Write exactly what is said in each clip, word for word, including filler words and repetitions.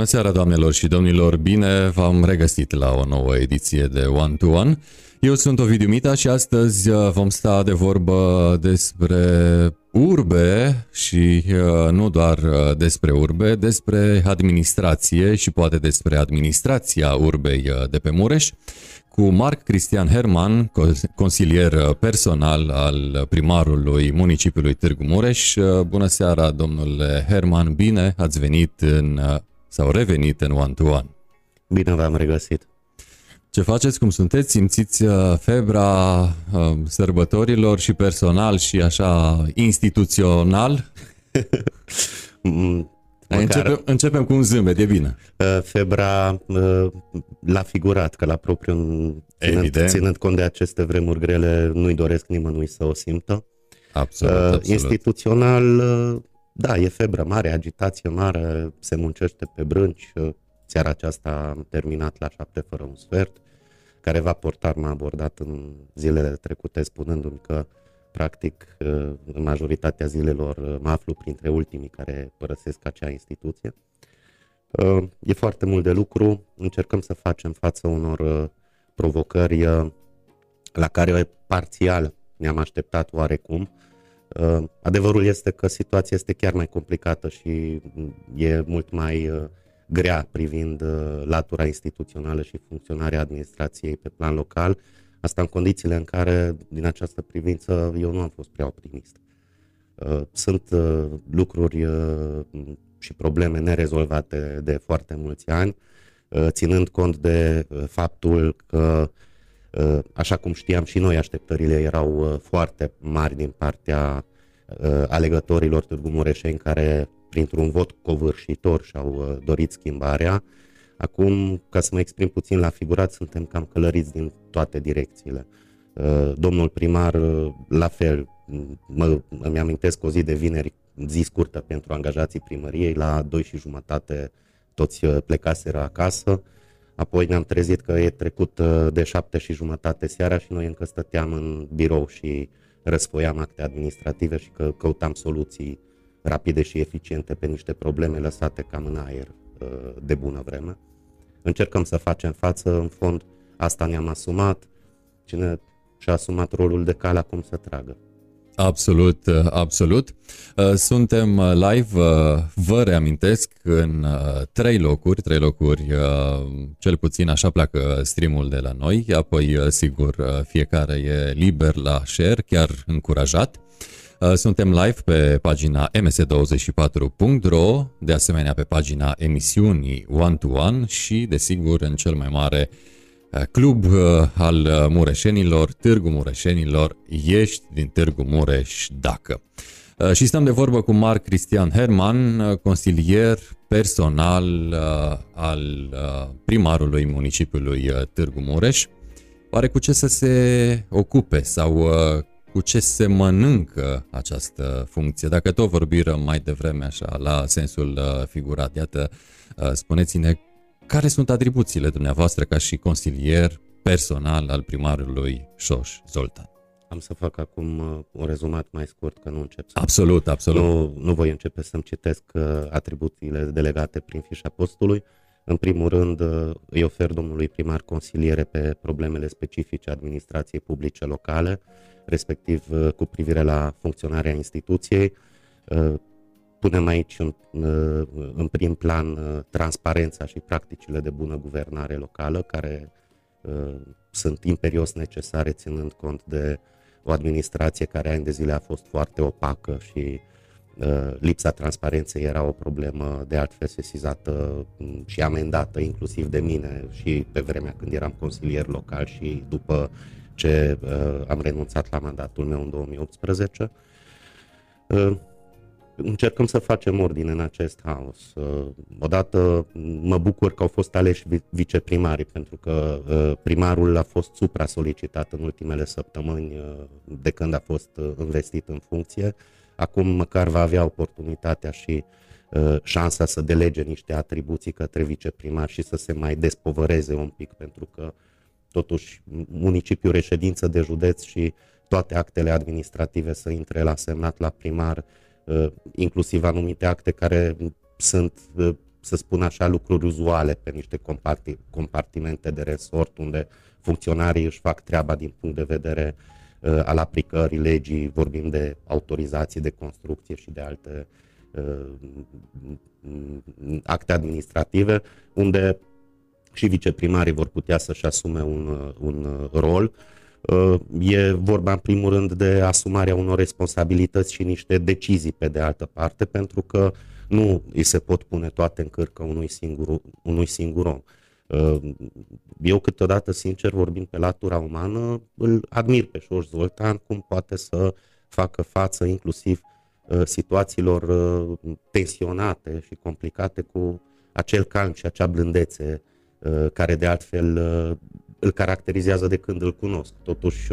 Bună seara, doamnelor și domnilor, bine v-am regăsit la o nouă ediție de One to One. Eu sunt Ovidiu Mita și astăzi vom sta de vorbă despre urbe și nu doar despre urbe, despre administrație și poate despre administrația urbei de pe Mureș, cu Marc Cristian Herman, consilier personal al primarului municipiului Târgu Mureș. Bună seara, domnule Herman, bine ați venit în, sau revenit în One to One. Bine v-am regăsit. Ce faceți, cum sunteți? Simțiți febra sărbătorilor și personal și așa instituțional? Începem, începem cu un zâmbet, e bine. Febra l-a figurat, că la propriu, ținând, ținând cont de aceste vremuri grele, nu-i doresc nimănui să o simtă. Absolut, absolut. Instituțional, da, e febră mare, agitație mare, se muncește pe brânci. Seara aceasta am terminat la șapte fără un sfert, care va portar m-a abordat în zilele trecute, spunându-mi că practic în majoritatea zilelor mă aflu printre ultimii care părăsesc acea instituție. E foarte mult de lucru, încercăm să facem față unor provocări la care parțial ne-am așteptat oarecum. Adevărul este că situația este chiar mai complicată și e mult mai grea privind latura instituțională și funcționarea administrației pe plan local. Asta în condițiile în care, din această privință, eu nu am fost prea optimist. Sunt lucruri și probleme nerezolvate de foarte mulți ani, ținând cont de faptul că, așa cum știam și noi, așteptările erau foarte mari din partea alegătorilor Târgu Mureșeni, care, printr-un vot covârșitor, și-au dorit schimbarea. Acum, ca să mă exprim puțin la figurat, suntem cam călăriți din toate direcțiile. Domnul primar, la fel, mă, îmi amintesc o zi de vineri, zi scurtă pentru angajații primăriei, la doi și jumătate toți plecaseră acasă, apoi ne-am trezit că e trecut de șapte și jumătate seara și noi încă stăteam în birou și răsfoiam acte administrative și că căutam soluții rapide și eficiente pe niște probleme lăsate cam în aer de bună vreme. Încercăm să facem față, în fond asta ne-am asumat, cine și-a asumat rolul de cal acum să tragă. Absolut, absolut. Suntem live, vă reamintesc, în trei locuri, trei locuri, cel puțin așa pleacă stream-ul de la noi, apoi sigur fiecare e liber la share, chiar încurajat. Suntem live pe pagina m s douăzeci și patru punct ro, de asemenea pe pagina emisiunii One to One și, desigur, în cel mai mare club al mureșenilor, Târgu Mureșenilor, ești din Târgu Mureș dacă. Și stăm de vorbă cu Marc Cristian Herman, consilier personal al primarului municipiului Târgu Mureș. Oare cu ce să se ocupe sau cu ce se mănâncă această funcție? Dacă tot vorbim mai devreme așa, la sensul figurat, iată, spuneți-ne care sunt atribuțiile dumneavoastră ca și consilier personal al primarului Șoș Zoltán. Am să fac acum un rezumat mai scurt, că nu încep să... Absolut, absolut. Nu, nu voi începe să-mi citesc atribuțiile delegate prin fișa postului. În primul rând, îi ofer domnului primar consiliere pe problemele specifice administrației publice locale, respectiv cu privire la funcționarea instituției. Punem aici în, în prim plan transparența și practicile de bună guvernare locală, care sunt imperios necesare, ținând cont de o administrație care ani de zile a fost foarte opacă și lipsa transparenței era o problemă, de altfel sesizată și amendată inclusiv de mine și pe vremea când eram consilier local și după ce uh, am renunțat la mandatul meu în două mii optsprezece. Uh, încercăm să facem ordine în acest haos. Uh, odată mă bucur că au fost aleși viceprimarii, pentru că uh, primarul a fost supra-solicitat în ultimele săptămâni uh, de când a fost uh, investit în funcție. Acum măcar va avea oportunitatea și uh, șansa să delege niște atribuții către viceprimar și să se mai despovăreze un pic, pentru că totuși municipiul reședință de județ și toate actele administrative să intre la semnat la primar, inclusiv anumite acte care sunt să spun așa, lucruri uzuale pe niște compartimente de resort unde funcționarii își fac treaba din punct de vedere uh, al aplicării legii, vorbim de autorizații de construcție și de alte uh, acte administrative, unde și viceprimarii vor putea să-și asume un, un rol. E vorba în primul rând de asumarea unor responsabilități și niște decizii pe de altă parte, pentru că nu îi se pot pune toate în cârcă unui singur, unui singur om. Eu câteodată, sincer, vorbind pe latura umană, îl admir pe Șoș Zoltán cum poate să facă față inclusiv situațiilor tensionate și complicate cu acel calm și acea blândețe care de altfel îl caracterizează de când îl cunosc. Totuși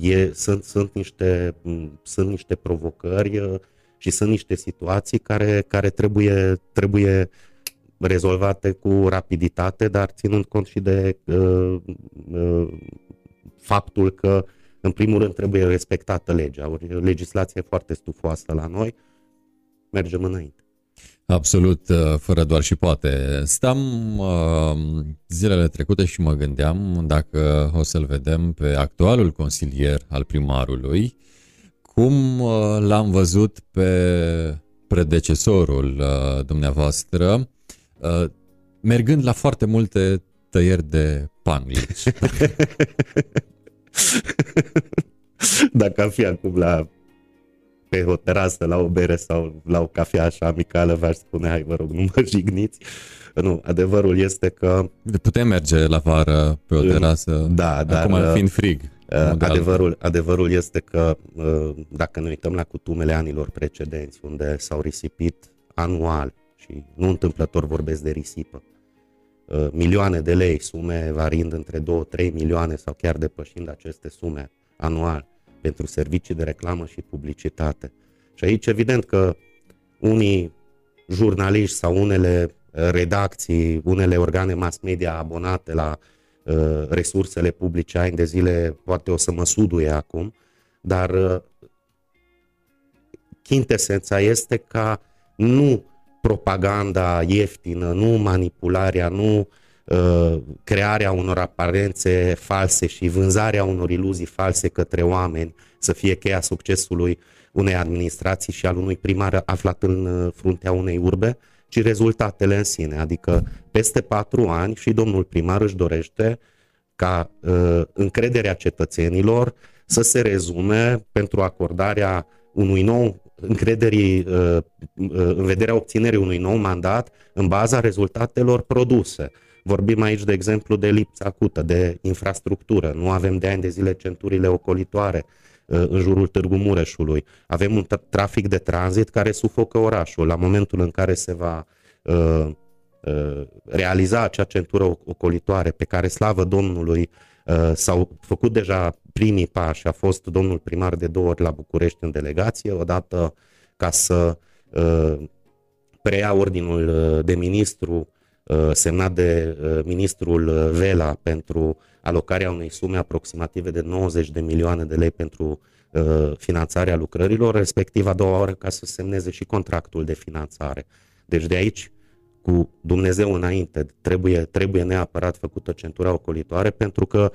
e, sunt, sunt, niște, sunt niște provocări și sunt niște situații care, care trebuie, trebuie rezolvate cu rapiditate, dar ținând cont și de uh, uh, faptul că, în primul rând, trebuie respectată legea. Legislația e foarte stufoasă la noi. Mergem înainte. Absolut, fără doar și poate. Stam uh, zilele trecute și mă gândeam dacă o să-l vedem pe actualul consilier al primarului, cum uh, l-am văzut pe predecesorul uh, dumneavoastră, uh, mergând la foarte multe tăieri de panglici. Dacă am fi acum la... pe o terasă, la o bere sau la o cafea așa amicală, v-aș spune, hai vă rog, nu mă jigniți. Nu, adevărul este că... Putem merge la vară pe o terasă, da, dar, acum fiind frig. Adevărul, adevărul este că, dacă ne uităm la cutumele anilor precedenți, unde s-au risipit anual, și nu întâmplător vorbesc de risipă, milioane de lei, sume variind între două-trei milioane sau chiar depășind aceste sume anual, pentru servicii de reclamă și publicitate. Și aici evident că unii jurnaliști sau unele redacții, unele organe mass media abonate la uh, resursele publice ani de zile, poate o să mă suduie acum, dar uh, chintesența este ca nu propaganda ieftină, nu manipularea, nu crearea unor aparențe false și vânzarea unor iluzii false către oameni să fie cheia succesului unei administrații și al unui primar aflat în fruntea unei urbe, ci rezultatele în sine. Adică peste patru ani și domnul primar își dorește ca uh, încrederea cetățenilor să se rezume pentru acordarea unui nou încrederii uh, în vederea obținerii unui nou mandat în baza rezultatelor produse. Vorbim aici, de exemplu, de lipsă acută, de infrastructură. Nu avem de ani de zile centurile ocolitoare în jurul Târgu Mureșului. Avem un trafic de tranzit care sufocă orașul. La momentul în care se va uh, uh, realiza acea centură ocolitoare pe care, slavă Domnului, uh, s-au făcut deja primii pași. A fost domnul primar de două ori la București în delegație, odată ca să uh, preia ordinul de ministru semnat de ministrul Vela pentru alocarea unei sume aproximative de nouăzeci de milioane de lei pentru finanțarea lucrărilor, respectiv a doua oră ca să semneze și contractul de finanțare. Deci de aici, cu Dumnezeu înainte, trebuie, trebuie neapărat făcută centura ocolitoare, pentru că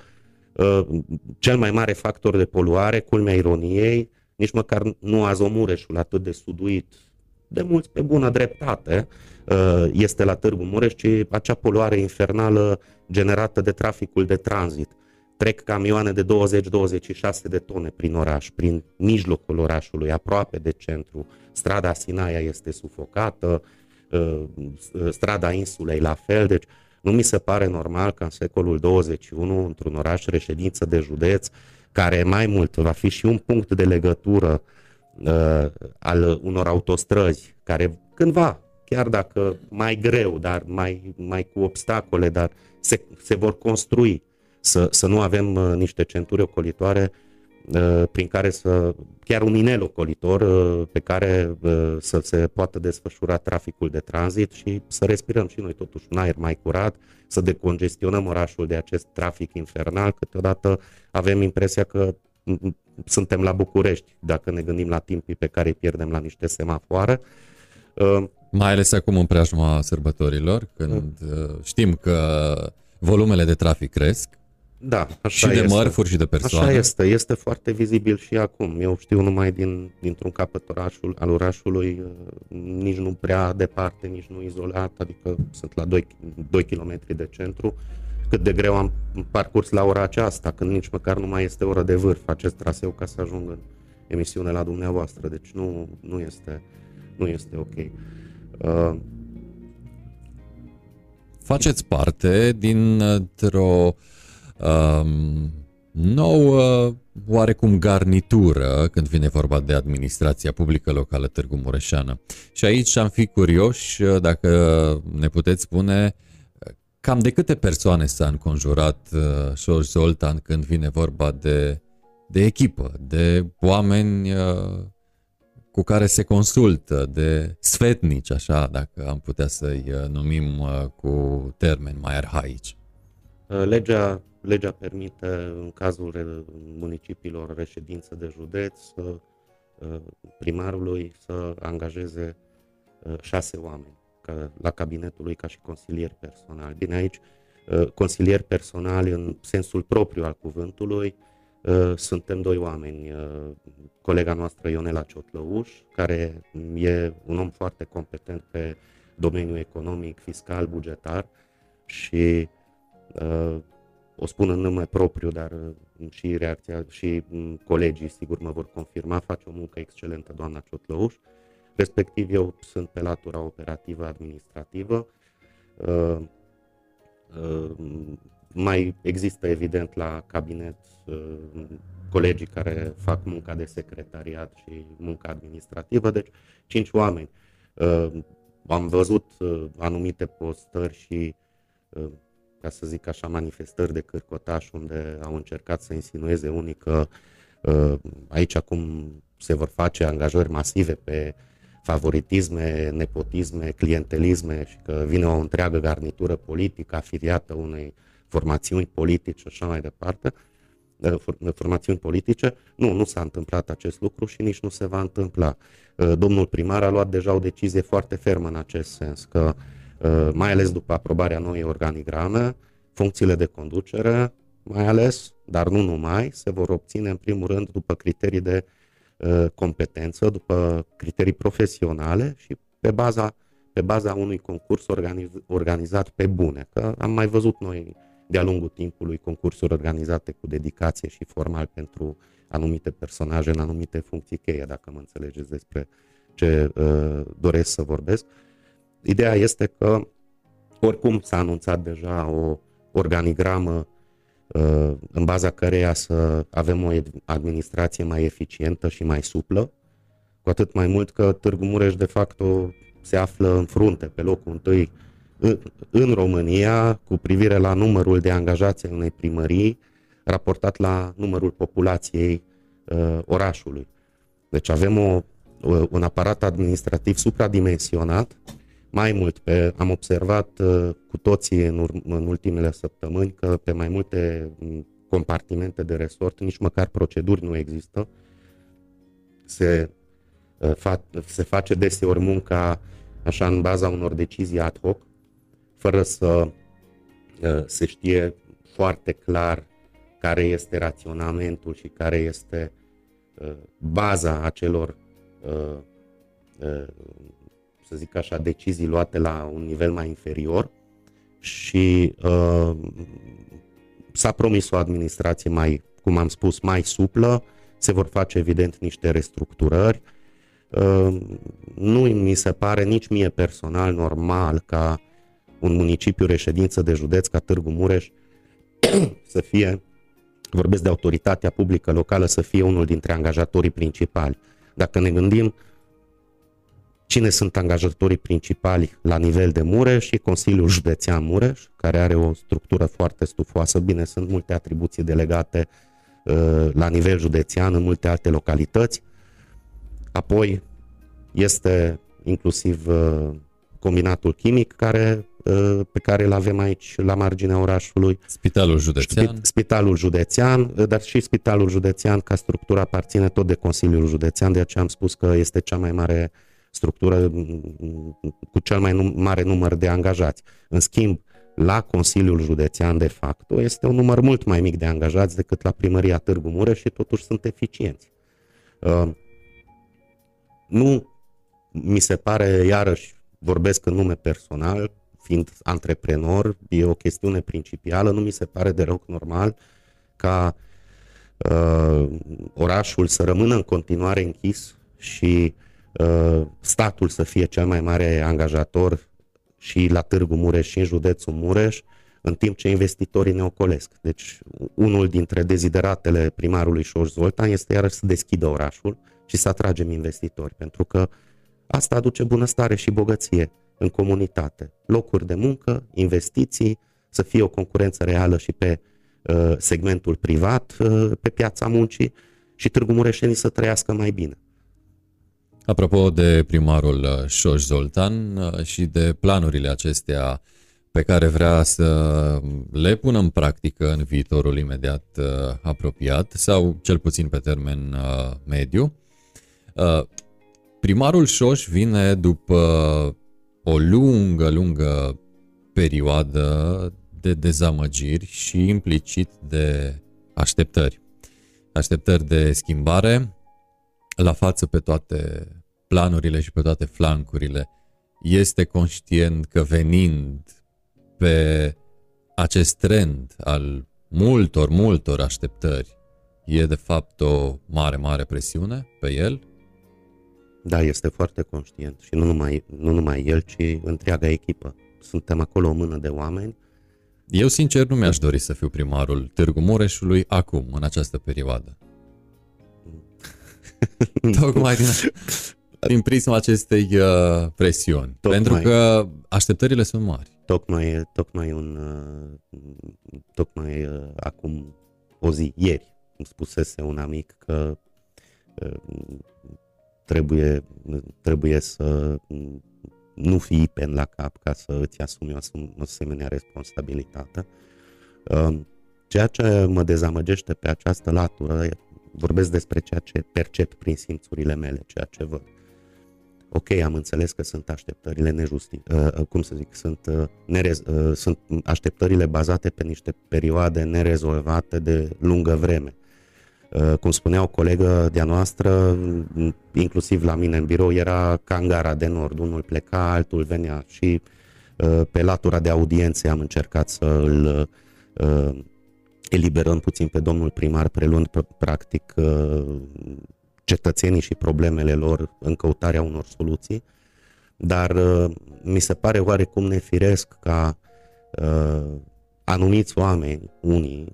cel mai mare factor de poluare, culmea ironiei, nici măcar nu Azomureșul atât de suduit de mulți pe bună dreptate este la Târgu Mureș, ci acea poluare infernală generată de traficul de tranzit. Trec camioane de douăzeci douăzeci și șase de tone prin oraș, prin mijlocul orașului, aproape de centru. Strada Sinaia este sufocată, strada Insulei la fel. Deci nu mi se pare normal că în secolul douăzeci și unu, într-un oraș reședință de județ, care mai mult va fi și un punct de legătură al unor autostrăzi care cândva, chiar dacă mai greu, dar mai, mai cu obstacole, dar se, se vor construi, să, să nu avem niște centuri ocolitoare prin care să, chiar un inel ocolitor pe care să se poată desfășura traficul de tranzit și să respirăm și noi totuși un aer mai curat, să decongestionăm orașul de acest trafic infernal. Câteodată avem impresia că suntem la București, dacă ne gândim la timpii pe care îi pierdem la niște semafoare. Mai ales acum în preajma sărbătorilor, când mm. știm că volumele de trafic cresc. Da, așa și este. De mărfuri și de persoane. Așa este, este foarte vizibil și acum. Eu știu numai din, dintr-un capăt orașul, al orașului, nici nu prea departe, nici nu izolat, adică sunt la doi kilometri de centru, cât de greu am parcurs la ora aceasta, când nici măcar nu mai este oră de vârf acest traseu ca să ajung în emisiune la dumneavoastră, deci nu, nu, este, nu este ok. Uh, Faceți parte dintr-o Um, nouă oarecum garnitură când vine vorba de administrația publică locală Târgu Mureșeană. Și aici am fi curioși dacă ne puteți spune cam de câte persoane s-a înconjurat uh, Șoș Zoltán când vine vorba de, de echipă, de oameni uh, cu care se consultă, de sfetnici, așa, dacă am putea să-i uh, numim uh, cu termeni mai arhaici. Legea Legea permite, în cazul municipiilor reședință de județ, primarului să angajeze șase oameni la cabinetul lui ca și consilieri personali. Bine, aici, consilieri personali în sensul propriu al cuvântului, suntem doi oameni. Colega noastră Ionela Ciotlăuș, care e un om foarte competent pe domeniul economic, fiscal, bugetar și... o spun în nume propriu, dar și reacția și colegii sigur mă vor confirma, face o muncă excelentă doamna Ciotlăuș. Respectiv eu sunt pe latura operativă administrativă. Uh, uh, mai există evident la cabinet uh, colegii care fac munca de secretariat și munca administrativă, deci cinci oameni. Uh, am văzut uh, anumite postări și uh, ca să zic așa, manifestări de cârcotaș unde au încercat să insinueze unii că aici acum se vor face angajări masive pe favoritisme, nepotisme, clientelisme și că vine o întreagă garnitură politică afiliată unei formațiuni politice și așa mai departe, formațiuni politice. Nu, nu s-a întâmplat acest lucru și nici nu se va întâmpla. Domnul primar a luat deja o decizie foarte fermă în acest sens, că mai ales după aprobarea noii organigrame, funcțiile de conducere, mai ales, dar nu numai, se vor obține în primul rând după criterii de uh, competență, după criterii profesionale și pe baza, pe baza unui concurs organiz, organizat pe bune. Că am mai văzut noi de-a lungul timpului concursuri organizate cu dedicație și formal pentru anumite personaje în anumite funcții cheie, dacă mă înțelegeți despre ce uh, doresc să vorbesc. Ideea este că, oricum s-a anunțat deja o organigramă în baza căreia să avem o administrație mai eficientă și mai suplă, cu atât mai mult că Târgu Mureș de facto se află în frunte, pe locul întâi în România, cu privire la numărul de angajați ai unei primării, raportat la numărul populației orașului. Deci avem o, un aparat administrativ supradimensionat. Mai mult, pe, am observat uh, cu toții în, ur- în ultimele săptămâni că pe mai multe compartimente de resort nici măcar proceduri nu există. Se, uh, fa- se face deseori munca așa în baza unor decizii ad hoc, fără să uh, se știe foarte clar care este raționamentul și care este uh, baza acelor uh, uh, să zic așa, decizii luate la un nivel mai inferior și uh, s-a promis o administrație mai, cum am spus, mai suplă, se vor face evident niște restructurări. Uh, nu mi se pare nici mie personal normal ca un municipiu reședință de județ ca Târgu Mureș să fie, vorbesc de autoritatea publică locală, să fie unul dintre angajatorii principali. Dacă ne gândim cine sunt angajatorii principali la nivel de Mureș, e Consiliul Județean Mureș, care are o structură foarte stufoasă. Bine, sunt multe atribuții delegate uh, la nivel județean în multe alte localități. Apoi este inclusiv uh, combinatul chimic care, uh, pe care îl avem aici la marginea orașului. Spitalul Județean. Spitalul Județean, dar și Spitalul Județean ca structură aparține tot de Consiliul Județean, de aceea am spus că este cea mai mare structură cu cel mai num- mare număr de angajați. În schimb, la Consiliul Județean, de facto, este un număr mult mai mic de angajați decât la Primăria Târgu Mureș și totuși sunt eficienți. Uh, nu mi se pare, iarăși vorbesc în nume personal, fiind antreprenor, e o chestiune principială, nu mi se pare deloc normal ca uh, orașul să rămână în continuare închis și uh, statul să fie cel mai mare angajator și la Târgu Mureș și în județul Mureș, în timp ce investitorii ne ocolesc. Deci unul dintre dezideratele primarului Șoș Zoltán este iarăși să deschidă orașul și să atragem investitori, pentru că asta aduce bunăstare și bogăție în comunitate. Locuri de muncă, investiții, să fie o concurență reală și pe uh, segmentul privat, uh, pe piața muncii și Târgu Mureșenii să trăiască mai bine. Apropo de primarul Șoș Zoltán și de planurile acestea pe care vrea să le pună în practică în viitorul imediat apropiat sau cel puțin pe termen mediu, primarul Șoș vine după o lungă, lungă perioadă de dezamăgiri și implicit de așteptări. Așteptări de schimbare la față pe toate planurile și pe toate flancurile. Este conștient că venind pe acest trend al multor, multor așteptări e de fapt o mare, mare presiune pe el? Da, este foarte conștient și nu numai, nu numai el, ci întreaga echipă. Suntem acolo o mână de oameni. Eu sincer nu mi-aș dori să fiu primarul Târgu Mureșului acum, în această perioadă. Tocmai din, din prisma acestei uh, presiuni. Tocmai, pentru că așteptările sunt mari. Tocmai, tocmai, un, uh, tocmai uh, acum o zi, ieri, îmi spusese un amic că uh, Trebuie, trebuie să nu fii pen la cap ca să îți asumi o asemenea responsabilitate. Ceea ce mă dezamăgește pe această latură, vorbesc despre ceea ce percep prin simțurile mele, ceea ce văd. Ok, am înțeles că sunt așteptările nejustificate, cum să zic, sunt, nerez, sunt așteptările bazate pe niște perioade nerezolvate de lungă vreme. Cum spunea o colegă de-a noastră, inclusiv la mine în birou, era ca în Gara de Nord, unul pleca, altul venea și pe latura de audiențe am încercat să îl eliberăm puțin pe domnul primar, preluând practic cetățenii și problemele lor în căutarea unor soluții, dar mi se pare oarecum nefiresc ca anumiți oameni, unii,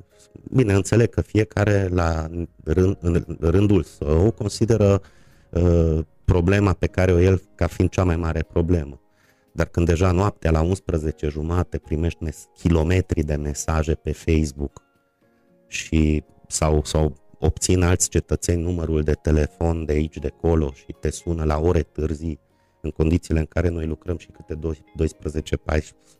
bine, înțeleg că fiecare la rând, în rândul său consideră uh, problema pe care o el ca fiind cea mai mare problemă. Dar când deja noaptea la unsprezece jumate primești mes- kilometri de mesaje pe Facebook și sau, sau obțin alți cetățeni numărul de telefon de aici, de acolo și te sună la ore târzii, în condițiile în care noi lucrăm și câte doisprezece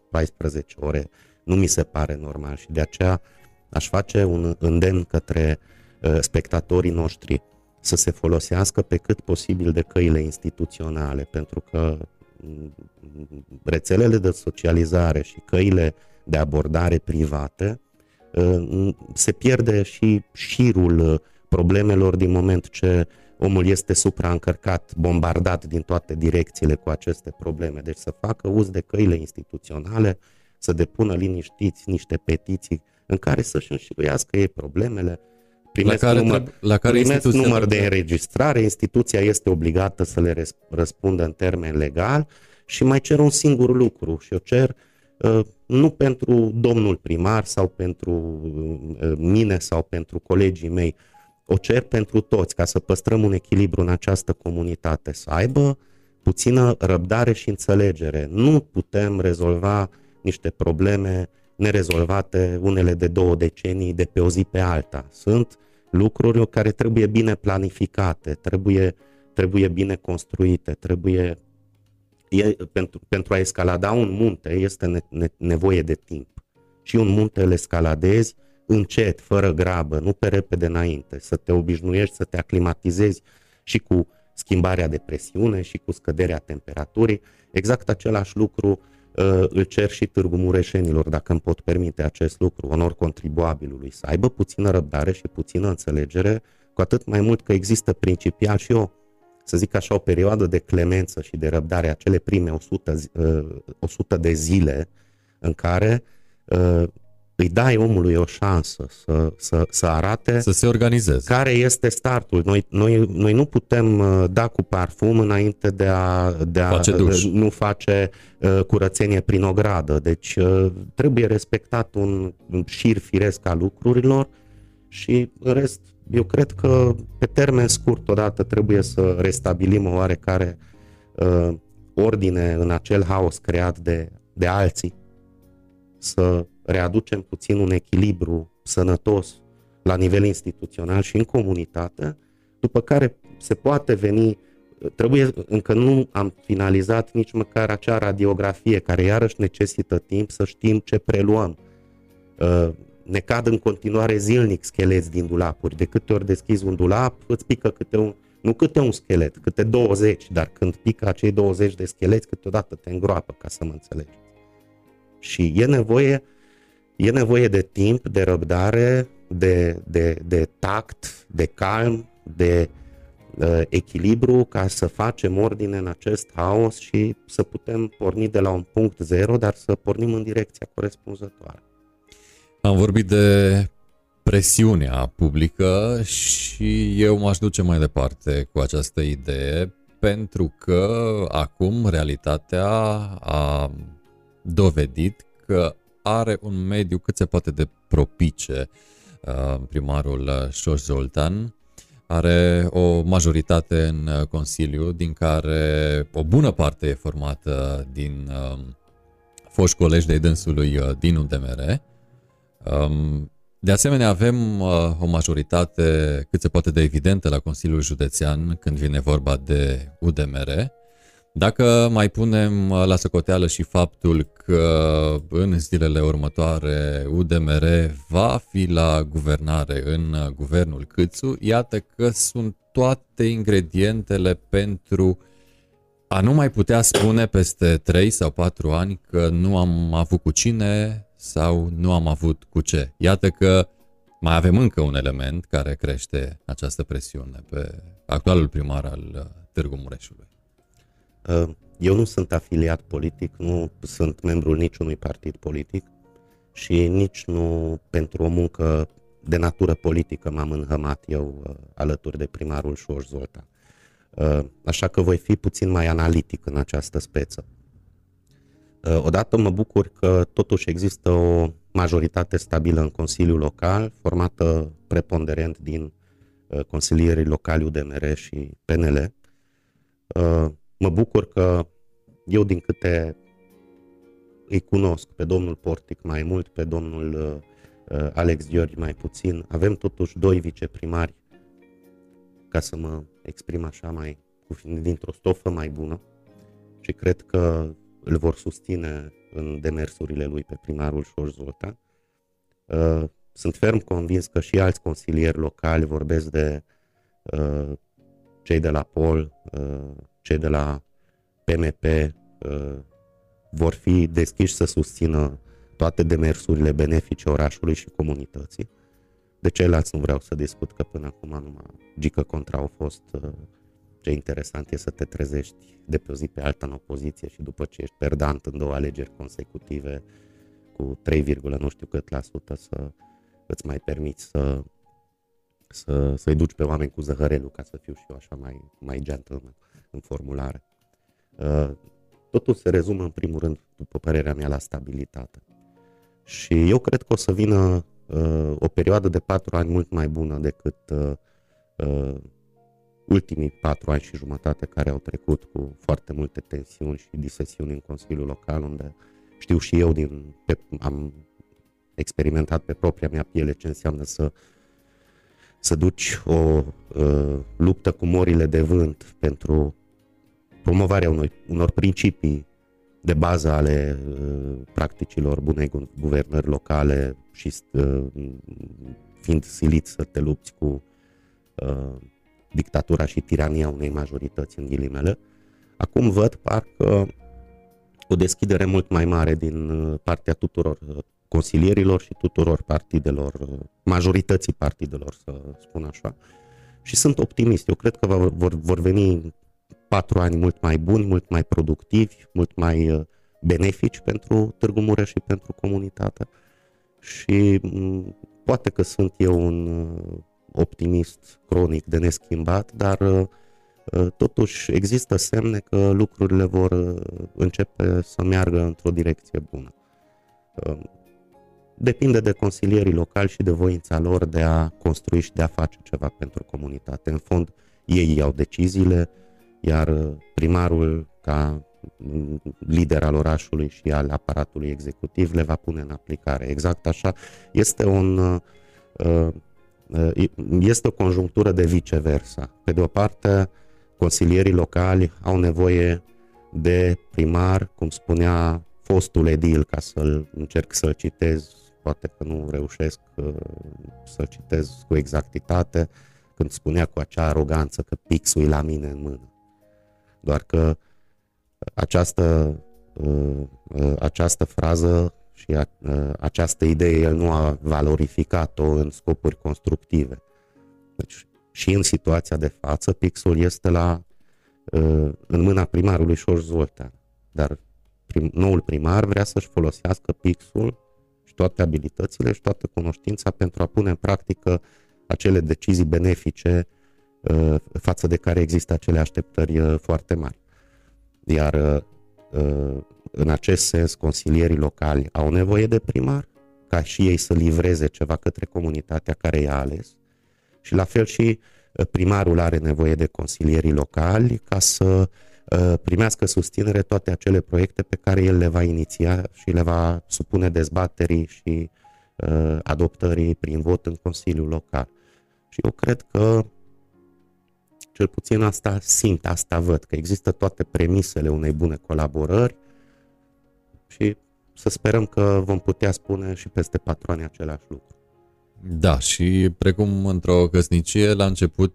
paisprezece ore, nu mi se pare normal și de aceea aș face un îndemn către uh, spectatorii noștri să se folosească pe cât posibil de căile instituționale, pentru că rețelele de socializare și căile de abordare private uh, se pierde și șirul problemelor din moment ce omul este supraîncărcat, bombardat din toate direcțiile cu aceste probleme. Deci să facă uz de căile instituționale, să depună liniștiți niște petiții în care să-și înșiruiască ei problemele, primesc la care, număr, trebuie, la care primesc număr de înregistrare, instituția este obligată să le răspundă în termen legal și mai cer un singur lucru și o cer nu pentru domnul primar sau pentru mine sau pentru colegii mei, o cer pentru toți ca să păstrăm un echilibru în această comunitate, să aibă puțină răbdare și înțelegere. Nu putem rezolva niște probleme nerezolvate, unele de două decenii, de pe o zi pe alta. Sunt lucruri care trebuie bine planificate, trebuie, trebuie bine construite, trebuie... E, pentru, pentru a escalada un munte este ne, ne, nevoie de timp. Și un munte îl escaladezi încet, fără grabă, nu pe repede înainte, să te obișnuiești, să te aclimatizezi și cu schimbarea de presiune și cu scăderea temperaturii. Exact același lucru îl cer și Târgu Mureșenilor, dacă îmi pot permite acest lucru, onor contribuabilului, să aibă puțină răbdare și puțină înțelegere, cu atât mai mult că există principial și o, să zic așa, o perioadă de clemență și de răbdare, acele prime o sută de zile în care îi dai omului o șansă să, să, să arate, să se organizeze, care este startul. Noi, noi, noi nu putem da cu parfum înainte de a, de a face duș. Nu face curățenie prin ogradă. Deci trebuie respectat un șir firesc al lucrurilor și în rest, eu cred că pe termen scurt odată trebuie să restabilim o oarecare uh, ordine în acel haos creat de, de alții, să readucem puțin un echilibru sănătos la nivel instituțional și în comunitate, după care se poate veni, trebuie, încă nu am finalizat nici măcar acea radiografie care iarăși necesită timp să știm ce preluăm. Uh, ne cad în continuare zilnic scheleți din dulapuri, de câte ori deschizi un dulap îți pică câte un, nu câte un schelet, câte douăzeci, dar când pică acei douăzeci de scheleți câteodată te îngroapă, ca să mă înțelegeți. Și e nevoie, e nevoie de timp, de răbdare, de, de, de tact, de calm, de uh, echilibru, ca să facem ordine în acest haos și să putem porni de la un punct zero, dar să pornim în direcția corespunzătoare. Am vorbit de presiunea publică și eu m-aș duce mai departe cu această idee, pentru că acum realitatea a dovedit că are un mediu cât se poate de propice. Primarul Șoș Zoltán are o majoritate în Consiliu, din care o bună parte e formată din foști colegi de-ai dânsului din U D M R. De asemenea, avem o majoritate cât se poate de evidentă la Consiliul Județean când vine vorba de U D M R. Dacă mai punem la socoteală și faptul că în zilele următoare U D M R va fi la guvernare în Guvernul Câțu, iată că sunt toate ingredientele pentru a nu mai putea spune peste trei sau patru ani că nu am avut cu cine sau nu am avut cu ce. Iată că mai avem încă un element care crește această presiune pe actualul primar al Târgu Mureșului. Eu nu sunt afiliat politic, nu sunt membrul niciunui partid politic și nici nu pentru o muncă de natură politică m-am înhămat eu alături de primarul Șoș Zoltán. Așa că voi fi puțin mai analitic în această speță. Odată mă bucur că totuși există o majoritate stabilă în Consiliul Local, formată preponderent din consilierii locali U D M R și P N L. Mă bucur că eu, din câte îi cunosc pe domnul Portic mai mult, pe domnul Alex Giorgi mai puțin, avem totuși doi viceprimari, ca să mă exprim așa mai, dintr-o stofă mai bună, și cred că îl vor susține în demersurile lui pe primarul Șoș Zoltán. Sunt ferm convins că și alți consilieri locali, vorbesc de cei de la Pol, cei de la P M P, vor fi deschiși să susțină toate demersurile benefice orașului și comunității. De ceilalți nu vreau să discut, că până acum numai gică contra au fost. Ce interesant e să te trezești de pe o zi pe alta în opoziție și după ce ești perdant în două alegeri consecutive cu trei, nu știu cât la sută, să îți mai permiți să, să, să-i duci pe oameni cu zăhărelul, ca să fiu și eu așa mai, mai gentleman în formulare. Totul se rezumă în primul rând, după părerea mea, la stabilitate. Și eu cred că o să vină o perioadă de patru ani mult mai bună decât ultimii patru ani și jumătate care au trecut, cu foarte multe tensiuni și disesiuni în Consiliul Local, unde știu și eu, din, pe, am experimentat pe propria mea piele ce înseamnă să, să duci o uh, luptă cu morile de vânt pentru promovarea unor, unor principii de bază ale uh, practicilor bunei guvernări locale și uh, fiind silit să te lupți cu uh, dictatura și tirania unei majorități, în ghilimele. Acum văd parcă o deschidere mult mai mare din partea tuturor consilierilor și tuturor partidelor, majorității partidelor, să spun așa. Și sunt optimist. Eu cred că vor, vor veni patru ani mult mai buni, mult mai productivi, mult mai benefici pentru Târgu Mureș și pentru comunitate. Și poate că sunt eu un optimist cronic de neschimbat, dar totuși există semne că lucrurile vor începe să meargă într-o direcție bună. Depinde de consilierii locali și de voința lor de a construi și de a face ceva pentru comunitate. În fond, ei iau deciziile, iar primarul, ca lider al orașului și al aparatului executiv, le va pune în aplicare. Exact așa. Este un, este o conjunctură de viceversa. Pe de o parte, consilierii locali au nevoie de primar, cum spunea fostul edil, ca să-l încerc să-l citez, poate că nu reușesc să-l citez cu exactitate, când spunea cu acea aroganță că pixul e la mine în mână. Doar că această, această frază și această idee el nu a valorificat-o în scopuri constructive. Deci și în situația de față pixul este la, în mâna primarului Șoș Zoltán, dar Prim, noul primar vrea să-și folosească pixul și toate abilitățile și toată cunoștința pentru a pune în practică acele decizii benefice uh, față de care există acele așteptări uh, foarte mari. Iar uh, în acest sens, consilierii locali au nevoie de primar ca și ei să livreze ceva către comunitatea care i-a ales, și la fel și primarul are nevoie de consilierii locali ca să primească susținere toate acele proiecte pe care el le va iniția și le va supune dezbaterii și uh, adoptării prin vot în Consiliul Local. Și eu cred că, cel puțin asta simt, asta văd, că există toate premisele unei bune colaborări și să sperăm că vom putea spune și peste patru ani același lucru. Da, și precum într-o căsnicie, la început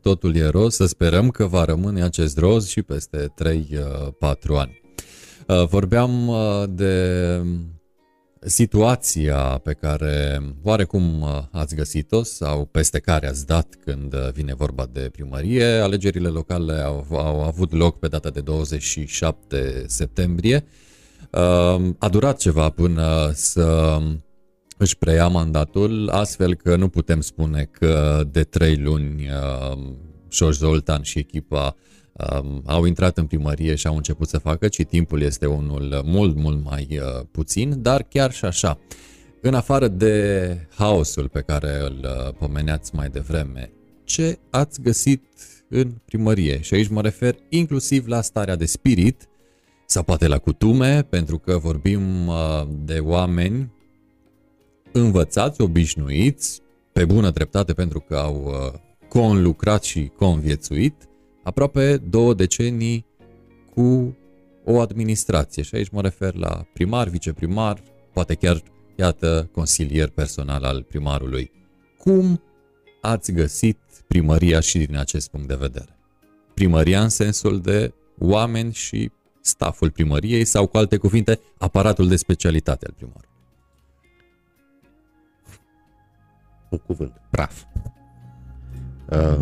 totul e roz, să sperăm că va rămâne acest roz și peste trei patru ani. Vorbeam de situația pe care oarecum ați găsit-o sau peste care ați dat când vine vorba de primărie. Alegerile locale au, au avut loc pe data de douăzeci și șapte septembrie. A durat ceva până să își preia mandatul, astfel că nu putem spune că de trei luni Șoș Zoltán și echipa au intrat în primărie și au început să facă, ci timpul este unul mult, mult mai puțin, dar chiar și așa. În afară de haosul pe care îl pomeneați mai devreme, ce ați găsit în primărie? Și aici mă refer inclusiv la starea de spirit sau poate la cutume, pentru că vorbim de oameni învățați, obișnuiți, pe bună dreptate, pentru că au conlucrat și conviețuit aproape două decenii cu o administrație. Și aici mă refer la primar, viceprimar, poate chiar, iată, consilier personal al primarului. Cum ați găsit primăria și din acest punct de vedere? Primăria în sensul de oameni și staful primăriei sau, cu alte cuvinte, aparatul de specialitate al primarului. Un cuvânt, praf. Uh,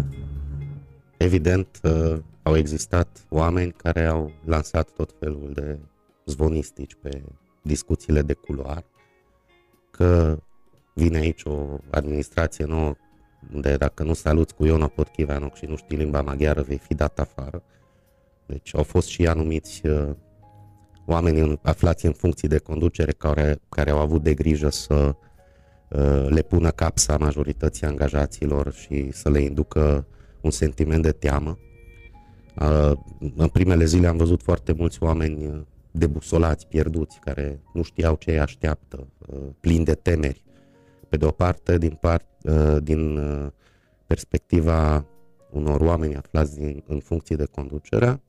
evident, uh, au existat oameni care au lansat tot felul de zvonistici pe discuțiile de culoar, că vine aici o administrație nouă, unde dacă nu saluți cu Iona Potchiveanu și nu știi limba maghiară, vei fi dat afară. Deci au fost și anumiți uh, oameni aflați în funcții de conducere care, care au avut de grijă să le pună capsa majorității angajaților și să le inducă un sentiment de teamă. În primele zile am văzut foarte mulți oameni debusolați, pierduți, care nu știau ce îi așteaptă, plini de temeri. Pe de o parte, din, part, din perspectiva unor oameni aflați din, în funcție de conducere,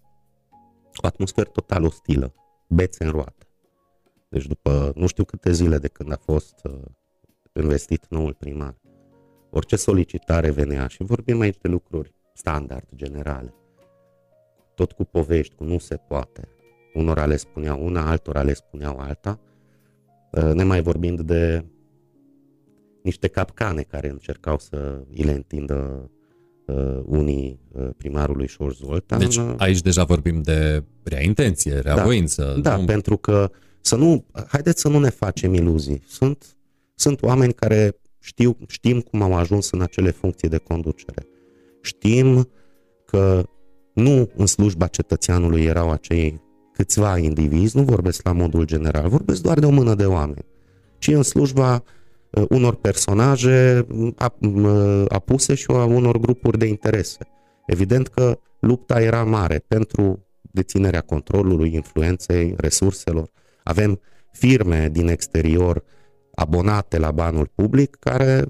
o atmosferă total ostilă, bețe în roată. Deci după nu știu câte zile de când a fost investit noul primar, orice solicitare venea, și vorbim aici de lucruri standard generale, tot cu povești, cu nu se poate. Unora le spuneau una, altora le spuneau alta, nemai vorbind de niște capcane care încercau să îi le întindă uh, unii uh, primarului Șoș Zoltán. Deci aici deja vorbim de rea intenție, rea da, voință. Da, nu... pentru că să nu, haideți să nu ne facem iluzii. Sunt, sunt oameni care știu, știm cum au ajuns în acele funcții de conducere. Știm că nu în slujba cetățeanului erau acei câțiva indivizi, nu vorbesc la modul general, vorbesc doar de o mână de oameni, ci în slujba unor personaje apuse și a unor grupuri de interese. Evident că lupta era mare pentru deținerea controlului, influenței, resurselor. Avem firme din exterior abonate la banul public care,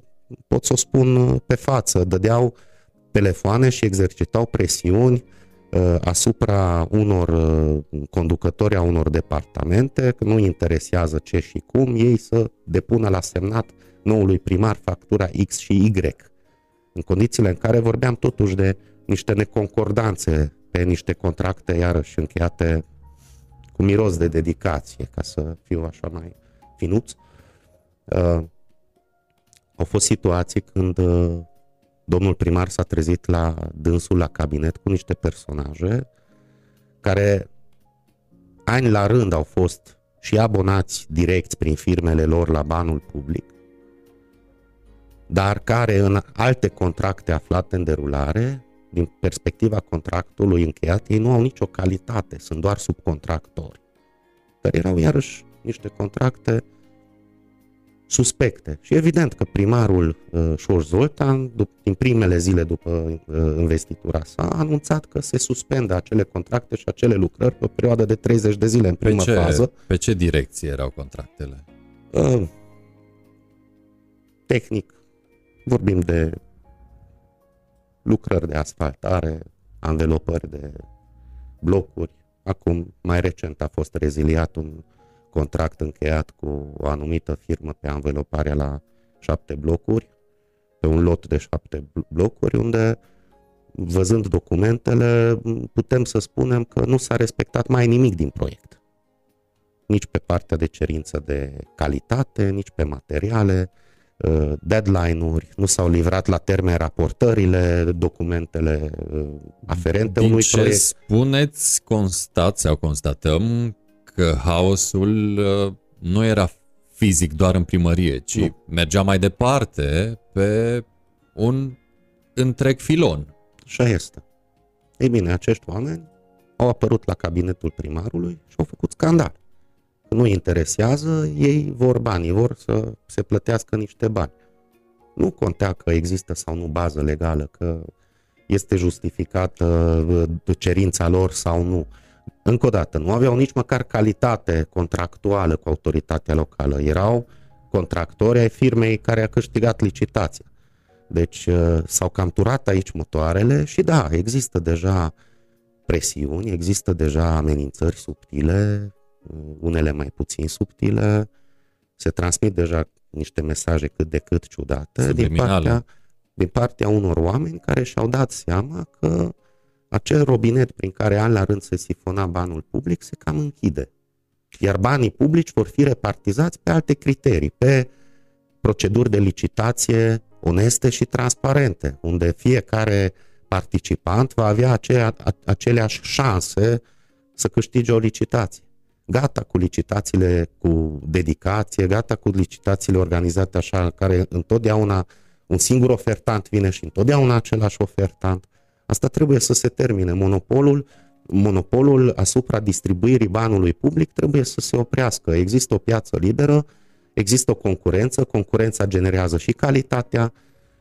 pot să o spun pe față, dădeau telefoane și exercitau presiuni asupra unor conducători a unor departamente, că nu interesează ce și cum, ei să depună la semnat noului primar factura X și Y, în condițiile în care vorbeam totuși de niște neconcordanțe pe niște contracte iarăși încheiate cu miros de dedicație, ca să fiu așa mai finuț. Uh, au fost situații când uh, domnul primar s-a trezit la dânsul la cabinet cu niște personaje care ani la rând au fost și abonați direct prin firmele lor la banul public, dar care în alte contracte aflate în derulare, din perspectiva contractului încheiat, ei nu au nicio calitate, sunt doar subcontractori. Dar erau iarăși niște contracte suspecte. Și evident că primarul uh, Șoș Zoltán, din primele zile după uh, investitura sa, a anunțat că se suspendă acele contracte și acele lucrări pe o perioadă de treizeci de zile în primă pe ce, fază. Pe ce direcție erau contractele? Uh, tehnic. Vorbim de lucrări de asfaltare, anvelopări de blocuri. Acum, mai recent, a fost reziliat un contract încheiat cu o anumită firmă pe anveloparea la șapte blocuri, pe un lot de șapte blocuri, unde, văzând documentele, putem să spunem că nu s-a respectat mai nimic din proiect. Nici pe partea de cerință de calitate, nici pe materiale, deadline-uri, nu s-au livrat la termen raportările, documentele aferente din unui ce proiect. Spuneți, constați sau constatăm că haosul nu era fizic doar în primărie, ci nu. mergea mai departe pe un întreg filon. Așa este. Ei bine, acești oameni au apărut la cabinetul primarului și au făcut scandal. Nu interesează, ei vor bani, vor să se plătească niște bani. Nu contea că există sau nu bază legală, că este justificată cerința lor sau nu. Încă o dată, nu aveau nici măcar calitate contractuală cu autoritatea locală. Erau contractori ai firmei care a câștigat licitația. Deci s-au cam turat aici motoarele și da, există deja presiuni, există deja amenințări subtile, unele mai puțin subtile, se transmit deja niște mesaje cât de cât ciudate din partea, din partea unor oameni care și-au dat seama că acel robinet prin care an la rând se sifona banul public se cam închide. Iar banii publici vor fi repartizați pe alte criterii, pe proceduri de licitație oneste și transparente, unde fiecare participant va avea acea, aceleași șanse să câștige o licitație. Gata cu licitațiile cu dedicație, gata cu licitațiile organizate așa, în care întotdeauna un singur ofertant vine și întotdeauna același ofertant. Asta trebuie să se termine. Monopolul, monopolul asupra distribuirii banului public trebuie să se oprească. Există o piață liberă, există o concurență, concurența generează și calitatea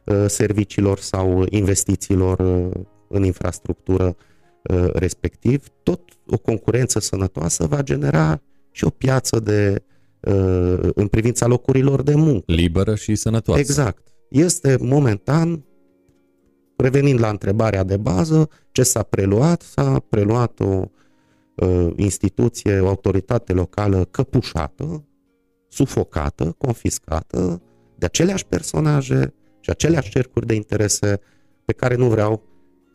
uh, serviciilor sau investițiilor uh, în infrastructură uh, respectiv. Tot o concurență sănătoasă va genera și o piață de, uh, în privința locurilor de muncă. Liberă și sănătoasă. Exact. Este momentan... Revenind la întrebarea de bază, ce s-a preluat? S-a preluat o uh, instituție, o autoritate locală căpușată, sufocată, confiscată de aceleași personaje și aceleași cercuri de interese pe care nu vreau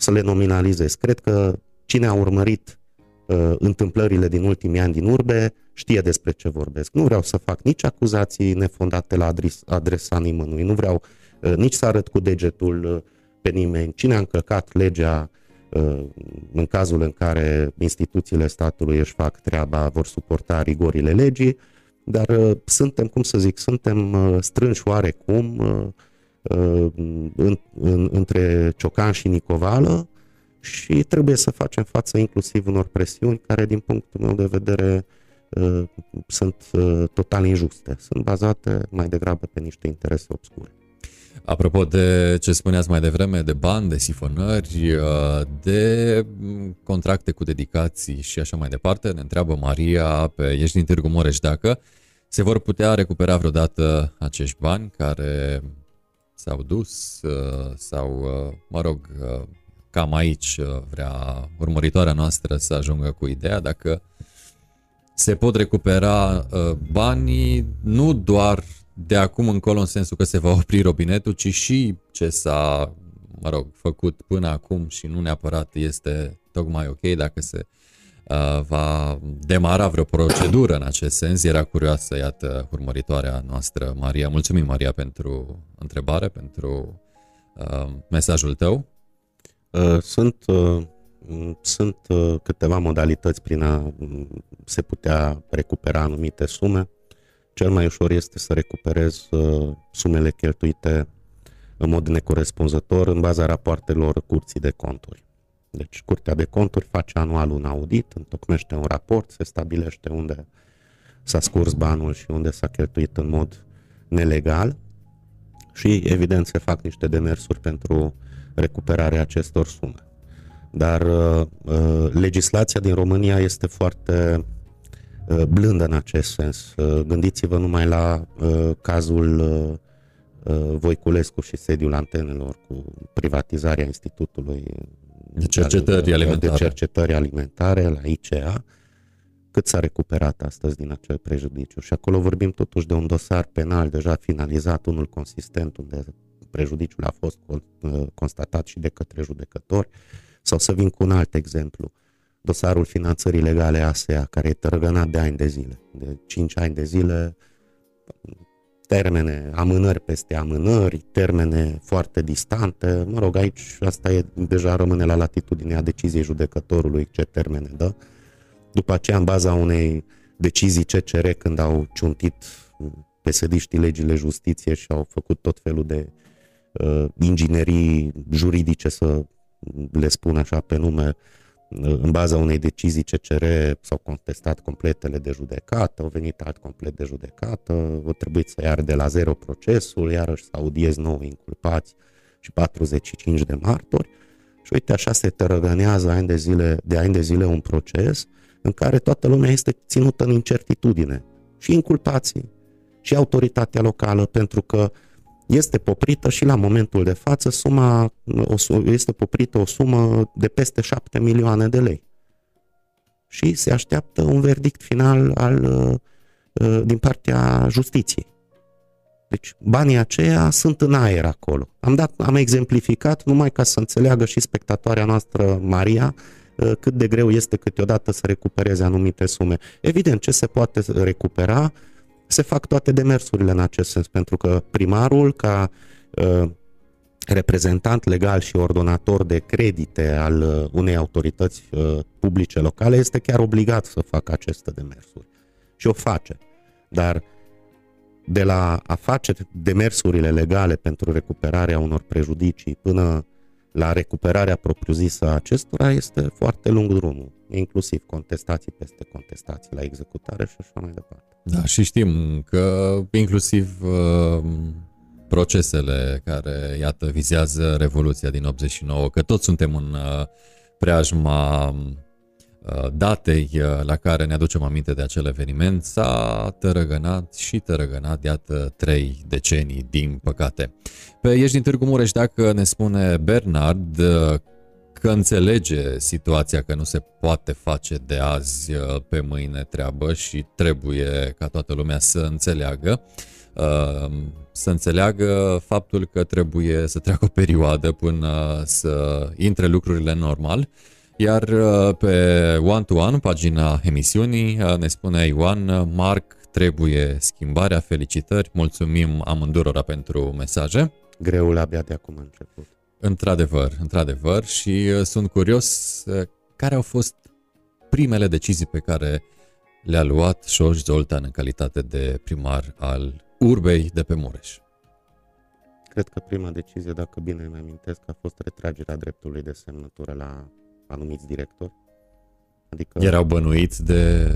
să le nominalizez. Cred că cine a urmărit uh, întâmplările din ultimii ani din urbe știe despre ce vorbesc. Nu vreau să fac nici acuzații nefondate la adresa nimănui, nu vreau uh, nici să arăt cu degetul uh, pe nimeni. Cine a încălcat legea uh, în cazul în care instituțiile statului își fac treaba, vor suporta rigorile legii, dar uh, suntem, cum să zic, suntem uh, strânși oarecum uh, uh, în, în, între ciocan și nicovală și trebuie să facem față inclusiv unor presiuni care, din punctul meu de vedere, uh, sunt uh, total injuste. Sunt bazate mai degrabă pe niște interese obscure. Apropo de ce spuneați mai devreme, de bani, de sifonări, de contracte cu dedicații și așa mai departe, ne întreabă Maria, pe, ești din Târgu Mureș, dacă se vor putea recupera vreodată acești bani care s-au dus sau, mă rog, cam aici vrea urmăritoarea noastră să ajungă cu ideea, dacă se pot recupera banii nu doar de acum încolo, în sensul că se va opri robinetul, ci și ce s-a, mă rog, făcut până acum și nu neapărat este tocmai ok, dacă se uh, va demara vreo procedură în acest sens. Era curioasă, iată, urmăritoarea noastră, Maria. Mulțumim, Maria, pentru întrebare, pentru uh, mesajul tău. Uh, sunt uh, sunt uh, câteva modalități prin a se putea recupera anumite sume. Cel mai ușor este să recuperez uh, sumele cheltuite în mod necorespunzător în baza rapoartelor Curții de Conturi. Deci Curtea de Conturi face anual un audit, întocmește un raport, se stabilește unde s-a scurs banul și unde s-a cheltuit în mod nelegal și evident se fac niște demersuri pentru recuperarea acestor sume. Dar uh, uh, legislația din România este foarte blândă în acest sens. Gândiți-vă numai la uh, cazul uh, Voiculescu și sediul antenelor cu privatizarea Institutului de cercetări, de, alimentare. de cercetări alimentare la I C A. Cât s-a recuperat astăzi din acel prejudiciu? Și acolo vorbim totuși de un dosar penal deja finalizat, unul consistent, unde prejudiciul a fost constatat și de către judecători. Sau să vin cu un alt exemplu. Dosarul finanțării legale A S E A, care e tărgănat de ani de zile, de cinci ani de zile, termene, amânări peste amânări, termene foarte distante, mă rog, aici asta e, deja rămâne la latitudinea deciziei judecătorului ce termene dă. După aceea, în baza unei decizii C C R, când au ciuntit pesediștii legile justiție și au făcut tot felul de uh, inginerii juridice, să le spun așa pe nume, în baza unei decizii C C R s-au contestat completele de judecată, au venit alt complet de judecată, au trebuit să iar de la zero procesul, iarăși să audiez nouă inculpați și patruzeci și cinci de martori. Și uite, așa se tărăgânează ani de zile, de ani de zile un proces în care toată lumea este ținută în incertitudine. Și inculpații, și autoritatea locală, pentru că este poprită și la momentul de față suma, este poprită o sumă de peste șapte milioane de lei. Și se așteaptă un verdict final al, din partea justiției. Deci banii aceia sunt în aer acolo. Am, dat, am exemplificat numai ca să înțeleagă și spectatoarea noastră Maria cât de greu este câteodată să recupereze anumite sume. Evident, ce se poate recupera? Se fac toate demersurile în acest sens, pentru că primarul, ca uh, reprezentant legal și ordonator de credite al uh, unei autorități uh, publice locale, este chiar obligat să facă aceste demersuri. Și o face. Dar de la a face demersurile legale pentru recuperarea unor prejudicii până la recuperarea propriu-zisă a acestora este foarte lung drumul, inclusiv contestații peste contestații la executare și așa mai departe. Da, și știm că inclusiv uh, procesele care, iată, vizează Revoluția din optzeci și nouă, că toți suntem în uh, preajma uh, datei uh, la care ne aducem aminte de acel eveniment, s-a tărăgănat și tărăgănat, iată, trei decenii, din păcate. Pe Ești din Târgu Mureș, dacă ne spune Bernard uh, că înțelege situația, că nu se poate face de azi pe mâine treabă și trebuie ca toată lumea să înțeleagă să înțeleagă faptul că trebuie să treacă o perioadă până să intre lucrurile normal. Iar pe One to One, pagina emisiunii, ne spune Ioan: Marc, trebuie schimbarea, felicitări, mulțumim amândurora pentru mesaje. Greul abia de acum a început. Într-adevăr, într-adevăr, și sunt curios care au fost primele decizii pe care le-a luat Șoș Zoltán în calitate de primar al urbei de pe Mureș. Cred că prima decizie, dacă bine îmi amintesc, a fost retragerea dreptului de semnătură la anumiți directori. Adică erau bănuiți de...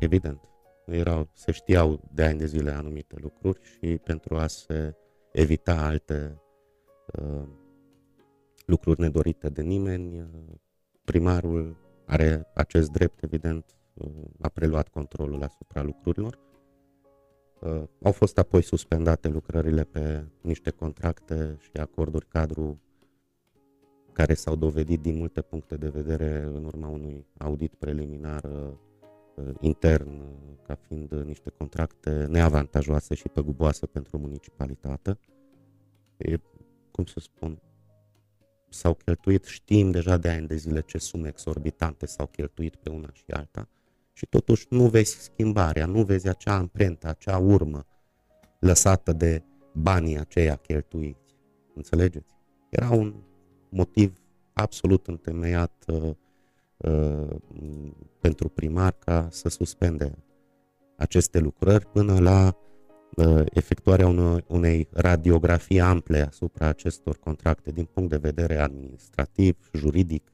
Evident. Erau, se știau de ani de zile anumite lucruri și pentru a se evita alte uh, lucruri nedorite de nimeni, primarul are acest drept, evident, uh, a preluat controlul asupra lucrurilor. Uh, au fost apoi suspendate lucrările pe niște contracte și acorduri cadru care s-au dovedit din multe puncte de vedere în urma unui audit preliminar uh, intern uh, ca fiind niște contracte neavantajoase și păguboase pentru municipalitate. E, cum să spun, s-au cheltuit, știm deja de ani de zile ce sume exorbitante s-au cheltuit pe una și alta. Și totuși nu vezi schimbarea, nu vezi acea amprentă, acea urmă lăsată de banii aceia cheltuiți. Înțelegeți? Era un motiv absolut întemeiat uh, uh, pentru primar ca să suspende aceste lucrări până la uh, efectuarea unei, unei radiografii ample asupra acestor contracte din punct de vedere administrativ, juridic,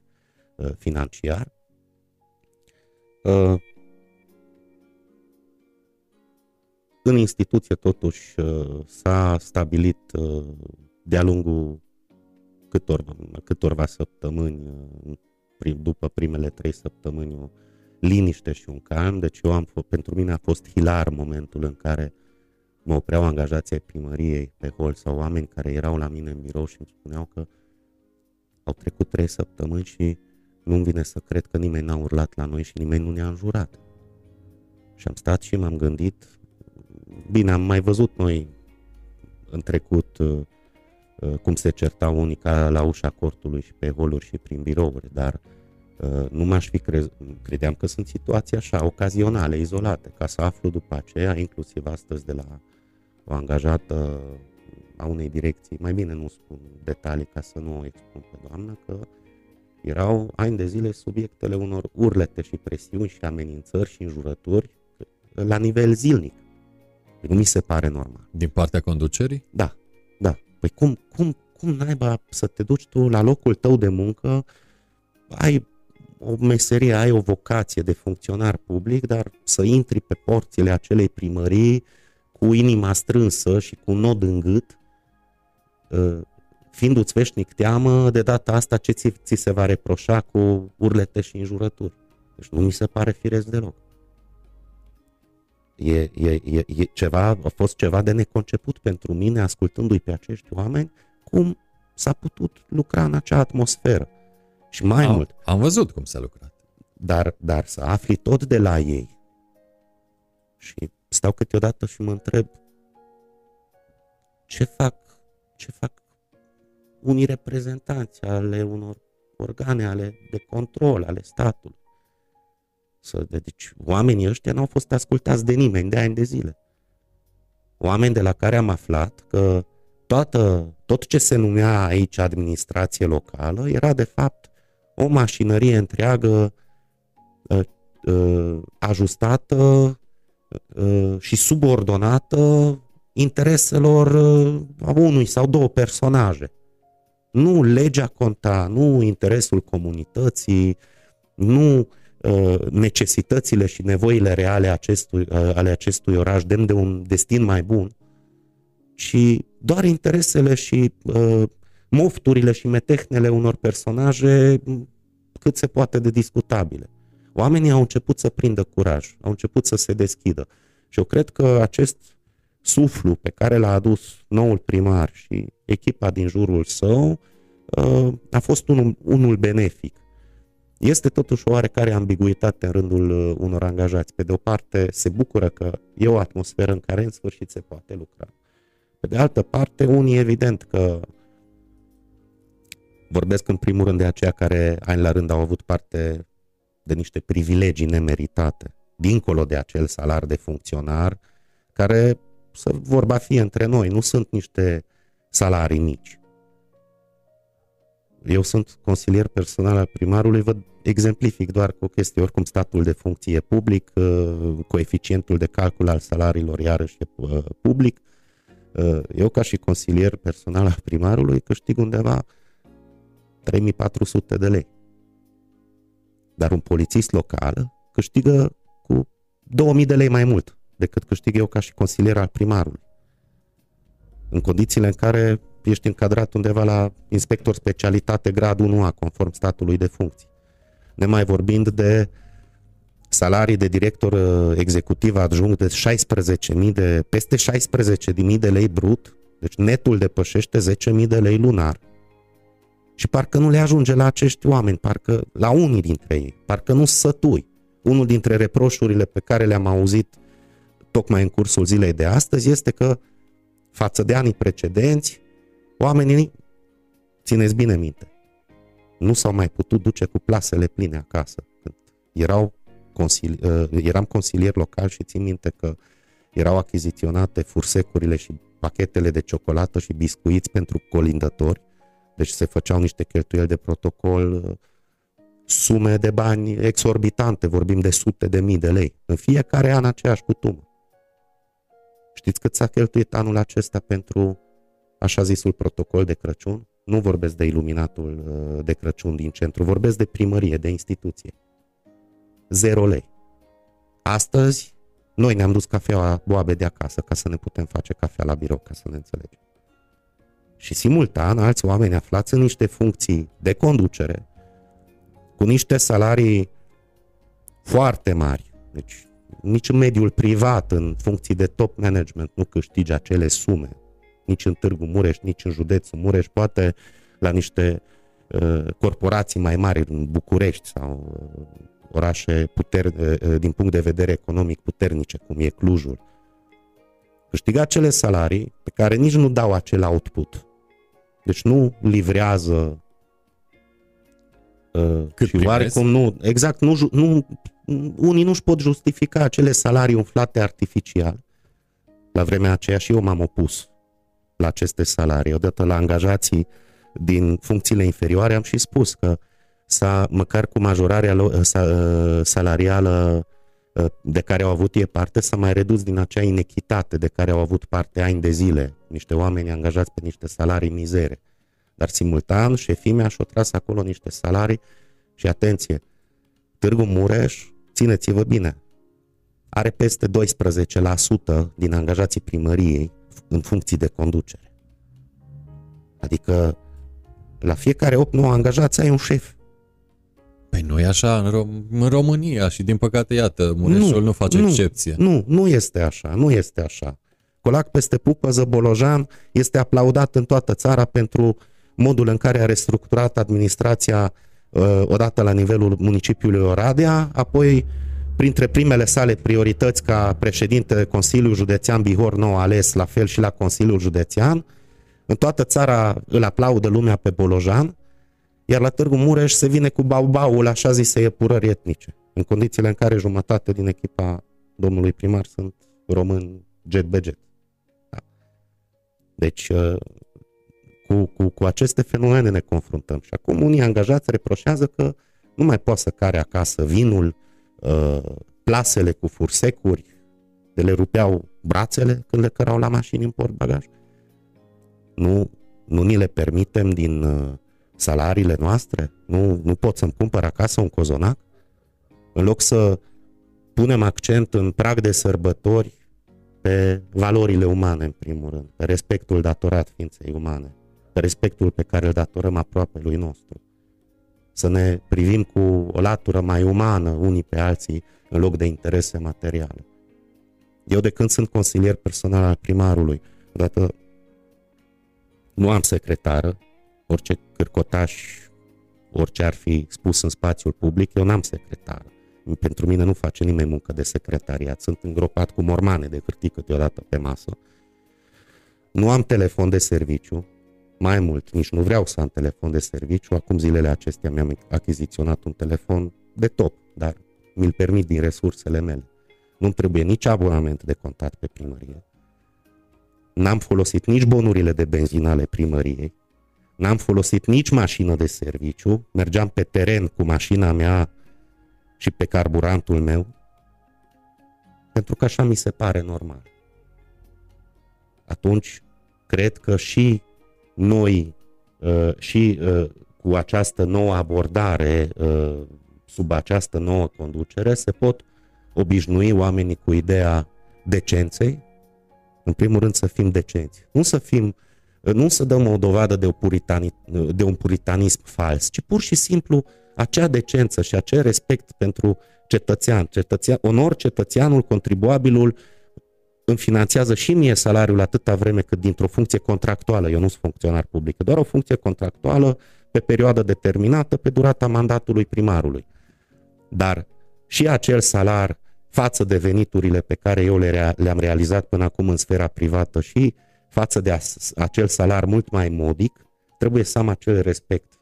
uh, financiar. Uh, În instituție totuși s-a stabilit de-a lungul câtorva, câtorva săptămâni, după primele trei săptămâni, o liniște și un calm. Deci eu am, pentru mine a fost hilar momentul în care mă opreau angajații ai primăriei pe hol sau oameni care erau la mine în birou și îmi spuneau că au trecut trei săptămâni și nu-mi vine să cred că nimeni n-a urlat la noi și nimeni nu ne-a înjurat. Și am stat și m-am gândit. Bine, am mai văzut noi în trecut uh, cum se certau unii ca la ușa cortului și pe holuri și prin birouri, dar uh, nu m-aș fi crezut, credeam că sunt situații așa, ocazionale, izolate, ca să aflu după aceea, inclusiv astăzi de la o angajată a unei direcții, mai bine nu spun detalii ca să nu o expun pe doamnă, că erau ani de zile subiectele unor urlete și presiuni și amenințări și înjurături la nivel zilnic. Nu mi se pare normal. Din partea conducerii? Da, da. Păi cum, cum, cum naiba să te duci tu la locul tău de muncă, ai o meserie, ai o vocație de funcționar public, dar să intri pe porțile acelei primării cu inima strânsă și cu un nod în gât, fiindu-ți veșnic teamă de data asta ce ți, ți se va reproșa cu urlete și înjurături. Deci nu mi se pare firesc deloc. E, e, e, e ceva, a fost ceva de neconceput pentru mine, ascultându-i pe acești oameni, cum s-a putut lucra în acea atmosferă. Și mai am, mult. Am văzut cum s-a lucrat. Dar, dar să afli tot de la ei. Și stau câteodată și mă întreb ce fac, ce fac unii reprezentanți ale unor organe ale de control, ale statului. Deci oamenii ăștia n-au fost ascultați de nimeni de ani de zile. Oameni de la care am aflat că toată, tot ce se numea aici administrație locală era de fapt o mașinărie întreagă uh, uh, ajustată uh, și subordonată intereselor uh, unui sau două personaje. Nu legea conta, nu interesul comunității, nu necesitățile și nevoile reale acestui, ale acestui oraș demn de un destin mai bun, și doar interesele și uh, mofturile și metehnele unor personaje cât se poate de discutabile. Oamenii au început să prindă curaj, au început să se deschidă și eu cred că acest suflu pe care l-a adus noul primar și echipa din jurul său uh, a fost unul, unul benefic. Este totuși o oarecare ambiguitate în rândul unor angajați. Pe de o parte se bucură că e o atmosferă în care în sfârșit se poate lucra. Pe de altă parte, unii evident că vorbesc în primul rând de aceia care ani la rând au avut parte de niște privilegii nemeritate, dincolo de acel salar de funcționar, care, să vorba fie între noi, nu sunt niște salarii mici. Eu sunt consilier personal al primarului, vă exemplific doar cu o chestie, oricum statul de funcție public, coeficientul de calcul al salariilor iarăși e public. Eu ca și consilier personal al primarului câștig undeva trei mii patru sute de lei. Dar un polițist local câștigă cu două mii de lei mai mult decât câștig eu ca și consilier al primarului. În condițiile în care ești încadrat undeva la inspector specialitate grad unu A, conform statului de funcții. Nemai vorbind de salarii de director executiv adjunct de șaisprezece mii de, peste șaisprezece mii de lei brut, deci netul depășește zece mii de lei lunar. Și parcă nu le ajunge la acești oameni, parcă la unii dintre ei, parcă nu sătui. Unul dintre reproșurile pe care le-am auzit tocmai în cursul zilei de astăzi este că față de anii precedenți, oamenii, țineți bine minte, nu s-au mai putut duce cu plasele pline acasă. Când erau consili- eram consilier local și țin minte că erau achiziționate fursecurile și pachetele de ciocolată și biscuiți pentru colindători, deci se făceau niște cheltuieli de protocol, sume de bani exorbitante, vorbim de sute de mii de lei, în fiecare an aceeași cutumă. Știți cât s-a cheltuit anul acesta pentru așa zisul protocol de Crăciun? Nu vorbesc de iluminatul de Crăciun din centru, vorbesc de primărie, de instituție. Zero lei. Astăzi, noi ne-am dus cafeaua boabe de acasă ca să ne putem face cafea la birou, ca să ne înțelegem. Și simultan, alți oameni aflați în niște funcții de conducere, cu niște salarii foarte mari, deci nici în mediul privat, în funcții de top management, nu câștigi acele sume. Nici în Târgu Mureș, nici în județul Mureș, poate la niște uh, corporații mai mari în București sau uh, orașe puter- uh, din punct de vedere economic puternice, cum e Clujul. Câștigă acele salarii pe care nici nu dau acel output. Deci nu livrează uh, cât și oarecum nu, exact, nu, nu, unii nu-și pot justifica acele salarii umflate artificial. La vremea aceea și eu m-am opus la aceste salarii. Odată la angajații din funcțiile inferioare am și spus că s-a, măcar cu majorarea salarială de care au avut ei parte, s-a mai redus din acea inechitate de care au avut parte ani de zile, niște oameni angajați pe niște salarii mizere. Dar simultan șefii mei și-au tras acolo niște salarii și atenție, Târgu Mureș, țineți-vă bine, are peste doisprezece la sută din angajații primăriei în funcții de conducere. Adică la fiecare opt nouă angajați ai un șef. Păi nu e așa în, Rom- în România și din păcate, iată, Mureșul nu, nu face nu, excepție. Nu, nu este așa, nu este așa. Colac peste pupăză, Bolojan este aplaudat în toată țara pentru modul în care a restructurat administrația odată la nivelul municipiului Oradea, apoi printre primele sale priorități ca președinte Consiliul Județean Bihor nou ales, la fel și la Consiliul Județean. În toată țara îl aplaudă lumea pe Bolojan, iar la Târgu Mureș se vine cu baubaul așa zise epurări etnice, în condițiile în care jumătate din echipa domnului primar sunt români jet be jet. Da. Deci cu, cu, cu aceste fenomene ne confruntăm și acum unii angajați reproșează că nu mai poate să care acasă vinul, plasele cu fursecuri, de le rupeau brațele când le cărau la mașini în portbagaj. Nu, nu ni le permitem din salariile noastre? Nu, nu pot să-mi cumpăr acasă un cozonac? În loc să punem accent în prag de sărbători pe valorile umane, în primul rând, pe respectul datorat ființei umane, pe respectul pe care îl datorăm aproape lui nostru, să ne privim cu o latură mai umană unii pe alții în loc de interese materiale. Eu de când sunt consilier personal al primarului, odată nu am secretară, orice cârcotaș, orice ar fi spus în spațiul public, eu n-am secretară. Pentru mine nu face nimeni muncă de secretariat, sunt îngropat cu mormane de hârtii câteodată pe masă. Nu am telefon de serviciu, mai mult, nici nu vreau să am telefon de serviciu. Acum zilele acestea mi-am achiziționat un telefon de top, dar mi-l permit din resursele mele. Nu-mi trebuie nici abonament de contact pe primărie. N-am folosit nici bonurile de benzină ale primăriei. N-am folosit nici mașină de serviciu. Mergeam pe teren cu mașina mea și pe carburantul meu, pentru că așa mi se pare normal. Atunci, cred că și noi, și cu această nouă abordare, sub această nouă conducere, se pot obișnui oamenii cu ideea decenței. În primul rând să fim decenți. Nu să fim, nu să dăm o dovadă de, o puritani, de un puritanism fals, ci pur și simplu acea decență și acel respect pentru cetățean. Cetățean, onor cetățeanul, contribuabilul, îmi finanțează și mie salariul atâta vreme cât dintr-o funcție contractuală, eu nu sunt funcționar public, doar o funcție contractuală pe perioadă determinată, pe durata mandatului primarului. Dar și acel salar față de veniturile pe care eu le, le-am realizat până acum în sfera privată și față de as, acel salar mult mai modic, trebuie să am acel respect.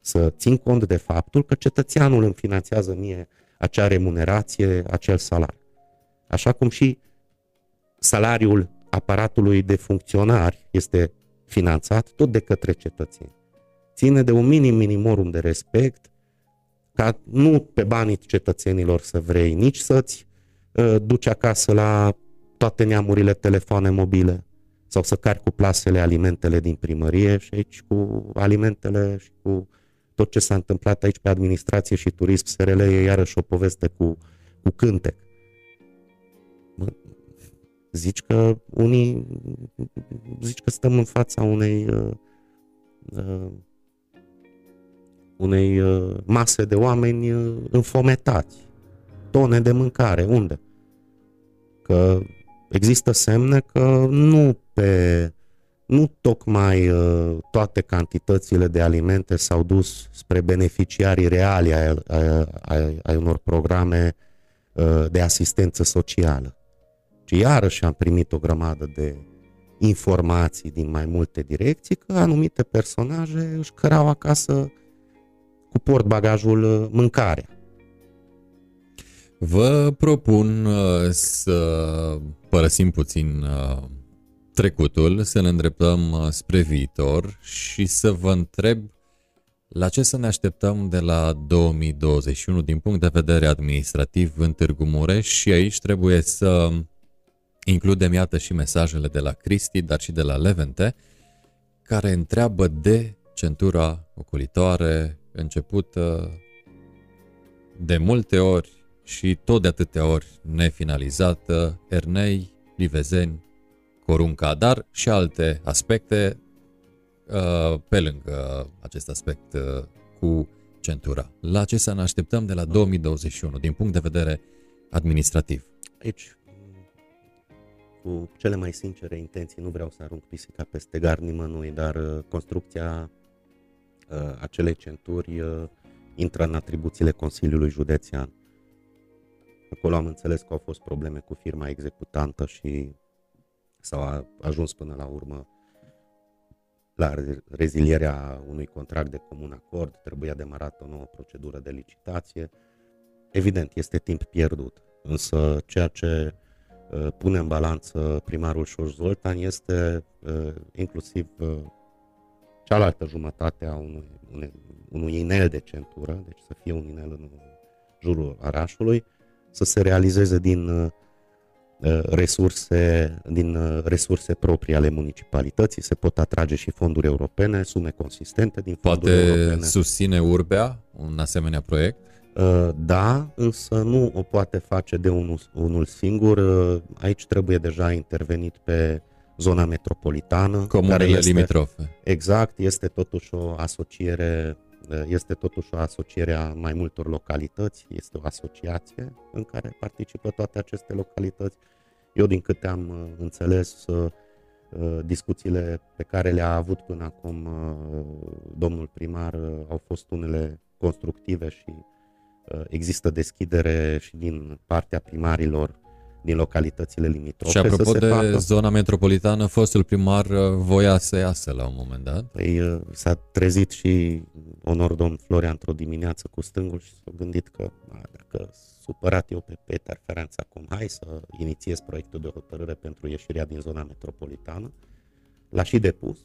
Să țin cont de faptul că cetățeanul îmi finanțează mie acea remunerație, acel salar. Așa cum și salariul aparatului de funcționari este finanțat tot de către cetățeni. Ține de un minim minimorum de respect, ca nu pe banii cetățenilor să vrei nici să-ți uh, duci acasă la toate neamurile telefoane mobile sau să cari cu plasele alimentele din primărie și aici cu alimentele și cu tot ce s-a întâmplat aici pe Administrație și Turism S R L e iarăși o poveste cu, cu cântec. Bă, zici că unii zici că stăm în fața unei uh, uh, unei uh, mase de oameni uh, înfometați, tone de mâncare, unde? Că există semne că nu pe nu tocmai uh, toate cantitățile de alimente s-au dus spre beneficiarii reali ai, ai, ai, ai unor programe uh, de asistență socială. Și iarăși am primit o grămadă de informații din mai multe direcții că anumite personaje își cărau acasă cu portbagajul mâncarea. Vă propun uh, să părăsim puțin uh, trecutul, să ne îndreptăm uh, spre viitor și să vă întreb la ce să ne așteptăm de la două mii douăzeci și unu din punct de vedere administrativ în Târgu Mureș și aici trebuie să includem, iată, și mesajele de la Cristi, dar și de la Levente, care întreabă de centura ocolitoare începută de multe ori și tot de atâtea ori nefinalizată, Ernei, Livezeni, Corunca, dar și alte aspecte pe lângă acest aspect cu centura. La ce să ne așteptăm de la două mii douăzeci și unu din punct de vedere administrativ? Aici, cu cele mai sincere intenții, nu vreau să arunc pisica peste gard nimănui, dar construcția uh, acelei centuri uh, intră în atribuțiile Consiliului Județean. Acolo am înțeles că au fost probleme cu firma executantă și s-au ajuns până la urmă la rezilierea unui contract de comun acord, trebuia demarată o nouă procedură de licitație. Evident, este timp pierdut, însă ceea ce pune în balanță primarul Șoș Zoltán este uh, inclusiv uh, cealaltă jumătate a unui, unui, unui inel de centură, deci să fie un inel în jurul orașului, să se realizeze din uh, resurse, din uh, resurse proprii ale municipalității, se pot atrage și fonduri europene, sume consistente din fonduri europene. Poate susține Urbea un asemenea proiect? Da, însă nu o poate face de unul, unul singur. Aici trebuie deja intervenit pe zona metropolitană. Comunele limitrofe. Exact, este totuși o asociere, este totuși o asociere a mai multor localități, este o asociație în care participă toate aceste localități. Eu, din câte am înțeles, discuțiile pe care le-a avut până acum domnul primar au fost unele constructive și există deschidere și din partea primarilor din localitățile limitrofe. Și apropo să se de facă. Zona metropolitană, fostul primar voia să iasă la un moment dat. Păi s-a trezit și onor domn Florea într-o dimineață cu stângul și s-a gândit că a, dacă supărat eu pe Peter Ferenț acum, hai să inițiez proiectul de hotărâre pentru ieșirea din zona metropolitană. L-a și depus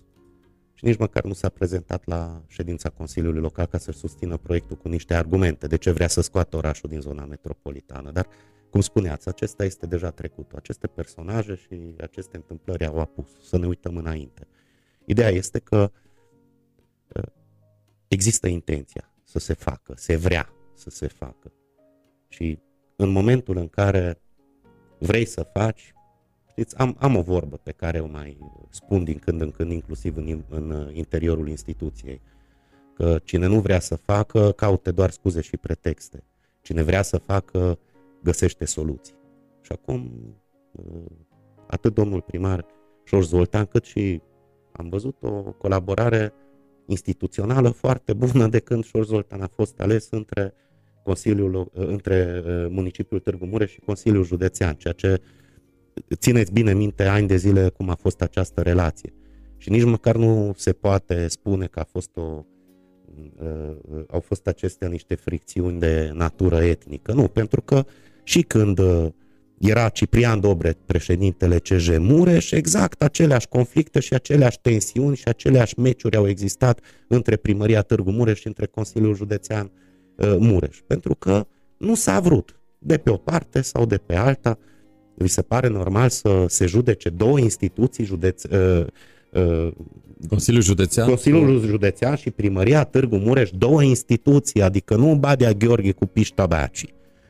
și nici măcar nu s-a prezentat la ședința Consiliului Local ca să-și susțină proiectul cu niște argumente de ce vrea să scoată orașul din zona metropolitană. Dar, cum spuneați, acesta este deja trecutul. Aceste personaje și aceste întâmplări au apus. Să ne uităm înainte. Ideea este că există intenția să se facă, se vrea să se facă. Și în momentul în care vrei să faci, știți, am, am o vorbă pe care o mai spun din când în când, inclusiv în, în interiorul instituției, că cine nu vrea să facă, caute doar scuze și pretexte. Cine vrea să facă, găsește soluții. Și acum, atât domnul primar Șoș Zoltán, cât și am văzut o colaborare instituțională foarte bună de când Șoș Zoltán a fost ales între Consiliul, între municipiul Târgu Mureș și Consiliul Județean, ceea ce țineți bine minte ani de zile cum a fost această relație. Și nici măcar nu se poate spune că a fost o, au fost acestea niște fricțiuni de natură etnică. Nu, pentru că și când era Ciprian Dobre președintele C J Mureș, exact aceleași conflicte și aceleași tensiuni și aceleași meciuri au existat între primăria Târgu Mureș și între Consiliul Județean Mureș, pentru că nu s-a vrut de pe o parte sau de pe alta. Vi se pare normal să se judece două instituții, județ, uh, uh, Consiliul, Județean, Consiliul Județean și Primăria Târgu Mureș, două instituții, adică nu Badea Gheorghe cu Pișta Baci,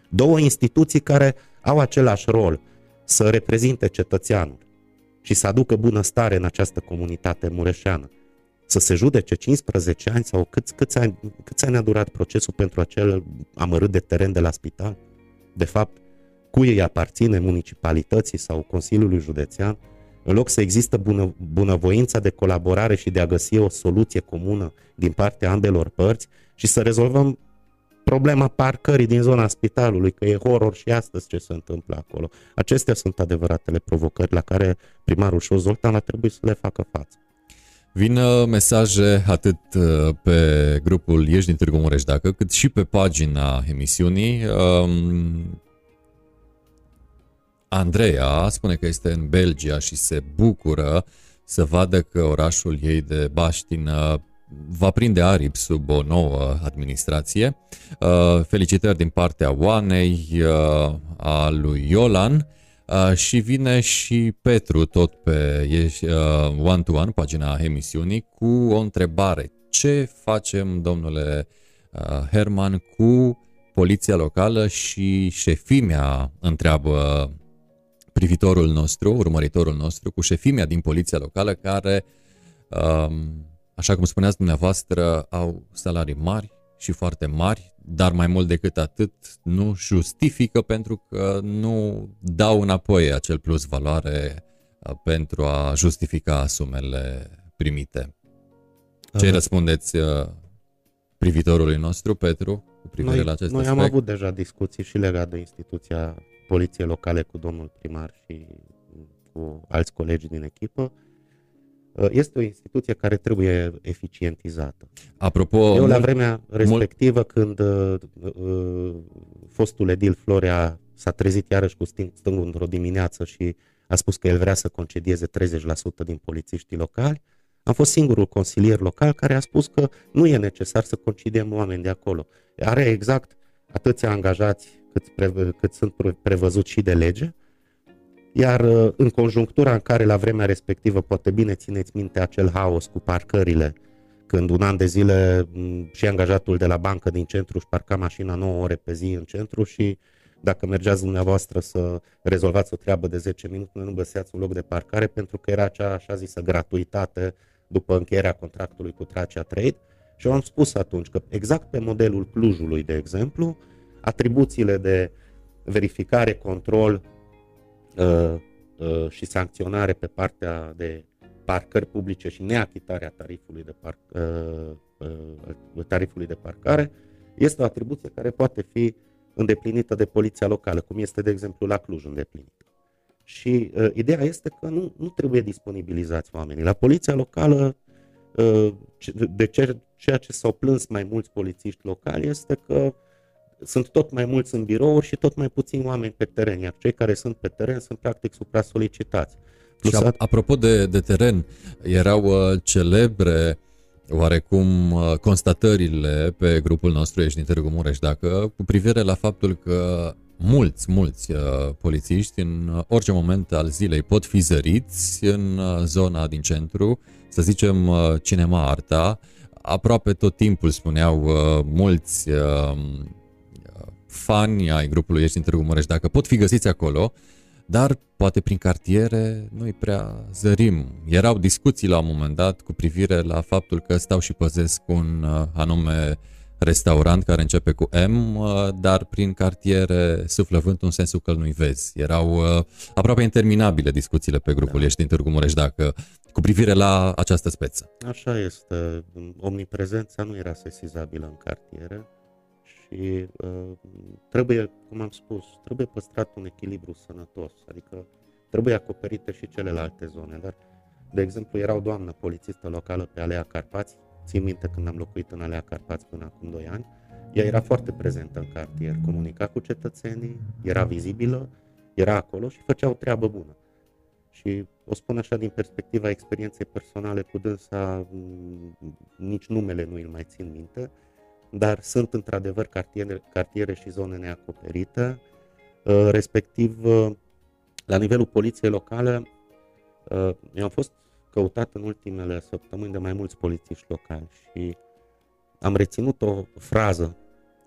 două instituții care au același rol, să reprezinte cetățeanul și să aducă bunăstare în această comunitate mureșeană. Să se judece cincisprezece ani sau câți, câți, ani, câți ani a durat procesul pentru acel amărât de teren de la spital? De fapt, cui îi aparține, municipalității sau Consiliului Județean? În loc să există bună, bunăvoința de colaborare și de a găsi o soluție comună din partea ambelor părți și să rezolvăm problema parcării din zona spitalului, că e horror și astăzi ce se întâmplă acolo. Acestea sunt adevăratele provocări la care primarul Șoș Zoltán a trebuit să le facă față. Vin mesaje atât pe grupul Ești din Târgu Mureș, dacă, cât și pe pagina emisiunii. Um, Andreea spune că este în Belgia și se bucură să vadă că orașul ei de baștină va prinde aripi sub o nouă administrație. Uh, felicitări din partea Oanei, uh, a lui Iolan. Uh, și vine și Petru, tot pe uh, One to One, pagina emisiunii, cu o întrebare. Ce facem, domnule uh, Herman, cu poliția locală și șefimea, întreabă privitorul nostru, urmăritorul nostru, cu șefimea din poliția locală care, uh, așa cum spuneați dumneavoastră, au salarii mari și foarte mari, dar mai mult decât atât nu justifică pentru că nu dau înapoi acel plus valoare pentru a justifica sumele primite. Ce uh, răspundeți uh, privitorului nostru, Petru, cu privire noi, la acest noi aspect? Noi am avut deja discuții și legat de instituția poliției locale cu domnul primar și cu alți colegi din echipă. Este o instituție care trebuie eficientizată. Apropo, eu la vremea respectivă, mult... când uh, fostul edil Florea s-a trezit iarăși cu stângul într-o dimineață și a spus că el vrea să concedieze treizeci la sută din polițiștii locali, am fost singurul consilier local care a spus că nu e necesar să concediem oameni de acolo. Are exact atâția angajați cât, pre- cât sunt prevăzuți și de lege. Iar în conjunctura în care la vremea respectivă, poate bine țineți minte acel haos cu parcările, când un an de zile și angajatul de la bancă din centru își parca mașina nouă ore pe zi în centru și dacă mergeați dumneavoastră să rezolvați o treabă de zece minute, nu găseați un loc de parcare pentru că era acea așa zisă gratuitate după încheierea contractului cu Tracia Trade. Și eu am spus atunci că exact pe modelul Clujului, de exemplu, atribuțiile de verificare, control, și sancționare pe partea de parcări publice și neachitarea tarifului de, par... tarifului de parcare este o atribuție care poate fi îndeplinită de poliția locală, cum este, de exemplu, la Cluj îndeplinită. Și uh, ideea este că nu, nu trebuie disponibilizați oamenii. La poliția locală, uh, de ceea ce s-au plâns mai mulți polițiști locali este că sunt tot mai mulți în birouri și tot mai puțini oameni pe teren, iar cei care sunt pe teren sunt practic supra-solicitați. Și a, apropo de, de teren, erau uh, celebre oarecum uh, constatările pe grupul nostru Ești din Târgu Mureș, dacă, cu privire la faptul că mulți, mulți uh, polițiști în orice moment al zilei pot fi zăriți în uh, zona din centru, să zicem uh, Cinema Arta, aproape tot timpul, spuneau uh, mulți uh, fani ai grupului Ești din Târgu Mureș, dacă pot fi găsiți acolo, dar poate prin cartiere nu-i prea zărim. Erau discuții la un moment dat cu privire la faptul că stau și păzesc un anume restaurant care începe cu M, dar prin cartiere suflă vântul în sensul că nu-i vezi. Erau aproape interminabile discuțiile pe grupul da. Ești din Târgu Mureș, dacă, cu privire la această speță. Așa este. Omniprezența nu era sesizabilă în cartiere. Și uh, trebuie, cum am spus, trebuie păstrat un echilibru sănătos, adică trebuie acoperite și celelalte zone. Dar, de exemplu, era o doamnă polițistă locală pe Aleea Carpați, țin minte când am locuit în Aleea Carpați până acum doi ani, ea era foarte prezentă în cartier, comunica cu cetățenii, era vizibilă, era acolo și făcea o treabă bună. Și o spun așa din perspectiva experienței personale cu dânsa, nici numele nu îl mai țin minte, dar sunt într-adevăr cartiere, cartiere și zone neacoperite, respectiv la nivelul poliției locale. Eu am fost căutat în ultimele săptămâni de mai mulți polițiști locali și am reținut o frază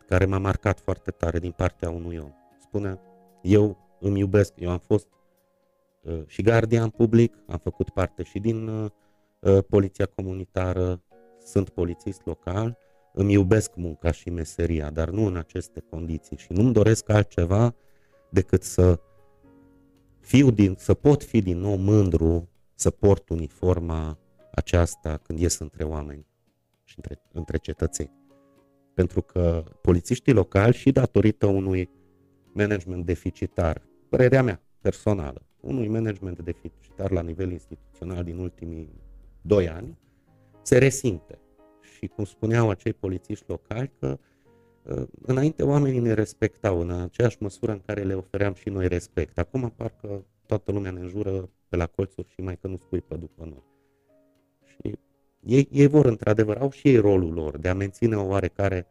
care m-a marcat foarte tare din partea unui om. Spune, eu îmi iubesc, eu am fost și gardian public, am făcut parte și din poliția comunitară, sunt polițist local, îmi iubesc munca și meseria, dar nu în aceste condiții și nu-mi doresc altceva decât să fiu din, să pot fi din nou mândru să port uniforma aceasta când ies între oameni și între, între cetățeni. Pentru că polițiștii locali și datorită unui management deficitar, părerea mea personală, unui management deficitar la nivel instituțional din ultimii doi ani, se resimte. Și cum spuneau acei polițiști locali, că înainte oamenii ne respectau în aceeași măsură în care le ofeream și noi respect. Acum parcă toată lumea ne înjură pe la colțuri și mai că nu scuipă după noi. Și ei, ei vor, într-adevăr, au și ei rolul lor de a menține o oarecare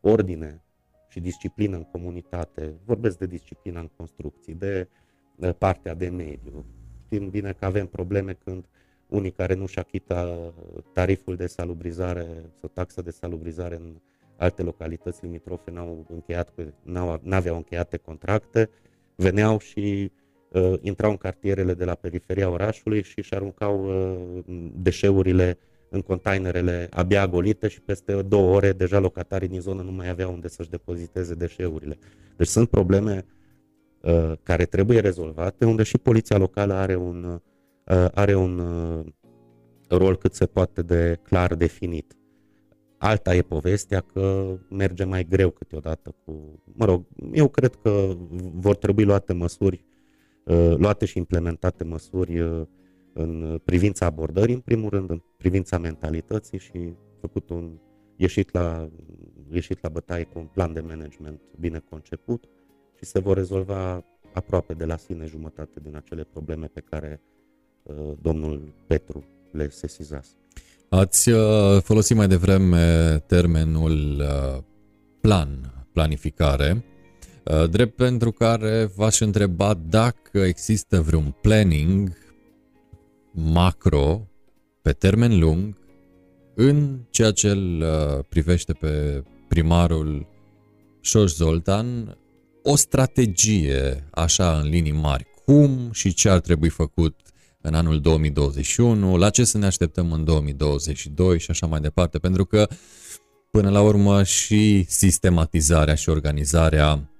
ordine și disciplină în comunitate. Vorbesc de disciplina în construcții, de, de partea de mediu. Știm bine că avem probleme când unii care nu-și achită tariful de salubrizare sau taxa de salubrizare în alte localități limitrofe n-au încheiat, n-aveau încheiate contracte, veneau și uh, intrau în cartierele de la periferia orașului și își aruncau uh, deșeurile în containerele abia golite și peste două ore deja locatarii din zonă nu mai aveau unde să-și depoziteze deșeurile. Deci sunt probleme uh, care trebuie rezolvate, unde și poliția locală are un... Uh, are un uh, rol cât se poate de clar definit. Alta e povestea că merge mai greu câteodată cu... Mă rog, eu cred că vor trebui luate măsuri, uh, luate și implementate măsuri uh, în privința abordării, în primul rând, în privința mentalității și făcut un ieșit la, ieșit la bătaie cu un plan de management bine conceput și se vor rezolva aproape de la sine jumătate din acele probleme pe care domnul Petru le sesizase. Ați folosit mai devreme termenul plan, planificare, drept pentru care v-aș întreba dacă există vreun planning macro pe termen lung în ceea ce îl privește pe primarul Șoș Zoltán, o strategie așa în linii mari, cum și ce ar trebui făcut în anul două mii douăzeci și unu, la ce să ne așteptăm în două mii douăzeci și doi și așa mai departe, pentru că până la urmă și sistematizarea și organizarea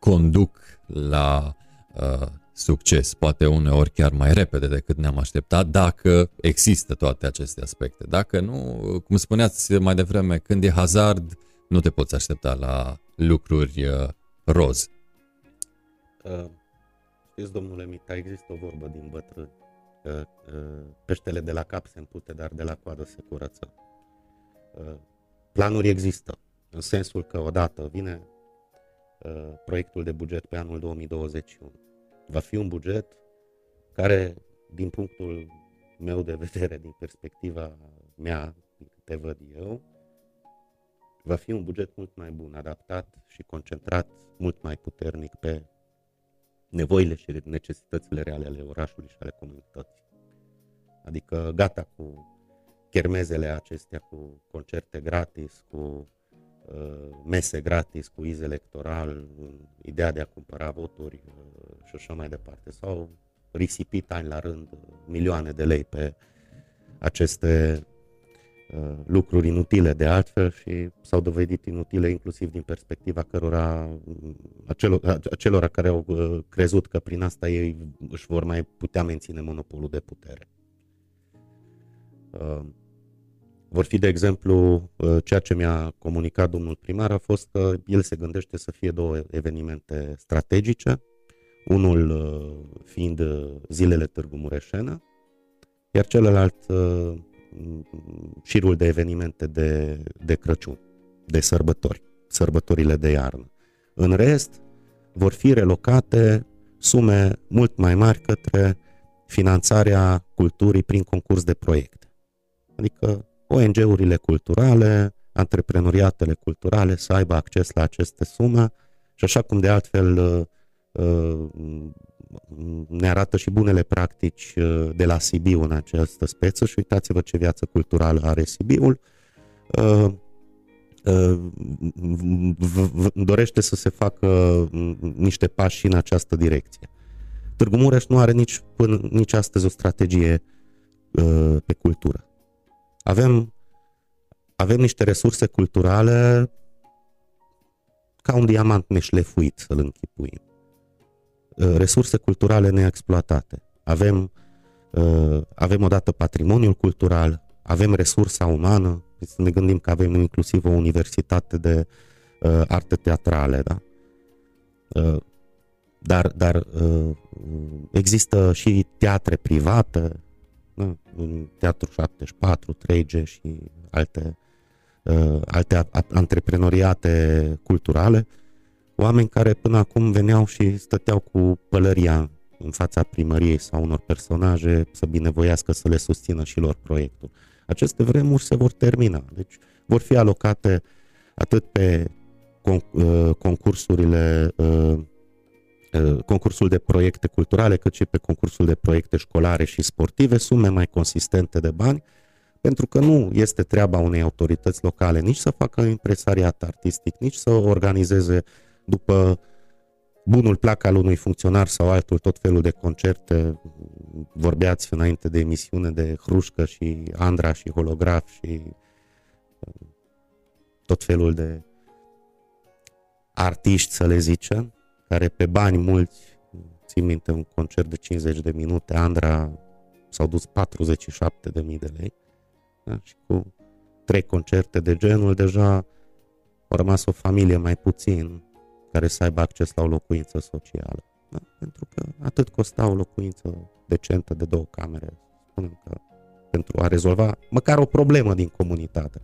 conduc la uh, succes, poate uneori chiar mai repede decât ne-am așteptat, dacă există toate aceste aspecte. Dacă nu, cum spuneați mai devreme, când e hazard, nu te poți aștepta la lucruri uh, roz. Uh, știți, domnule Mita, există o vorbă din bătrân. Uh, uh, peștele de la cap se împute, dar de la coadă se curăță. Uh, planuri există, în sensul că odată vine uh, proiectul de buget pe anul două mii douăzeci și unu. Va fi un buget care, din punctul meu de vedere, din perspectiva mea, din câte văd eu, va fi un buget mult mai bun, adaptat și concentrat mult mai puternic pe nevoile și necesitățile reale ale orașului și ale comunității. Adică gata cu chermezele acestea, cu concerte gratis, cu uh, mese gratis, cu iz electoral, ideea de a cumpăra voturi uh, și așa mai departe. Sau risipit ani la rând milioane de lei pe aceste uh, lucruri inutile de altfel și s-au dovedit inutile inclusiv din perspectiva cărora, acelor, acelora care au uh, crezut că prin asta ei își vor mai putea menține monopolul de putere. Uh, vor fi, de exemplu, uh, ceea ce mi-a comunicat domnul primar a fost că el se gândește să fie două evenimente strategice, unul uh, fiind uh, zilele Târgu Mureșene, iar celălalt uh, șirul de evenimente de, de Crăciun, de sărbători, sărbătorile de iarnă. În rest, vor fi relocate sume mult mai mari către finanțarea culturii prin concurs de proiecte. Adică O N G-urile culturale, antreprenoriatele culturale să aibă acces la aceste sume și așa cum de altfel uh, ne arată și bunele practici de la Sibiu în această speță și uitați-vă ce viață culturală are Sibiul. Dorește să se facă niște pași în această direcție. Târgu Mureș nu are nici, până, nici astăzi o strategie pe cultură. Avem, avem niște resurse culturale ca un diamant neșlefuit, să-l închipuim. Resurse culturale neexploatate. Avem, uh, avem odată patrimoniul cultural, avem resursa umană, ne gândim că avem inclusiv o universitate de uh, arte teatrale, da? Uh, dar dar uh, există și teatre private, da? Teatru șaptezeci și patru, trei G și alte, uh, alte antreprenoriate culturale. Oameni care până acum veneau și stăteau cu pălăria în fața primăriei sau unor personaje să binevoiască să le susțină și lor proiectul. Aceste vremuri se vor termina, deci vor fi alocate atât pe concursurile, concursul de proiecte culturale, cât și pe concursul de proiecte școlare și sportive, sume mai consistente de bani, pentru că nu este treaba unei autorități locale nici să facă impresariat artistic, nici să organizeze după bunul plac al unui funcționar sau altul tot felul de concerte. Vorbeați înainte de emisiune de Hrușcă și Andra și Holograf și tot felul de artiști, să le zicem, care pe bani mulți, țin minte un concert de cincizeci de minute, Andra s-au dus patruzeci și șapte de mii de lei, da? Și cu trei concerte de genul deja a rămas o familie mai puțin care să aibă acces la o locuință socială. Da? Pentru că atât costa o locuință decentă de două camere, spunem că pentru a rezolva măcar o problemă din comunitate.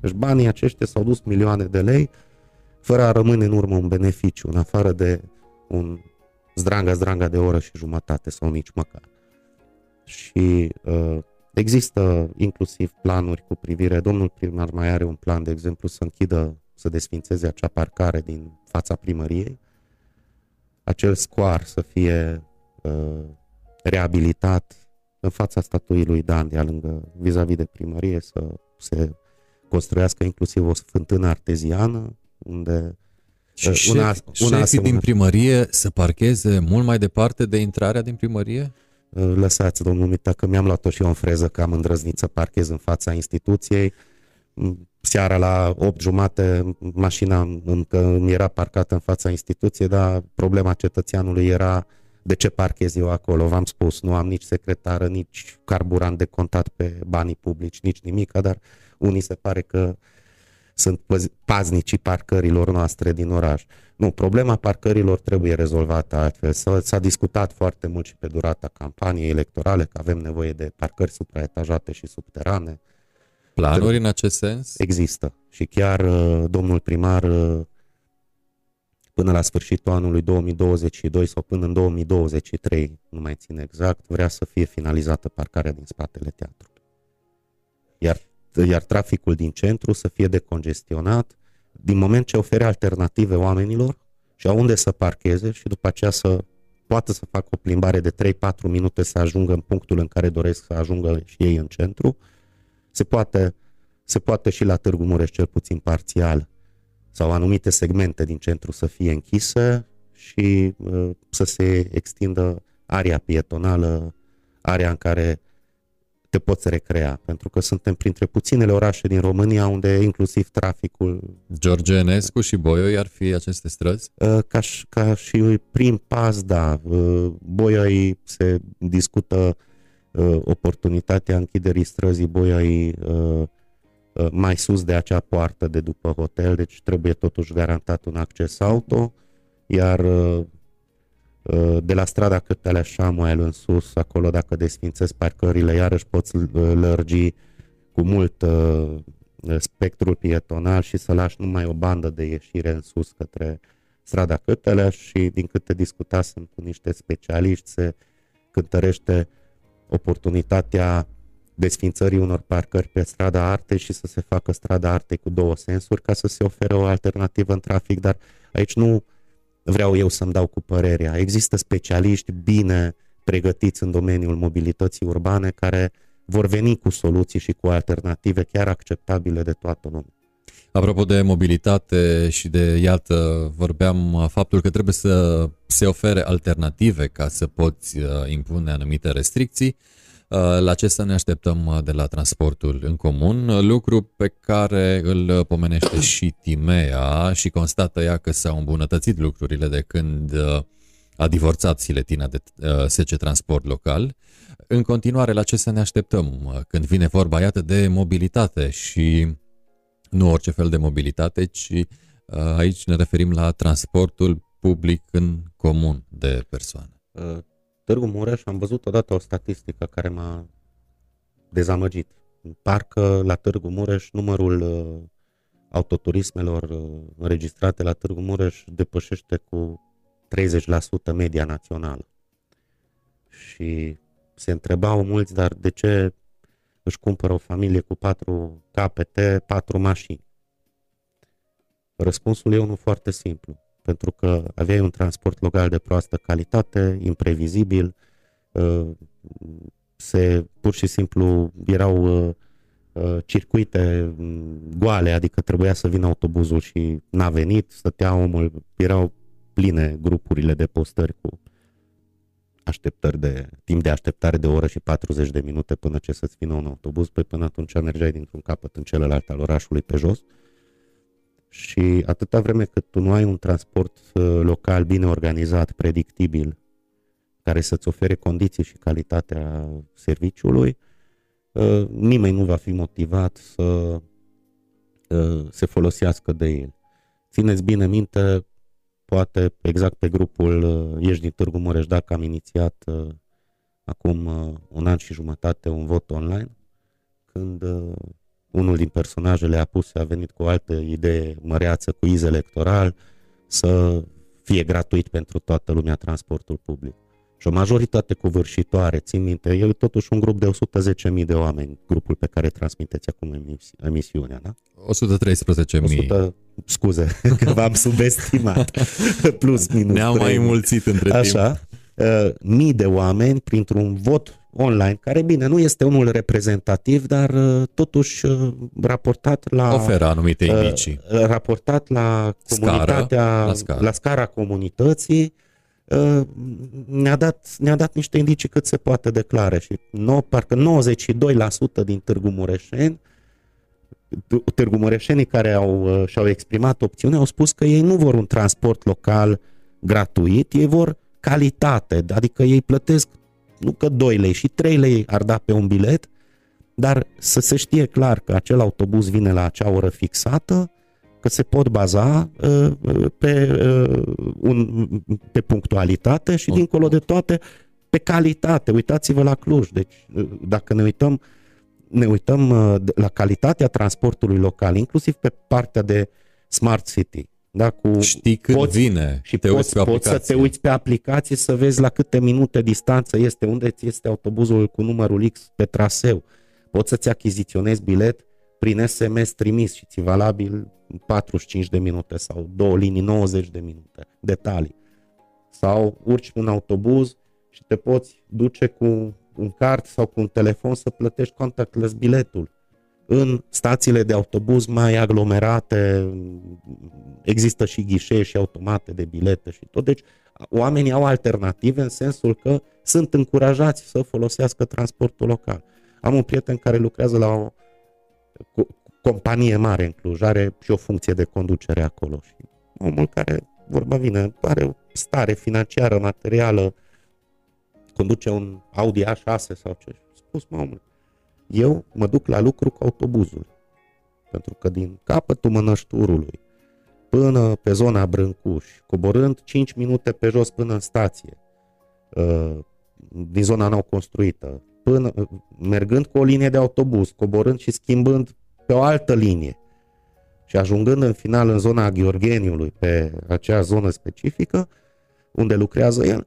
Deci banii aceștia s-au dus milioane de lei fără a rămâne în urmă un beneficiu, în afară de un zdranga-zdranga de oră și jumătate sau nici măcar. Și uh, există inclusiv planuri cu privire, domnul primar mai are un plan, de exemplu, să închidă, să desfințeze acea parcare din fața primăriei, acel scoar să fie uh, reabilitat în fața statuii lui Dan, de-a lângă, vis-a-vis de primărie, să se construiască inclusiv o fântână arteziană, unde și uh, una, șef, una șefii din primărie să parcheze mult mai departe de intrarea din primărie? Uh, lăsați, domnul Mita, că mi-am luat-o și eu în freză, că am îndrăznit să parchez în fața instituției. Seara la opt jumate mașina încă îmi era parcată în fața instituției, dar problema cetățeanului era de ce parchez eu acolo. V-am spus, nu am nici secretară, nici carburant de contat pe banii publici, nici nimic, dar unii se pare că sunt paznicii parcărilor noastre din oraș. Nu, problema parcărilor trebuie rezolvată altfel. S-a discutat foarte mult și pe durata campaniei electorale că avem nevoie de parcări supraetajate și subterane. Planuri în acest sens? Există. Și chiar domnul primar, până la sfârșitul anului două mii douăzeci și doi sau până în două mii douăzeci și trei, nu mai țin exact, vrea să fie finalizată parcarea din spatele teatrului. Iar, iar traficul din centru să fie decongestionat, din moment ce ofere alternative oamenilor și au unde să parcheze și după aceea să poată să facă o plimbare de trei-patru minute să ajungă în punctul în care doresc să ajungă și ei în centru. Se poate, se poate și la Târgu Mureș, cel puțin parțial, sau anumite segmente din centru să fie închise și uh, să se extindă area pietonală, area în care te poți recrea, pentru că suntem printre puținele orașe din România unde inclusiv traficul... George Enescu și Bolyai ar fi aceste străzi? Uh, ca, și, ca și prim pas, da. Uh, Bolyai se discută uh, oportunitatea închiderii străzii Bolyai uh, mai sus de acea poartă de după hotel, deci trebuie totuși garantat un acces auto, iar de la strada Cârtelea Șamuel în sus, acolo dacă desfințezi parcările, iarăși poți lărgi cu mult spectrul pietonal și să lași numai o bandă de ieșire în sus către strada Cârtelea și din câte discutasem cu niște specialiști se cântărește oportunitatea desfințării unor parcări pe strada Artei și să se facă strada Artei cu două sensuri ca să se ofere o alternativă în trafic, dar aici nu vreau eu să-mi dau cu părerea. Există specialiști bine pregătiți în domeniul mobilității urbane care vor veni cu soluții și cu alternative chiar acceptabile de toată lumea. Apropo de mobilitate și de, iată, vorbeam faptul că trebuie să se ofere alternative ca să poți impune anumite restricții. La ce să ne așteptăm de la transportul în comun, lucru pe care îl pomenește și Timea și constată ea că s-au îmbunătățit lucrurile de când a divorțat Siletina de S C Transport Local. În continuare, la ce să ne așteptăm când vine vorba, iată, de mobilitate și nu orice fel de mobilitate, ci aici ne referim la transportul public în comun de persoane. Târgu Mureș, am văzut odată o statistică care m-a dezamăgit. Parcă la Târgu Mureș numărul uh, autoturismelor uh, înregistrate la Târgu Mureș depășește cu treizeci la sută media națională. Și se întrebau mulți, dar de ce își cumpără o familie cu patru capete, patru mașini? Răspunsul e unul foarte simplu. Pentru că aveai un transport local de proastă calitate, imprevizibil, se, pur și simplu erau circuite goale, adică trebuia să vină autobuzul și n-a venit, stătea omul, erau pline grupurile de postări cu așteptări de, timp de așteptare de o oră și patruzeci de minute până ce să-ți vină un autobuz, păi până atunci mergeai dintr-un capăt în celălalt al orașului pe jos. Și atâta vreme cât tu nu ai un transport local bine organizat, predictibil, care să-ți ofere condiții și calitatea serviciului, nimeni nu va fi motivat să se folosească de el. Țineți bine minte, poate exact pe grupul Ești din Târgu Mureș, dacă am inițiat acum un an și jumătate un vot online, când... unul din personajele apuse a venit cu o altă idee măreață, cu iz electoral, să fie gratuit pentru toată lumea transportul public. Și o majoritate covârșitoare, țin minte, e totuși un grup de o sută zece mii de oameni, grupul pe care transmiteți acum emisiunea, da? o sută treisprezece mii. Scuze, că v-am subestimat. Plus, minus. Ne-am mai înmulțit între timp. Așa. Mii de oameni, printr-un vot online, care bine, nu este unul reprezentativ, dar totuși raportat la... Oferă anumite indicii. Raportat la comunitatea, scară, la, scară. la scara comunității, ne-a dat, ne-a dat niște indicii cât se poate de clare și nou, parcă nouăzeci și doi la sută din Târgu Mureșeni, Târgu Mureșenii care au, și-au exprimat opțiunea, au spus că ei nu vor un transport local gratuit, ei vor calitate, adică ei plătesc nu că doi lei și trei lei ar da pe un bilet, dar să se știe clar că acel autobuz vine la acea oră fixată, că se pot baza uh, pe, uh, un, pe punctualitate și, dincolo de toate, pe calitate. Uitați-vă la Cluj. Deci, dacă ne uităm, ne uităm uh, la calitatea transportului local, inclusiv pe partea de Smart City. Da, cu știi când poți, vine și te poți, poți să te uiți pe aplicație să vezi la câte minute distanță este, unde ți este autobuzul cu numărul X pe traseu. Poți să-ți achiziționezi bilet prin S M S trimis și ți valabil patruzeci și cinci de minute sau două linii nouăzeci de minute, detalii. Sau urci un autobuz și te poți duce cu un card sau cu un telefon să plătești contactless biletul. În stațiile de autobuz mai aglomerate există și ghișee și automate de bilete și tot. Deci oamenii au alternative în sensul că sunt încurajați să folosească transportul local. Am un prieten care lucrează la o companie mare în Cluj, are și o funcție de conducere acolo. Și omul care, vorba vine, are o stare financiară, materială, conduce un Audi A șase sau ce. Spus, mă, omule, eu mă duc la lucru cu autobuzul, pentru că din capătul Mănășturului până pe zona Brâncuși, coborând cinci minute pe jos până în stație, din zona nou construită, până, mergând cu o linie de autobuz, coborând și schimbând pe o altă linie și ajungând în final în zona Gheorgheniului, pe acea zonă specifică unde lucrează el,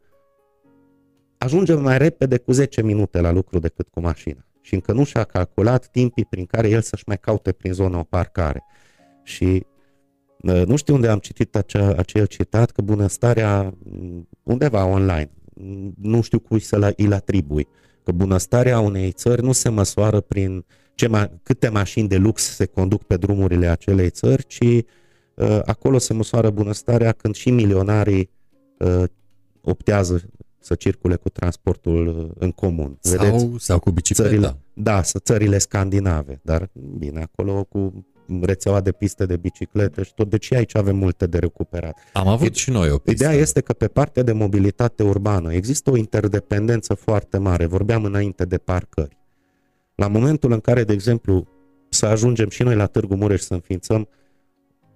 ajungem mai repede cu zece minute la lucru decât cu mașina. Și încă nu și-a calculat timpii prin care el să-și mai caute prin zonă o parcare. Și nu știu unde am citit acea, acel citat, că bunăstarea, undeva online, nu știu cui să îl atribui, că bunăstarea unei țări nu se măsoară prin ce ma, câte mașini de lux se conduc pe drumurile acelei țări, ci uh, acolo se măsoară bunăstarea când și milionarii uh, optează să circule cu transportul în comun. Sau, vedeți? Sau cu bicicleta. Țările, da, să țările scandinave, dar bine, acolo cu rețeaua de piste de biciclete și tot, deci aici avem multe de recuperat. Am avut e, și noi o pistă. Ideea este că pe partea de mobilitate urbană există o interdependență foarte mare. Vorbeam înainte de parcări. La momentul în care, de exemplu, să ajungem și noi la Târgu Mureș să înființăm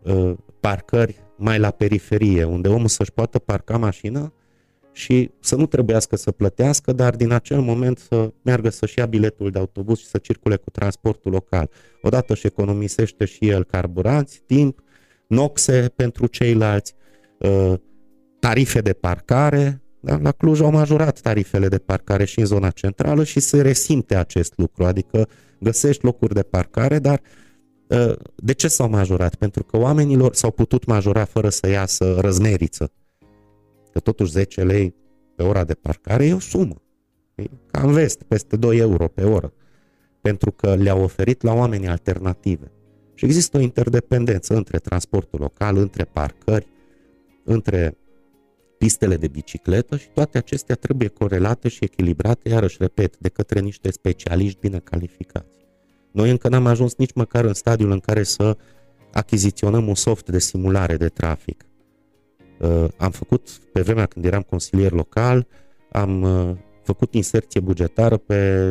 uh, parcări mai la periferie, unde omul să-și poată parca mașina și să nu trebuiască să plătească, dar din acel moment să meargă să-și ia biletul de autobuz și să circule cu transportul local. Odată își economisește și el carburanți, timp, noxe pentru ceilalți, tarife de parcare. Da? La Cluj au majorat tarifele de parcare și în zona centrală și se resimte acest lucru, adică găsești locuri de parcare, dar de ce s-au majorat? Pentru că oamenilor s-au putut majora fără să iasă răzneriță. Că totuși zece lei pe ora de parcare e o sumă. E ca în vest, peste doi euro pe oră. Pentru că le-au oferit la oameni alternative. Și există o interdependență între transportul local, între parcări, între pistele de bicicletă și toate acestea trebuie corelate și echilibrate, iarăși, repet, de către niște specialiști bine calificați. Noi încă n-am ajuns nici măcar în stadiul în care să achiziționăm un soft de simulare de trafic. Am făcut, pe vremea când eram consilier local, am făcut inserție bugetară pe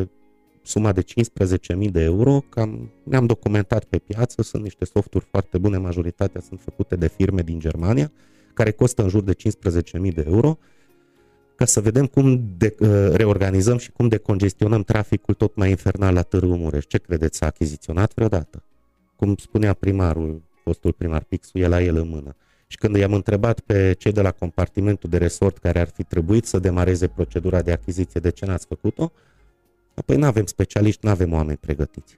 suma de cincisprezece mii de euro, cam, ne-am documentat pe piață, sunt niște softuri foarte bune, majoritatea sunt făcute de firme din Germania, care costă în jur de cincisprezece mii de euro, ca să vedem cum de, reorganizăm și cum decongestionăm traficul tot mai infernal la Târgu Mureș. Ce credeți, s-a achiziționat vreodată? Cum spunea primarul, fostul primar Pixu, el la el în mână. Și când i-am întrebat pe cei de la compartimentul de resort care ar fi trebuit să demareze procedura de achiziție, de ce n-ați făcut-o? Păi n-avem specialiști, n-avem oameni pregătiți.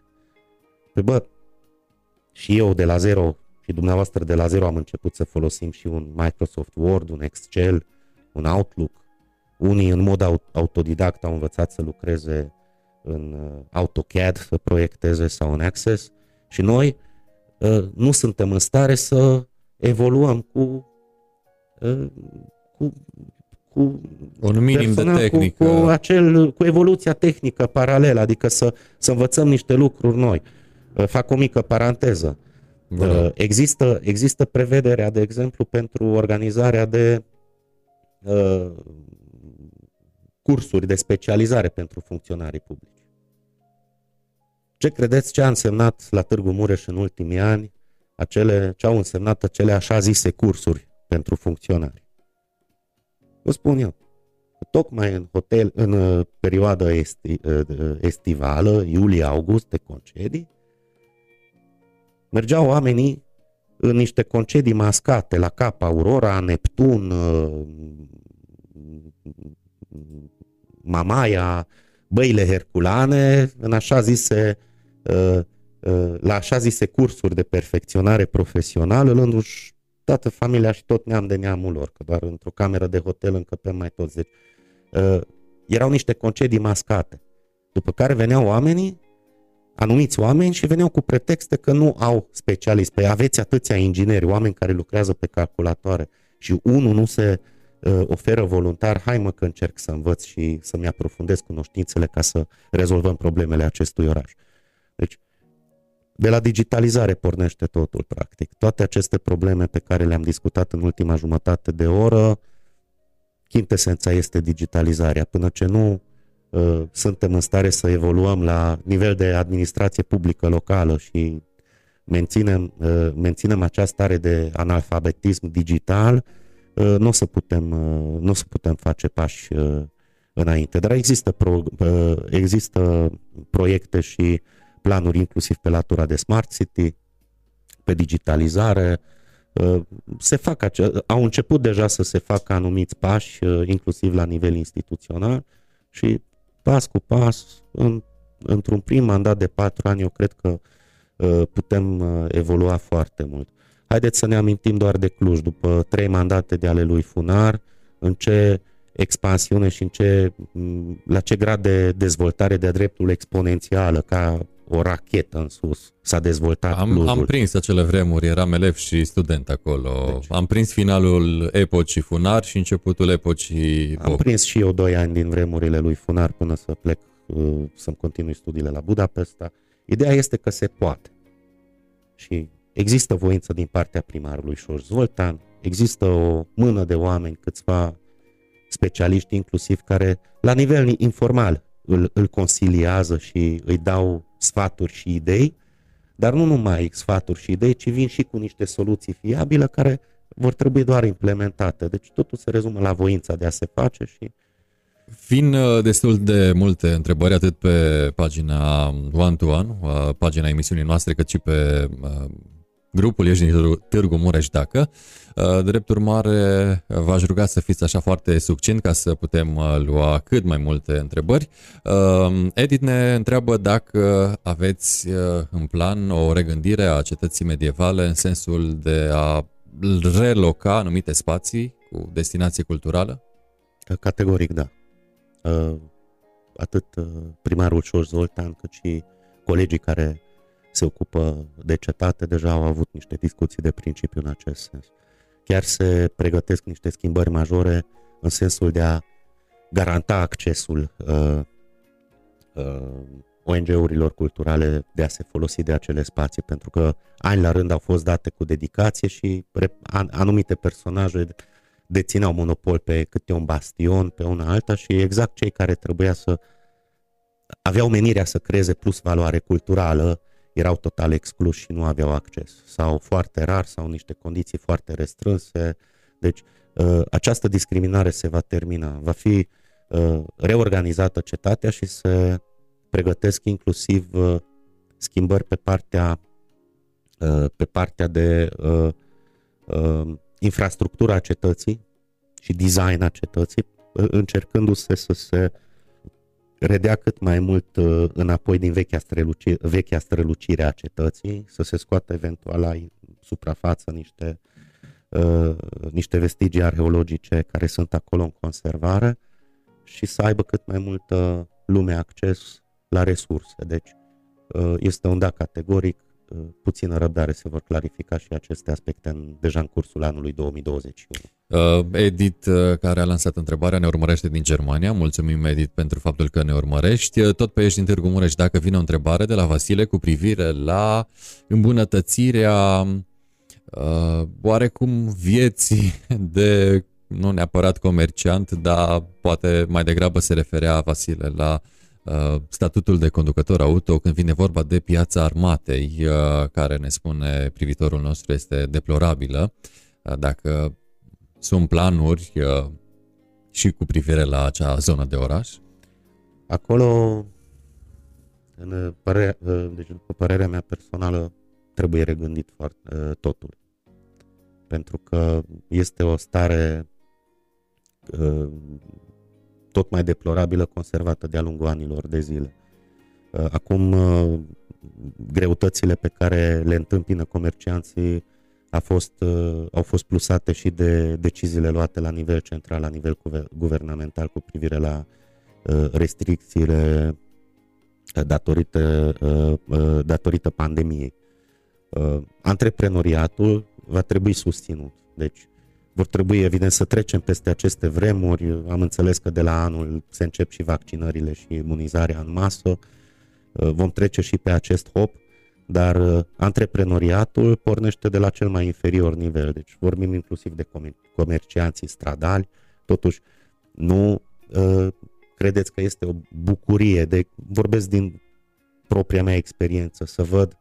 Păi bă, și eu de la zero și dumneavoastră de la zero am început să folosim și un Microsoft Word, un Excel, un Outlook. Unii în mod autodidact au învățat să lucreze în AutoCAD, să proiecteze, sau în Access. Și noi nu suntem în stare să evoluăm cu, cu, cu, un minim de tehnică. Cu, cu, acel, cu evoluția tehnică paralelă, adică să, să învățăm niște lucruri noi. Fac o mică paranteză. Bun. Există, există prevederea, de exemplu, pentru organizarea de uh, cursuri de specializare pentru funcționarii publici. Ce credeți ce a însemnat la Târgu Mureș în ultimii ani, acele, ce au însemnat acele așa zise cursuri pentru funcționari? Vă spun eu, tocmai în hotel, în perioada esti, estivală, iulie-august, de concedii, mergeau oamenii în niște concedii mascate la Cap Aurora, Neptun, Mamaia, Băile Herculane, în așa zise, la așa zise cursuri de perfecționare profesională, luându-și toată familia și tot neam de neamul lor, că doar într-o cameră de hotel încăpeam mai toți. Deci, erau niște concedii mascate, după care veneau oamenii, anumiți oameni, și veneau cu pretexte că nu au specialiști. Păi aveți atâția ingineri, oameni care lucrează pe calculatoare și unul nu se uh, oferă voluntar, hai mă că încerc să învăț și să-mi aprofundez cunoștințele ca să rezolvăm problemele acestui oraș. Deci, de la digitalizare pornește totul, practic. Toate aceste probleme pe care le-am discutat în ultima jumătate de oră, chintesența este digitalizarea. Până ce nu suntem în stare să evoluăm la nivel de administrație publică locală și menținem, menținem această stare de analfabetism digital, nu o să putem, nu o să putem face pași înainte. Dar există, pro, există proiecte și planuri inclusiv pe latura de Smart City, pe digitalizare. Se fac, au început deja să se facă anumiți pași, inclusiv la nivel instituțional, și pas cu pas, în, într-un prim mandat de patru ani, eu cred că uh, putem uh, evolua foarte mult. Haideți să ne amintim doar de Cluj, după trei mandate de ale lui Funar, în ce expansiune și în ce, la ce grad de dezvoltare de-a dreptul exponențială, ca o rachetă în sus, s-a dezvoltat am, Clujul. Am prins acele vremuri, eram elev și student acolo. Deci, am prins finalul epocii Funar și începutul epocii Boc. Am prins și eu doi ani din vremurile lui Funar până să plec, să-mi continui studiile la Budapesta. Ideea este că se poate. Și există voință din partea primarului Șoș Zoltán, există o mână de oameni, câțiva specialiști inclusiv, care la nivel informal îl, îl consiliază și îi dau sfaturi și idei, dar nu numai sfaturi și idei, ci vin și cu niște soluții fiabile care vor trebui doar implementate. Deci totul se rezumă la voința de a se face. Și vin destul de multe întrebări atât pe pagina One to One, pagina emisiunii noastre, cât și pe grupul Ești din Târgu Mureș, dacă. Drept urmare, v-aș ruga să fiți așa foarte succint ca să putem lua cât mai multe întrebări. Edith ne întreabă dacă aveți în plan o regândire a cetății medievale în sensul de a reloca anumite spații cu destinație culturală? Categoric, da. Atât primarul Șoș Zoltán, cât și colegii care se ocupă de cetate deja au avut niște discuții de principiu în acest sens. Chiar se pregătesc niște schimbări majore în sensul de a garanta accesul uh, uh, O N G-urilor culturale de a se folosi de acele spații, pentru că ani la rând au fost date cu dedicație și anumite personaje dețineau monopol pe câte un bastion, pe una alta, și exact cei care trebuia să aveau menirea să creeze plus valoare culturală erau total excluși și nu aveau acces, sau foarte rar, sau niște condiții foarte restrânse. Deci această discriminare se va termina, va fi reorganizată cetatea și se pregătesc inclusiv schimbări pe partea, pe partea de infrastructura cetății și design-a cetății, încercându-se să se redea cât mai mult uh, înapoi din vechea, străluci, vechea strălucire a cetății, să se scoată eventual la suprafață niște, uh, niște vestigii arheologice care sunt acolo în conservare și să aibă cât mai multă lume acces la resurse. Deci uh, este un da categoric, uh, puțină răbdare, se vor clarifica și aceste aspecte în, deja în cursul anului două mii douăzeci și unu. Edith, care a lansat întrebarea, ne urmărește din Germania. Mulțumim, Edith, pentru faptul că ne urmărești. Tot pe Ești din Târgu Mureș, dacă vine o întrebare de la Vasile cu privire la îmbunătățirea uh, oarecum vieții de, nu neapărat comerciant, dar poate mai degrabă se referea Vasile la statutul de conducător auto când vine vorba de piața armatei, care ne spune privitorul nostru este deplorabilă. Dacă sunt planuri și cu privire la acea zonă de oraș? Acolo, în părerea, deci, după părerea mea personală, trebuie regândit foarte, totul. Pentru că este o stare tot mai deplorabilă, conservată de-a lungul anilor de zile. Acum, greutățile pe care le întâmpină comercianții a fost, au fost plusate și de deciziile luate la nivel central, la nivel guvernamental, cu privire la restricțiile datorită, datorită pandemiei. Antreprenoriatul va trebui susținut. Deci, vor trebui, evident, să trecem peste aceste vremuri. Am înțeles că de la anul se încep și vaccinările și imunizarea în masă. Vom trece și pe acest hop, dar antreprenoriatul pornește de la cel mai inferior nivel. Deci vorbim inclusiv de comercianții stradali. Totuși, nu credeți că este o bucurie? De, vorbesc din propria mea experiență, să văd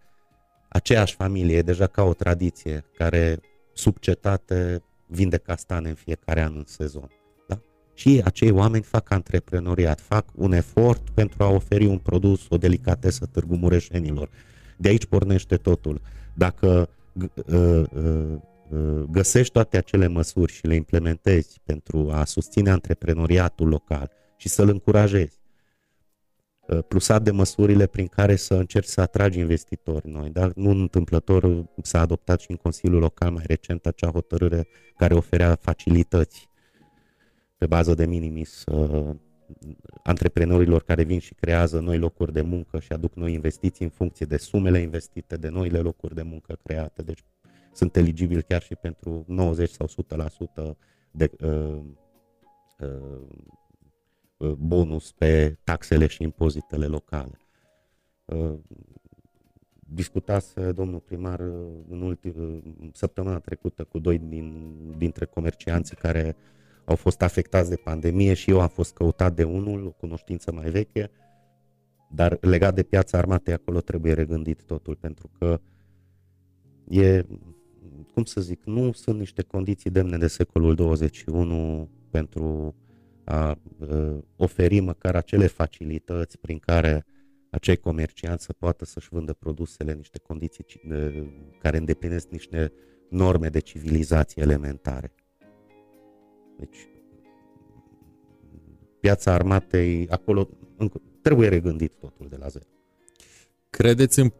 aceeași familie, deja ca o tradiție, care sub cetate vinde castane în fiecare an în sezon. Da? Și acei oameni fac antreprenoriat, fac un efort pentru a oferi un produs, o delicatesă Târgu Mureșenilor. De aici pornește totul. Dacă găsești toate acele măsuri și le implementezi pentru a susține antreprenoriatul local și să-l încurajezi, plusat de măsurile prin care să încerci să atragi investitori noi, dar nu întâmplător s-a adoptat și în Consiliul Local mai recent acea hotărâre care oferea facilități pe bază de minimis uh, antreprenorilor care vin și creează noi locuri de muncă și aduc noi investiții în funcție de sumele investite, de noile locuri de muncă create. Deci sunt eligibili chiar și pentru nouăzeci sau o sută la sută de uh, uh, bonus pe taxele și impozitele locale. Discutase domnul primar în ultim, săptămâna trecută cu doi din, dintre comercianții care au fost afectați de pandemie și eu am fost căutat de unul, o cunoștință mai veche, dar legat de piața armatei, acolo trebuie regândit totul, pentru că e, cum să zic, nu sunt niște condiții demne de secolul douăzeci și unu pentru a oferi măcar acele facilități prin care acei comercianți să poată să-și vândă produsele în niște condiții care îndeplinesc niște norme de civilizație elementare. Deci, piața armatei, acolo trebuie regândit totul de la zero. Credeți în,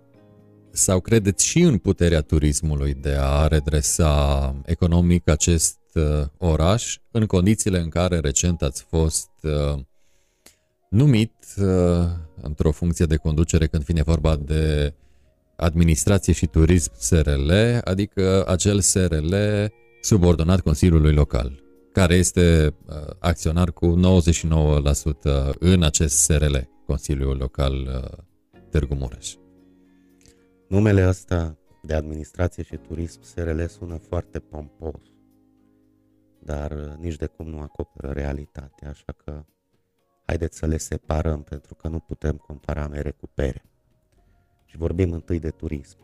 sau credeți și în puterea turismului de a redresa economic acest oraș, în condițiile în care recent ați fost uh, numit uh, într-o funcție de conducere când vine vorba de Administrație și Turism S R L, adică acel S R L subordonat Consiliului Local, care este uh, acționar cu nouăzeci și nouă la sută în acest S R L, Consiliul Local uh, Târgu Mureș. Numele ăsta de Administrație și Turism S R L sună foarte pompos, dar nici de cum nu acoperă realitatea, așa că haideți să le separăm, pentru că nu putem compara mere cu pere. Și vorbim întâi de turism.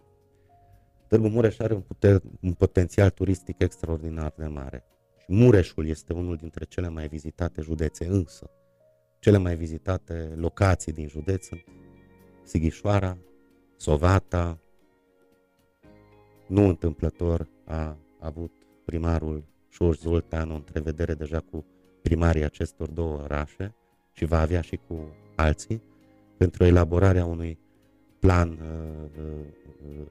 Târgu Mureș are un, puter, un potențial turistic extraordinar de mare. Și Mureșul este unul dintre cele mai vizitate județe, însă cele mai vizitate locații din județ sunt Sighișoara, Sovata. Nu întâmplător a avut primarul Șoș Zoltán o întrevedere deja cu primarii acestor două orașe și va avea și cu alții pentru elaborarea unui plan,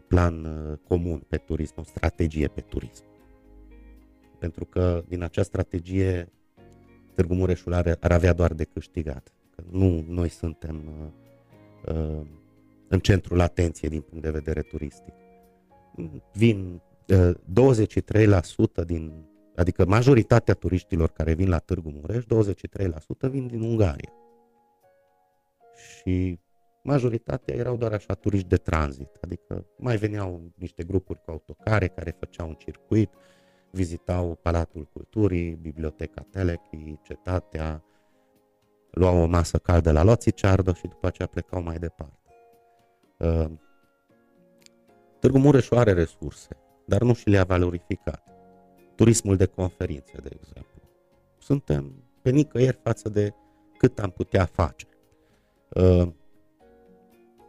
plan comun pe turism, o strategie pe turism. Pentru că din acea strategie Târgu Mureșul are, ar avea doar de câștigat. Că nu noi suntem în centrul atenției din punct de vedere turistic. Vin douăzeci și trei la sută din, adică majoritatea turiștilor care vin la Târgu Mureș, douăzeci și trei la sută vin din Ungaria. Și majoritatea erau doar așa turiști de tranzit, adică mai veneau niște grupuri cu autocare care făceau un circuit, vizitau Palatul Culturii, Biblioteca Telechi, Cetatea, luau o masă caldă la Loții Ceardă și după aceea plecau mai departe. Târgu Mureș are resurse, dar nu și le-a valorificat. Turismul de conferințe, de exemplu. Suntem pe nicăieri față de cât am putea face.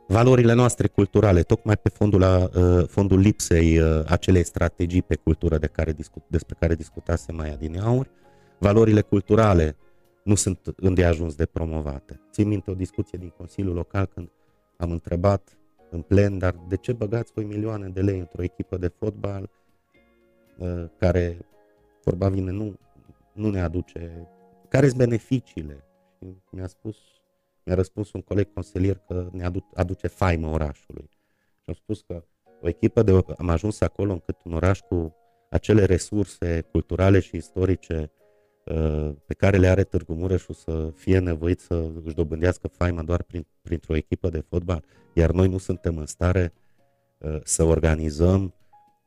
Valorile noastre culturale, tocmai pe fondul, a, fondul lipsei acelei strategii pe cultură de care discut, despre care discutase mai adineauri, valorile culturale nu sunt îndeajuns de promovate. Țin minte o discuție din Consiliul Local când am întrebat în plen, dar de ce băgați voi milioane de lei într-o echipă de fotbal care, vorba vine, nu, nu ne aduce, care-s beneficiile? Mi-a spus, mi-a răspuns un coleg consilier că ne adu- aduce faimă orașului. Și am spus că o echipă de, am ajuns acolo încât un oraș cu acele resurse culturale și istorice pe care le are Târgu Mureșul să fie nevoit să își dobândească faima doar prin, printr-o echipă de fotbal, iar noi nu suntem în stare să organizăm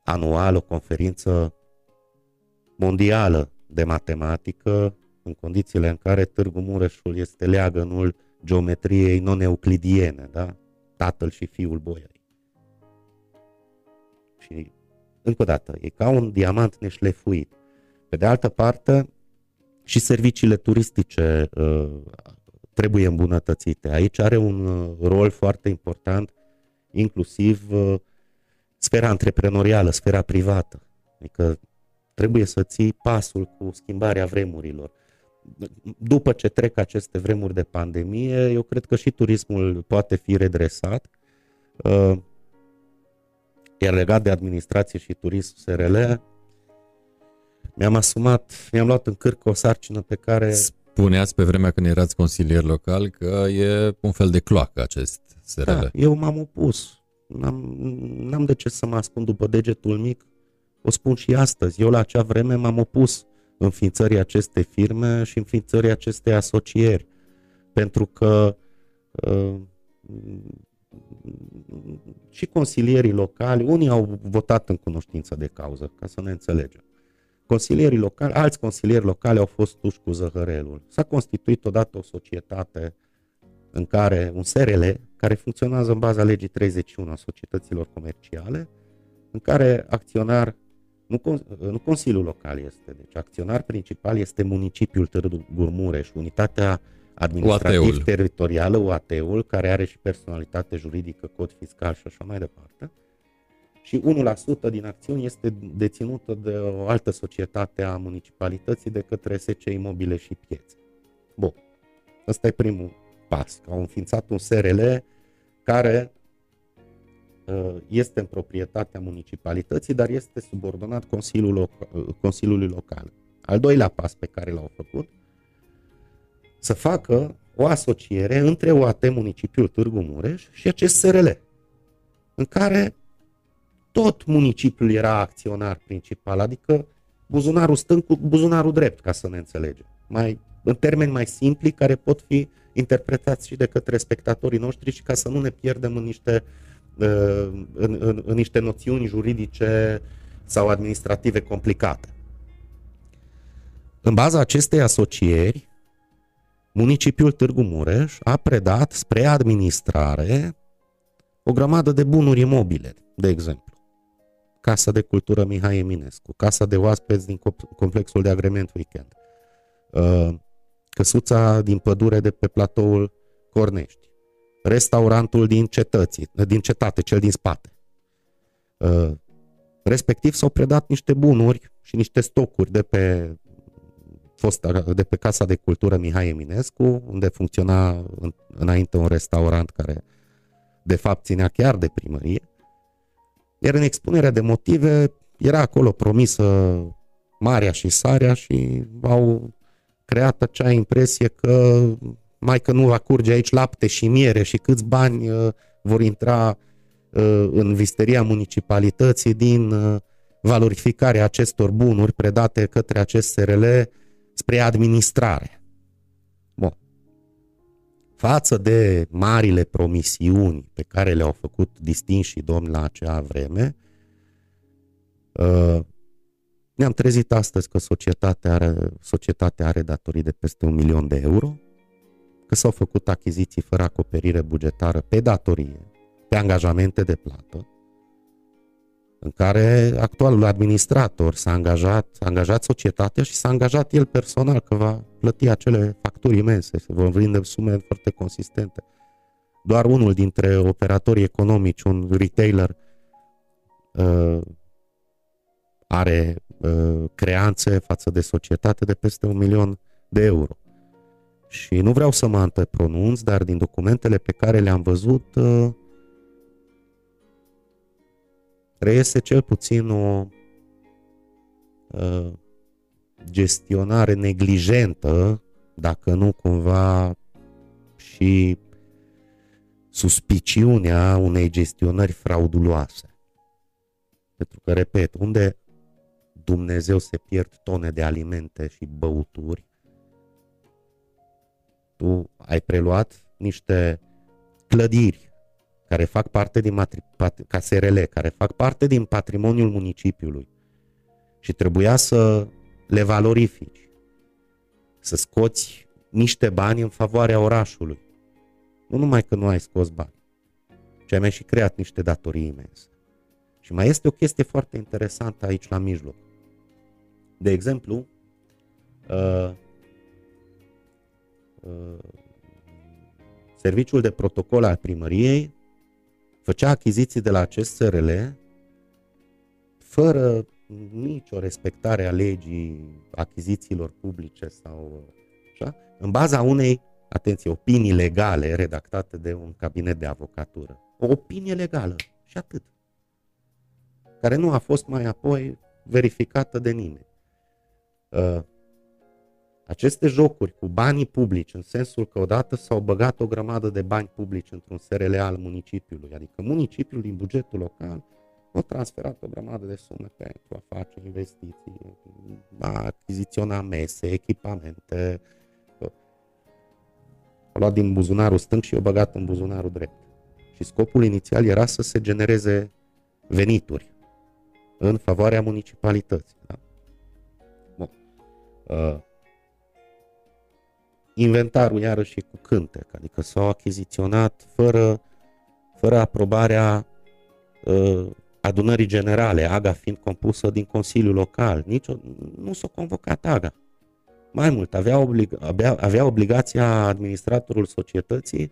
anual o conferință mondială de matematică în condițiile în care Târgu Mureșul este leagănul geometriei non-euclidiene, da? Tatăl și fiul Bolyai. Și, încă o dată, e ca un diamant neșlefuit. Pe de altă parte, și serviciile turistice uh, trebuie îmbunătățite. Aici are un uh, rol foarte important, inclusiv uh, sfera antreprenorială, sfera privată. Adică trebuie să ții pasul cu schimbarea vremurilor. După ce trec aceste vremuri de pandemie, eu cred că și turismul poate fi redresat. Uh, iar legat de administrație și turism S R L, mi-am asumat, mi-am luat în cârcă o sarcină pe care... Spuneați pe vremea când erați consilier local că e un fel de cloacă acest S R L. Da, eu m-am opus. N-am, n-am de ce să mă ascund după degetul mic. O spun și astăzi. Eu la acea vreme m-am opus înființării acestei firme și înființării acestei asocieri. Pentru că uh, și consilierii locali, unii au votat în cunoștință de cauză, ca să ne înțelegem. Consilierii locali, alți consilieri locali au fost tuși cu zăhărelul. S-a constituit odată o societate în care un S R L, care funcționează în baza legii treizeci și unu a societăților comerciale, în care acționar, nu, nu Consiliul Local este, deci acționar principal este municipiul Târgu Mureș, unitatea administrativ-teritorială, U A T-ul, care are și personalitate juridică, cod fiscal și așa mai departe. Și unu la sută din acțiuni este deținută de o altă societate a municipalității de către S C Imobile și Piețe. Bun, ăsta e primul pas. Au înființat un S R L care este în proprietatea municipalității, dar este subordonat Consiliul Loc- Consiliului Local. Al doilea pas pe care l-au făcut, să facă o asociere între U A T municipiul Târgu Mureș și acest S R L, în care tot municipiul era acționar principal, adică buzunarul stâng cu buzunarul drept, ca să ne înțelegem. Mai, în termeni mai simpli, care pot fi interpretați și de către spectatorii noștri și ca să nu ne pierdem în niște, în, în, în niște noțiuni juridice sau administrative complicate. În baza acestei asocieri, municipiul Târgu Mureș a predat spre administrare o grămadă de bunuri imobile, de exemplu. Casa de Cultură Mihai Eminescu, Casa de Oaspeți din Complexul de Agrement Weekend, Căsuța din Pădure de pe platoul Cornești, restaurantul din, cetății, din cetate, cel din spate. Respectiv s-au predat niște bunuri și niște stocuri de pe, fosta, de pe Casa de Cultură Mihai Eminescu, unde funcționa înainte un restaurant care de fapt ținea chiar de primărie. Iar în expunerea de motive era acolo promisă marea și sarea și au creat acea impresie că mai că nu va curge aici lapte și miere și câți bani uh, vor intra uh, în visteria municipalității din uh, valorificarea acestor bunuri predate către acest S R L spre administrare. Bun. Față de marile promisiuni pe care le-au făcut distinși domni la acea vreme, ne-am trezit astăzi că societatea are, societatea are datorii de peste un milion de euro, că s-au făcut achiziții fără acoperire bugetară pe datorie, pe angajamente de plată, în care actualul administrator s-a angajat, a angajat societatea și s-a angajat el personal că va plăti acele facturi imense, se vor vinde sume foarte consistente. Doar unul dintre operatorii economici, un retailer, uh, are uh, creanțe față de societate de peste un milion de euro. Și nu vreau să mă antepronunț, dar din documentele pe care le-am văzut, uh, reiese cel puțin o uh, gestionare neglijentă, dacă nu cumva și suspiciunea unei gestionări frauduloase. Pentru că, repet, unde Dumnezeu se pierd tone de alimente și băuturi, tu ai preluat niște clădiri care fac parte din S R L, care fac parte din patrimoniul municipiului și trebuia să le valorifici, să scoți niște bani în favoarea orașului. Nu numai că nu ai scos bani, ci ai mai și creat niște datorii imense. Și mai este o chestie foarte interesantă aici la mijloc. De exemplu, uh, uh, serviciul de protocol al primăriei făcea achiziții de la acest S R L fără nicio respectare a legii achizițiilor publice sau așa, în baza unei, atenție, opinii legale redactate de un cabinet de avocatură. O opinie legală și atât, care nu a fost mai apoi verificată de nimeni. Aceste jocuri cu banii publici, în sensul că odată s-au băgat o grămadă de bani publici într-un S R L al municipiului, adică municipiul din bugetul local a transferat o grămadă de sume pentru a face investiții, a achiziționa mese, echipamente, o luat din buzunarul stâng și o băgat în buzunarul drept. Și scopul inițial era să se genereze venituri în favoarea municipalității. Da? Bun. Uh, inventarul iarăși cu cântec, adică s-au achiziționat fără, fără aprobarea uh, adunării generale, AGA fiind compusă din Consiliul Local. Nici o, nu s-a convocat AGA. Mai mult, avea, oblig, avea, avea obligația administratorul societății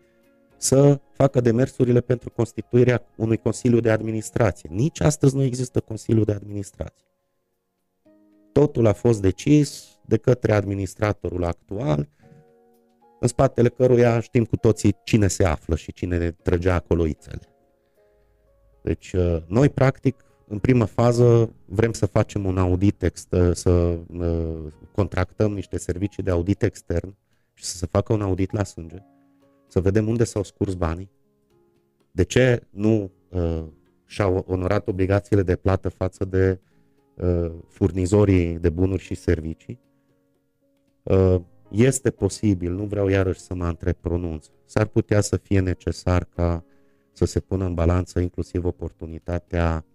să facă demersurile pentru constituirea unui Consiliu de Administrație. Nici astăzi nu există Consiliu de Administrație. Totul a fost decis de către administratorul actual, în spatele căruia știm cu toții cine se află și cine trăgea acolo ițele. Deci noi, practic, în prima fază vrem să facem un audit, extern, să contractăm niște servicii de audit extern și să se facă un audit la sânge, să vedem unde s-au scurs banii, de ce nu uh, și-au onorat obligațiile de plată față de uh, furnizorii de bunuri și servicii. Uh, este posibil, nu vreau iarăși să mă antrepronunț, s-ar putea să fie necesar ca să se pună în balanță inclusiv oportunitatea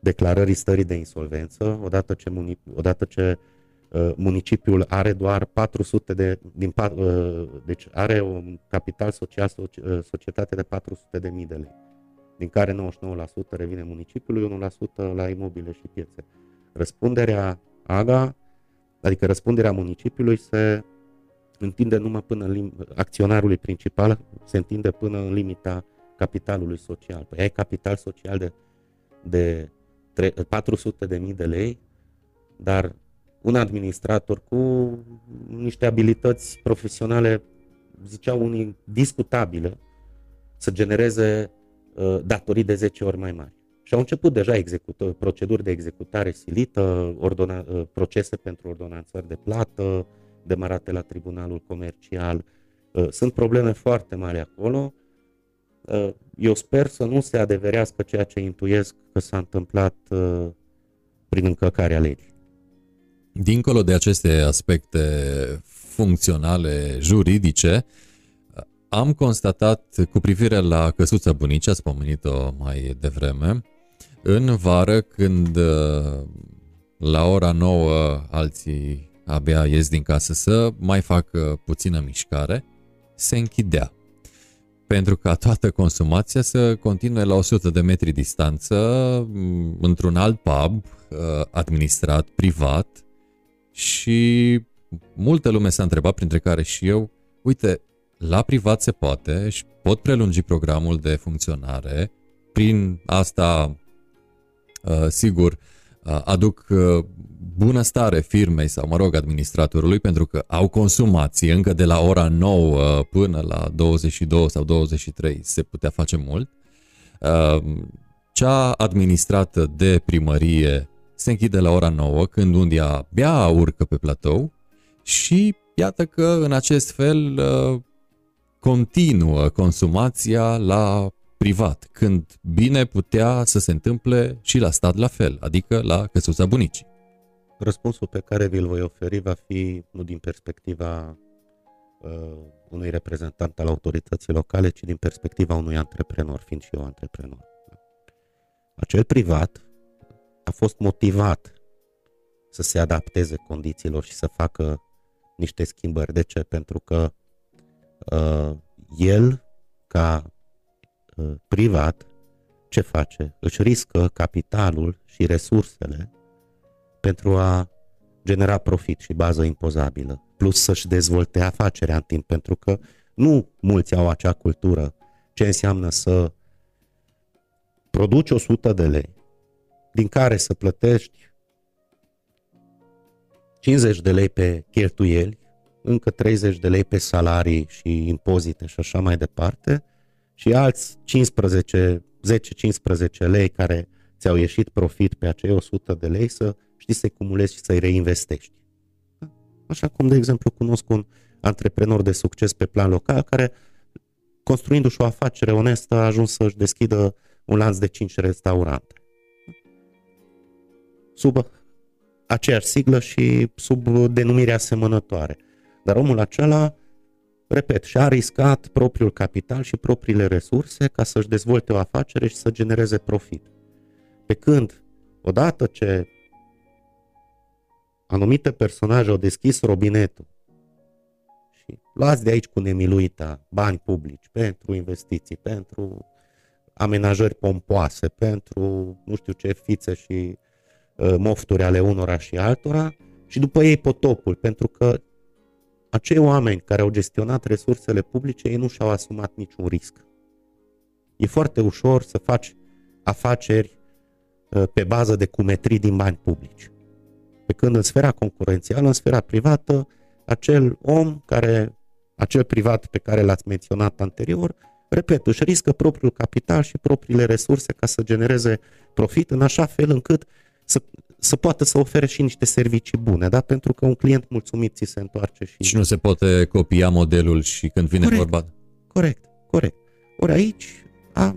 declarării stării de insolvență, odată ce, munip- odată ce uh, municipiul are doar patru sute de, din, uh, deci are un capital social, soci- societate de patru sute de mii de lei, din care nouăzeci și nouă la sută revine municipiului, unu la sută la imobile și piețe. Răspunderea AGA, adică răspunderea municipiului, se întinde numai până în lim- acționarului principal, se întinde până în limita capitalului social. Păi ai capital social de, de patru sute de mii de lei, dar un administrator cu niște abilități profesionale, ziceau unii, discutabile, să genereze uh, datorii de zece ori mai mari. Și au început deja execut- proceduri de executare silită, ordona- uh, procese pentru ordonanțări de plată, demarate la Tribunalul Comercial. Uh, sunt probleme foarte mari acolo. Eu sper să nu se adeverească ceea ce intuiesc că s-a întâmplat uh, prin încălcarea legii. Dincolo de aceste aspecte funcționale, juridice, am constatat cu privire la căsuța bunicii, ați pomenit-o mai devreme, în vară, când la ora nouă alții abia ies din casă să mai facă puțină mișcare, se închidea, pentru ca toată consumația să continue la o sută de metri distanță într-un alt pub administrat, privat, și multă lume s-a întrebat, printre care și eu, uite, la privat se poate și pot prelungi programul de funcționare, prin asta, sigur, aduc bunăstare firmei sau, mă rog, administratorului, pentru că au consumație încă de la ora nouă până la douăzeci și două sau douăzeci și trei, se putea face mult. Cea administrată de primărie se închide la ora nouă, când undia abia urcă pe platou, și iată că în acest fel continuă consumația la privat, când bine putea să se întâmple și la stat la fel, adică la căsuța bunicii. Răspunsul pe care vi-l voi oferi va fi nu din perspectiva uh, unui reprezentant al autorității locale, ci din perspectiva unui antreprenor, fiind și eu antreprenor. Acel privat a fost motivat să se adapteze condițiilor și să facă niște schimbări. De ce? Pentru că uh, el, ca privat, ce face? Își riscă capitalul și resursele pentru a genera profit și bază impozabilă, plus să-și dezvolte afacerea în timp, pentru că nu mulți au acea cultură. Ce înseamnă să produci o sută de lei, din care să plătești cincizeci de lei pe cheltuieli, încă treizeci de lei pe salarii și impozite și așa mai departe, și alți cincisprezece, zece-cincisprezece lei care ți-au ieșit profit pe acei o sută de lei să știi să-i cumulezi și să-i reinvestești. Așa cum, de exemplu, cunosc un antreprenor de succes pe plan local care, construindu-și o afacere onestă, a ajuns să-și deschidă un lanț de cinci restaurante. Sub aceeași siglă și sub denumire asemănătoare. Dar omul acela, repet, și-a riscat propriul capital și propriile resurse ca să-și dezvolte o afacere și să genereze profit. Pe când, odată ce anumite personaje au deschis robinetul și luați de aici cu nemiluita bani publici pentru investiții, pentru amenajări pompoase, pentru nu știu ce fițe și uh, mofturi ale unora și altora, și după ei potopul, pentru că acei oameni care au gestionat resursele publice, ei nu și-au asumat niciun risc. E foarte ușor să faci afaceri pe bază de cumetrii din bani publici. Pe când în sfera concurențială, în sfera privată, acel om, care, acel privat pe care l-ați menționat anterior, repet, își riscă propriul capital și propriile resurse ca să genereze profit, în așa fel încât să... să poată să ofere și niște servicii bune, da? Pentru că un client mulțumit ți se întoarce și... Și nu se poate copia modelul și când vine corect, vorba. Corect, corect. Ori aici a,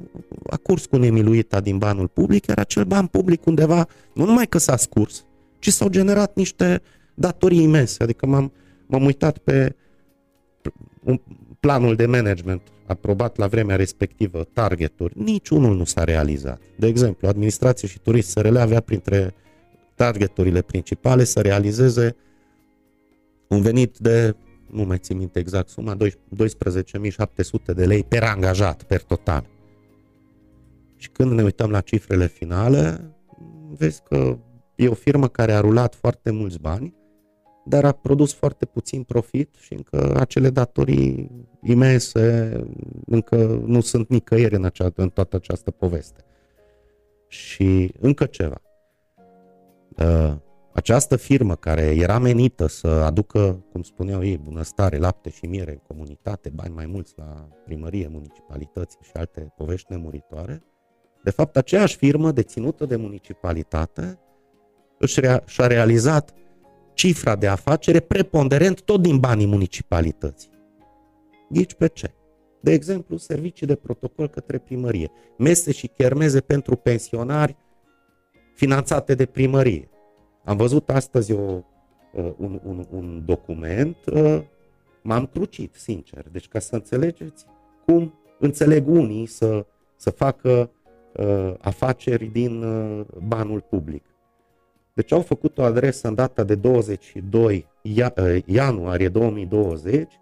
a curs cu nemiluita din banul public, iar acel ban public undeva, nu numai că s-a scurs, ci s-au generat niște datorii imense. Adică m-am, m-am uitat pe un planul de management aprobat la vremea respectivă, targeturi, niciunul nu s-a realizat. De exemplu, Administrație și Turism S R L avea printre targeturile principale să realizeze un venit de, nu mai țin minte exact suma, douăsprezece mii șapte sute de lei per angajat, per total. Și când ne uităm la cifrele finale, vezi că e o firmă care a rulat foarte mulți bani, dar a produs foarte puțin profit și încă acele datorii imense încă nu sunt nicăieri în, acea, în toată această poveste. Și încă ceva. Această firmă care era menită să aducă, cum spuneau ei, bunăstare, lapte și miere în comunitate, bani mai mulți la primărie, municipalități și alte povești nemuritoare, de fapt aceeași firmă deținută de municipalitate își rea- și-a realizat cifra de afacere preponderent tot din banii municipalității. Ghici pe ce? De exemplu, servicii de protocol către primărie, mese și chermeze pentru pensionari finanțate de primărie. Am văzut astăzi o, un, un, un document, m-am crucit, sincer. Deci, ca să înțelegeți cum înțeleg unii să, să facă uh, afaceri din uh, banul public. Deci au făcut o adresă în data de douăzeci și doi ianuarie două mii douăzeci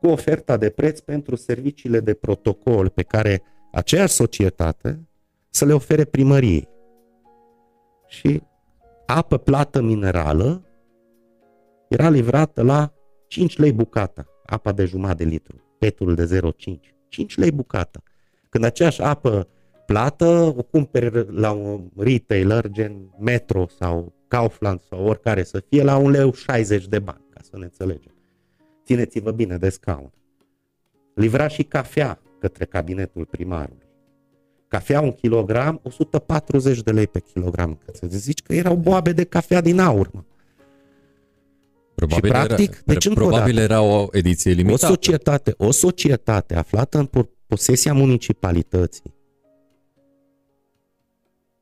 cu oferta de preț pentru serviciile de protocol pe care aceeași societate să le ofere primăriei. Și apă plată minerală era livrată la cinci lei bucata, apa de jumătate de litru, petul de zero virgulă cinci, cinci lei bucata. Când aceeași apă plată o cumperi la un retailer gen Metro sau Kaufland sau oricare să fie la un leu șaizeci de bani, ca să ne înțelegem. Țineți-vă bine de scaun. Livra și cafea către cabinetul primarului. Cafea un kilogram, o sută patruzeci de lei pe kilogram. Că să zici că erau boabe de cafea din aur, mă. Probabil, și practic, era, deci probabil era o ediție limitată. O societate, o societate aflată în posesia municipalității,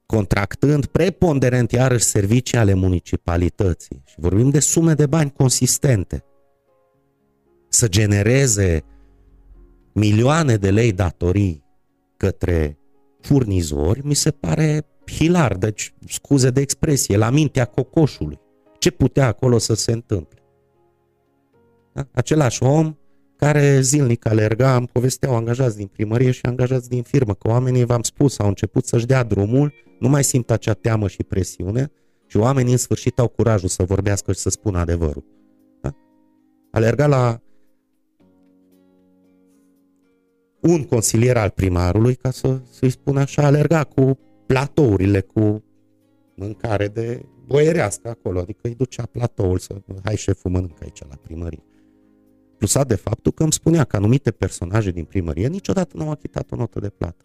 contractând preponderent iarăși servicii ale municipalității, și vorbim de sume de bani consistente, să genereze milioane de lei datorii către furnizori, mi se pare hilar, deci scuze de expresie, la mintea cocoșului. Ce putea acolo să se întâmple? Da? Același om care zilnic alerga, îmi povesteau angajați din primărie și angajați din firmă, că oamenii, v-am spus, au început să-și dea drumul, nu mai simt acea teamă și presiune și oamenii în sfârșit au curajul să vorbească și să spună adevărul. Da? Alerga la un consilier al primarului, ca să, să-i spun așa, alerga cu platourile, cu mâncare de boierească acolo, adică îi ducea platoul să, hai șeful, mănâncă aici la primărie. Plusat de faptul că îmi spunea că anumite personaje din primărie niciodată nu au achitat o notă de plată.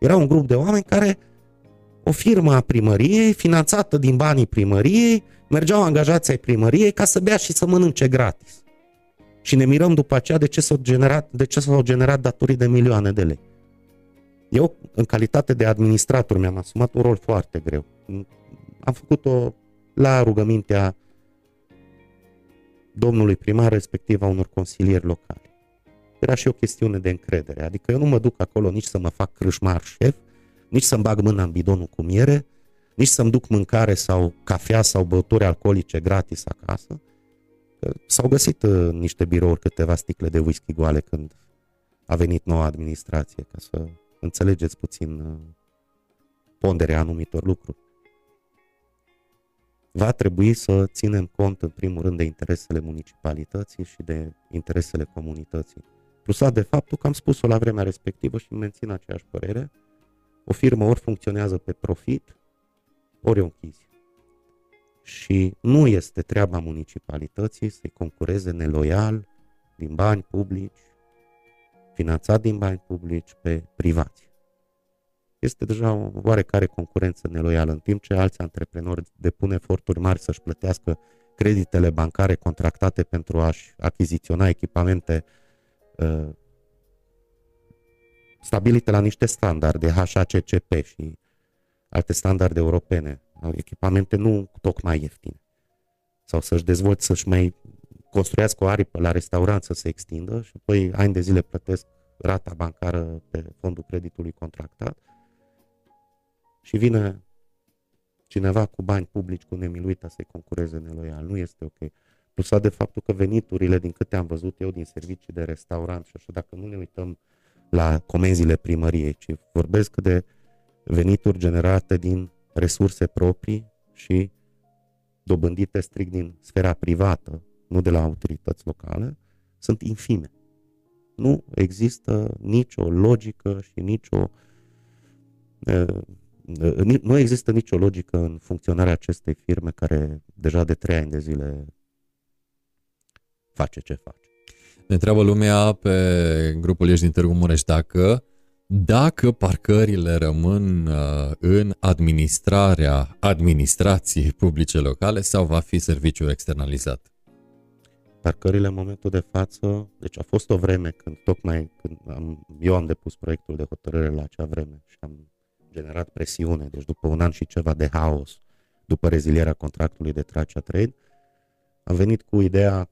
Era un grup de oameni care, o firmă a primăriei, finanțată din banii primăriei, mergeau angajații ai primăriei ca să bea și să mănânce gratis. Și ne mirăm după aceea de ce s-au generat, de ce s-au generat datorii de milioane de lei. Eu, în calitate de administrator, mi-am asumat un rol foarte greu. Am făcut-o la rugămintea domnului primar, respectiv a unor consilieri locali. Era și o chestiune de încredere, adică eu nu mă duc acolo nici să mă fac crâșmar șef, nici să-mi bag mâna în bidonul cu miere, nici să-mi duc mâncare sau cafea sau băuturi alcoolice gratis acasă. S-au găsit în niște birouri câteva sticle de whisky goale când a venit noua administrație, ca să înțelegeți puțin ponderea anumitor lucruri. Va trebui să ținem cont, în primul rând, de interesele municipalității și de interesele comunității. Plusat de faptul că am spus-o la vremea respectivă și mențin aceeași părere, o firmă ori funcționează pe profit, ori o închizi. Și nu este treaba municipalității să-i concureze neloial din bani publici, finanțat din bani publici, pe privați. Este deja o oarecare concurență neloială, în timp ce alți antreprenori depun eforturi mari să-și plătească creditele bancare contractate pentru a-și achiziționa echipamente uh, stabilite la niște standarde H A C C P și alte standarde europene, echipamente nu tocmai ieftine. Sau să-și dezvolte, să-și mai construiască o aripă la restaurant să se extindă și apoi ani de zile plătesc rata bancară pe fondul creditului contractat. Și vine cineva cu bani publici, cu nemiluita, să-i concureze neloial. Nu este ok. Plusat de faptul că veniturile, din câte am văzut eu, din servicii de restaurant și așa, dacă nu ne uităm la comenzile primăriei, ci vorbesc de venituri generate din resurse proprii și dobândite strict din sfera privată, nu de la autorități locale, sunt infime. Nu există nicio logică și nicio... Uh, Nu există nicio logică în funcționarea acestei firme care deja de trei ani de zile face ce face. Ne întreabă lumea pe grupul Ești din Târgu Mureș dacă, dacă parcările rămân în administrarea administrației publice locale sau va fi serviciu externalizat. Parcările în momentul de față, deci a fost o vreme când tocmai când am, eu am depus proiectul de hotărâre la acea vreme și am generat presiune, deci după un an și ceva de haos, după rezilierea contractului de Tracia Trade, am venit cu ideea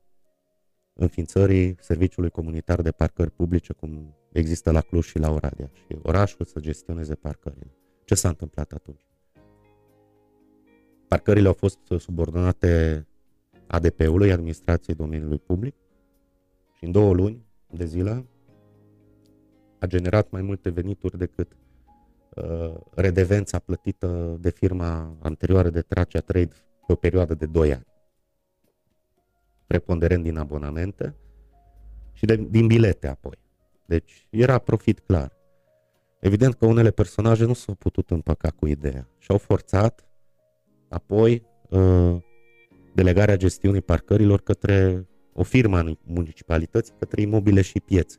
înființării serviciului comunitar de parcări publice, cum există la Cluj și la Oradea, și orașul să gestioneze parcările. Ce s-a întâmplat atunci? Parcările au fost subordonate A D P-ului, Administrației Domeniului Public, și în două luni de zile a generat mai multe venituri decât uh, redevența plătită de firma anterioară de Tracia Trade pe o perioadă de doi ani, preponderent din abonamente și de, din bilete apoi. Deci era profit clar. Evident că unele personaje nu s-au putut împăca cu ideea și au forțat apoi uh, delegarea gestiunii parcărilor către o firmă a municipalității, către Imobile și Piețe.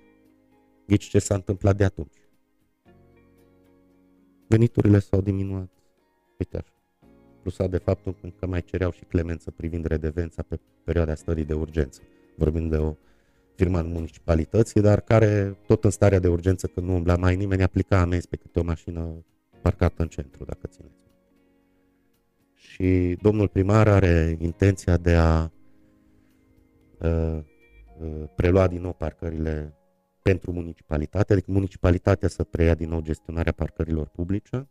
Ghici ce s-a întâmplat de atunci? Veniturile s-au diminuat. Uite așa. Plusa de faptul că mai cereau și clemență privind redevența pe perioada stării de urgență. Vorbim de o firmă în municipalității, dar care tot în starea de urgență, când nu umbla mai nimeni, aplica amenzi pe câte o mașină parcată în centru, dacă țineți. Și domnul primar are intenția de a uh, uh, prelua din nou parcările pentru municipalitate, adică municipalitatea să preia din nou gestionarea parcărilor publice,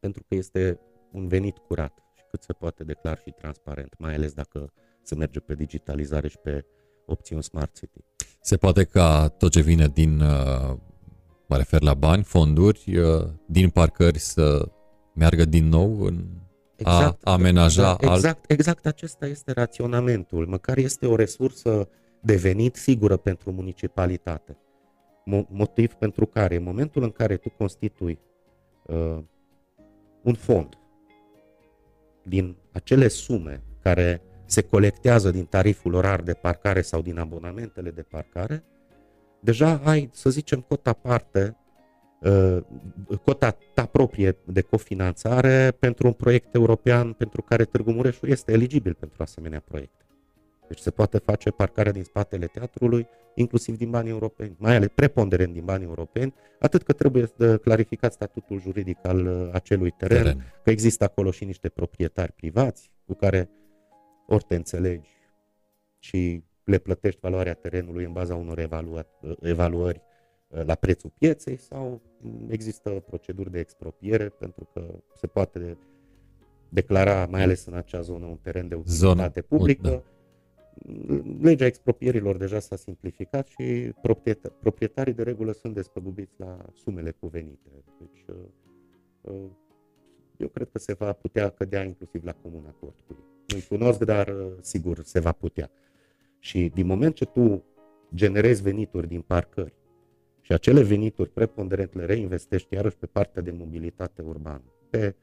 pentru că este un venit curat și cât se poate de clar și transparent, mai ales dacă se merge pe digitalizare și pe opțiuni Smart City. Se poate ca tot ce vine din, mă refer la bani, fonduri, din parcări să meargă din nou în exact, a amenaja exact, alt... Exact, exact acesta este raționamentul, măcar este o resursă de venit sigură pentru municipalitate. Mo- motiv pentru care, în momentul în care tu constitui uh, un fond din acele sume care se colectează din tariful orar de parcare sau din abonamentele de parcare, deja ai, să zicem, cota parte, cota ta proprie de cofinanțare pentru un proiect european pentru care Târgu Mureșul este eligibil pentru asemenea proiecte. Deci se poate face parcarea din spatele teatrului, inclusiv din banii europeni, mai ales preponderent din banii europeni, atât că trebuie să clarificat statutul juridic al acelui teren, teren, că există acolo și niște proprietari privați cu care ori te înțelegi și le plătești valoarea terenului în baza unor evaluat, evaluări la prețul pieței, sau există proceduri de expropiere, pentru că se poate declara, mai ales în acea zonă, un teren de utilitate Zona, publică. Da. Legea expropierilor deja s-a simplificat și proprietarii de regulă sunt despăgubiți la sumele cuvenite. Deci eu cred că se va putea cădea inclusiv la comun acord cu ei. Nu-i cunosc, dar sigur se va putea. Și din moment ce tu generezi venituri din parcări și acele venituri preponderent le reinvestești iarăși pe partea de mobilitate urbană, pe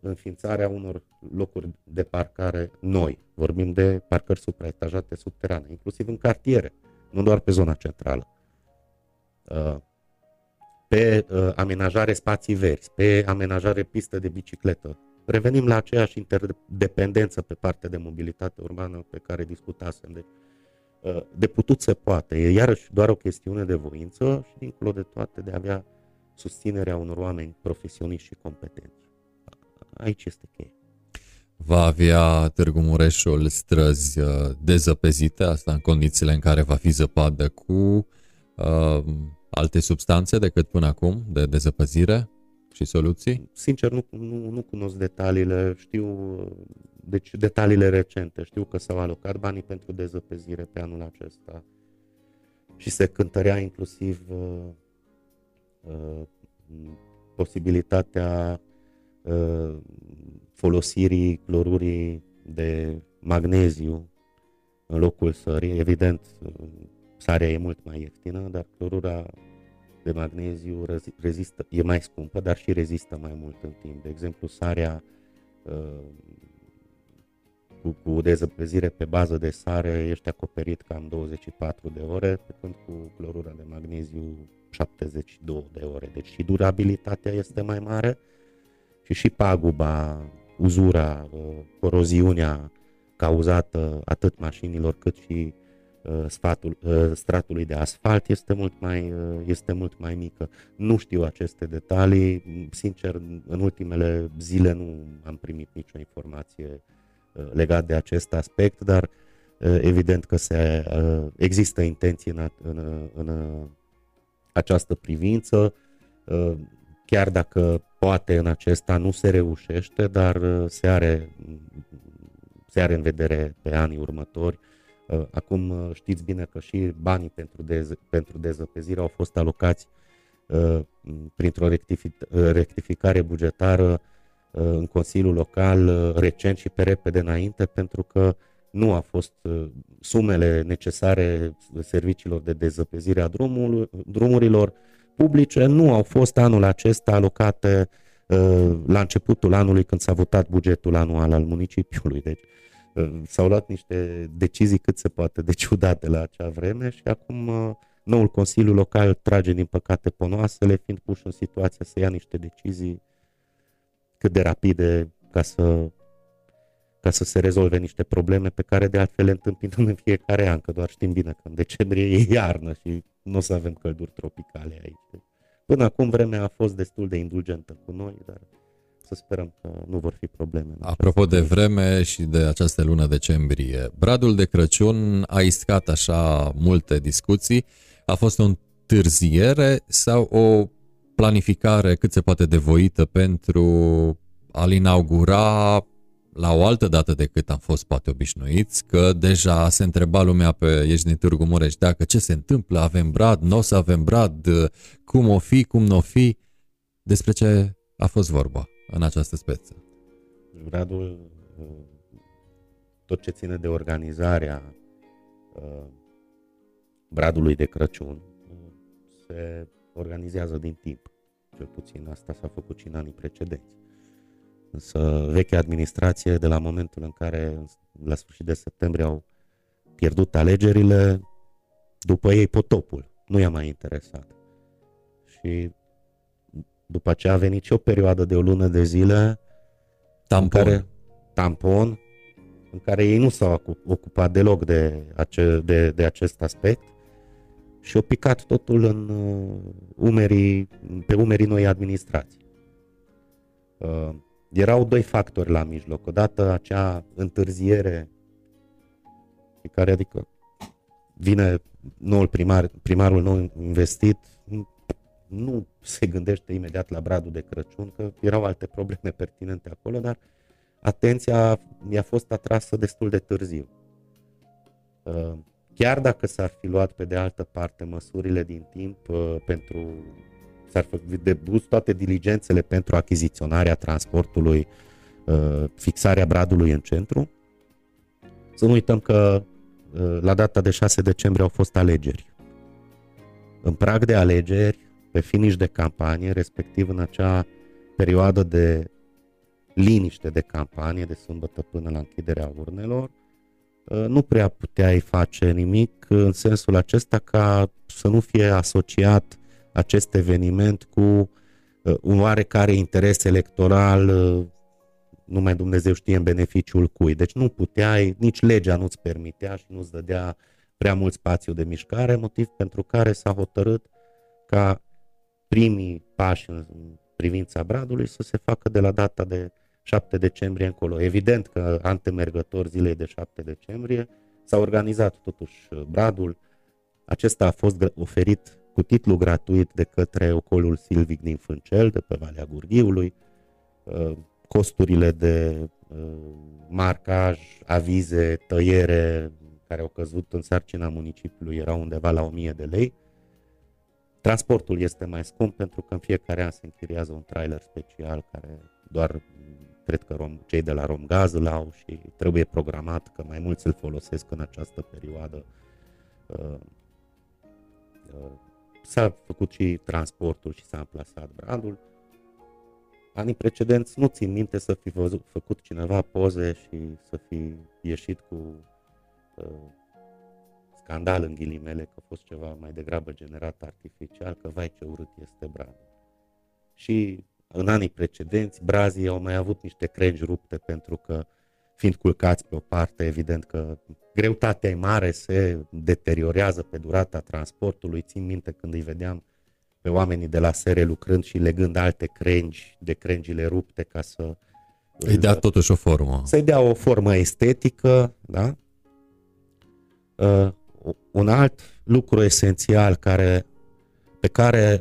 înființarea unor locuri de parcare noi. Vorbim de parcări supraetajate subterane, inclusiv în cartiere, nu doar pe zona centrală. Pe amenajare spații verzi, pe amenajare pistă de bicicletă. Revenim la aceeași interdependență pe partea de mobilitate urbană pe care discutasem. Deci, de putut se poate. E iarăși doar o chestiune de voință și, dincolo de toate, de a avea susținerea unor oameni profesioniști și competenți. Aici este cheia. Va avea Târgu Mureșul străzi dezăpezite, asta în condițiile în care va fi zăpadă, cu uh, alte substanțe decât până acum, de dezăpezire și soluții? Sincer, nu, nu, nu cunosc detaliile, știu, deci detaliile recente, știu că s-au alocat banii pentru dezăpezire pe anul acesta și se cântărea inclusiv uh, uh, posibilitatea folosirii clorurii de magneziu în locul sării. Evident, sarea e mult mai ieftină, dar clorura de magneziu rezistă, e mai scumpă, dar și rezistă mai mult în timp. De exemplu, sarea cu, cu dezăpezire pe bază de sare ești acoperit cam douăzeci și patru de ore, pe când cu clorura de magneziu șaptezeci și două de ore. Deci și durabilitatea este mai mare, și și paguba, uzura, coroziunea cauzată atât mașinilor cât și sfatul, stratului de asfalt este mult mai, este mult mai mică. Nu știu aceste detalii, sincer, în ultimele zile nu am primit nicio informație legată de acest aspect, dar evident că se, există intenții în, în, în această privință, chiar dacă poate în acesta nu se reușește, dar se are, se are în vedere pe anii următori Acum știți bine că și banii pentru, dez- pentru dezăpezire au fost alocați printr-o rectificare bugetară în Consiliul Local recent și pe repede înainte, pentru că nu a fost sumele necesare serviciilor de dezăpezire a drumul, drumurilor publice, nu au fost anul acesta alocate la începutul anului când s-a votat bugetul anual al municipiului. Deci s-au luat niște decizii cât se poate de ciudate la acea vreme și acum noul Consiliu Local trage din păcate ponoasele, fiind puși în situația să ia niște decizii cât de rapide ca să, ca să se rezolve niște probleme pe care de altfel le întâmpinăm în fiecare an, că doar știm bine că în decembrie e iarnă și nu o să avem călduri tropicale aici. Până acum vremea a fost destul de indulgentă cu noi, dar să sperăm că nu vor fi probleme. Apropo de vreme și de această lună decembrie, bradul de Crăciun a iscat așa multe discuții. A fost o întârziere sau o planificare cât se poate de voită pentru a-l inaugura la o altă dată decât am fost poate obișnuiți, că deja se întreba lumea pe ieși din Târgu Mureș dacă ce se întâmplă, avem brad, nu o să avem brad, cum o fi, cum n-o fi. Despre ce a fost vorba în această speță? Bradul, tot ce ține de organizarea bradului de Crăciun, se organizează din timp. Cel puțin asta s-a făcut și în anii precedenți. Însă vechea administrație, de la momentul în care la sfârșit de septembrie au pierdut alegerile, după ei potopul, nu i-a mai interesat. Și după aceea a venit și o perioadă de o lună de zile tampon, în care, tampon, în care ei nu s-au ocupat deloc de, ace, de, de acest aspect și au picat totul în umerii, pe umerii noi administrații. Uh, erau doi factori la mijloc. Odată acea întârziere pe care, adică, vine noul primar, primarul nou investit, nu se gândește imediat la bradul de Crăciun, că erau alte probleme pertinente acolo, dar atenția i-a fost atrasă destul de târziu. Chiar dacă s-ar fi luat pe de altă parte măsurile din timp pentru, s-ar fi depus toate diligențele pentru achiziționarea transportului, fixarea bradului în centru, să nu uităm că la data de șase decembrie au fost alegeri. În prag de alegeri, pe finish de campanie, respectiv în acea perioadă de liniște de campanie, de sâmbătă până la închiderea urnelor, nu prea puteai face nimic în sensul acesta ca să nu fie asociat acest eveniment cu un oarecare interes electoral, numai Dumnezeu știe în beneficiul cui. Deci nu puteai, nici legea nu-ți permitea și nu-ți dădea prea mult spațiu de mișcare, motiv pentru care s-a hotărât ca primii pași în privința bradului să se facă de la data de șapte decembrie încolo. Evident că antemergător zilei de șapte decembrie s-a organizat totuși bradul. Acesta a fost oferit cu titlu gratuit de către Ocolul Silvic din Fâncel, de pe Valea Gurghiului. Costurile de marcaj, avize, tăiere care au căzut în sarcina municipiului erau undeva la o mie de lei. Transportul este mai scump pentru că în fiecare an se închiriază un trailer special care doar, cred că rom, cei de la Romgaz îl au și trebuie programat că mai mulți îl folosesc în această perioadă. S-a făcut și transportul și s-a amplasat bradul. Anii precedenți nu țin minte să fi văzut, făcut cineva poze și să fi ieșit cu scandal în ghilimele, că a fost ceva mai degrabă generat artificial, că vai ce urât este bradul. Și în anii precedenți brazii au mai avut niște crengi rupte pentru că, fiind culcați pe o parte, evident că greutatea e mare, se deteriorează pe durata transportului. Țin minte când îi vedeam pe oamenii de la S R lucrând și legând alte crengi de crengile rupte ca să îi dea totuși o formă. Să-i dea o formă estetică, da? Uh, un alt lucru esențial care, pe care,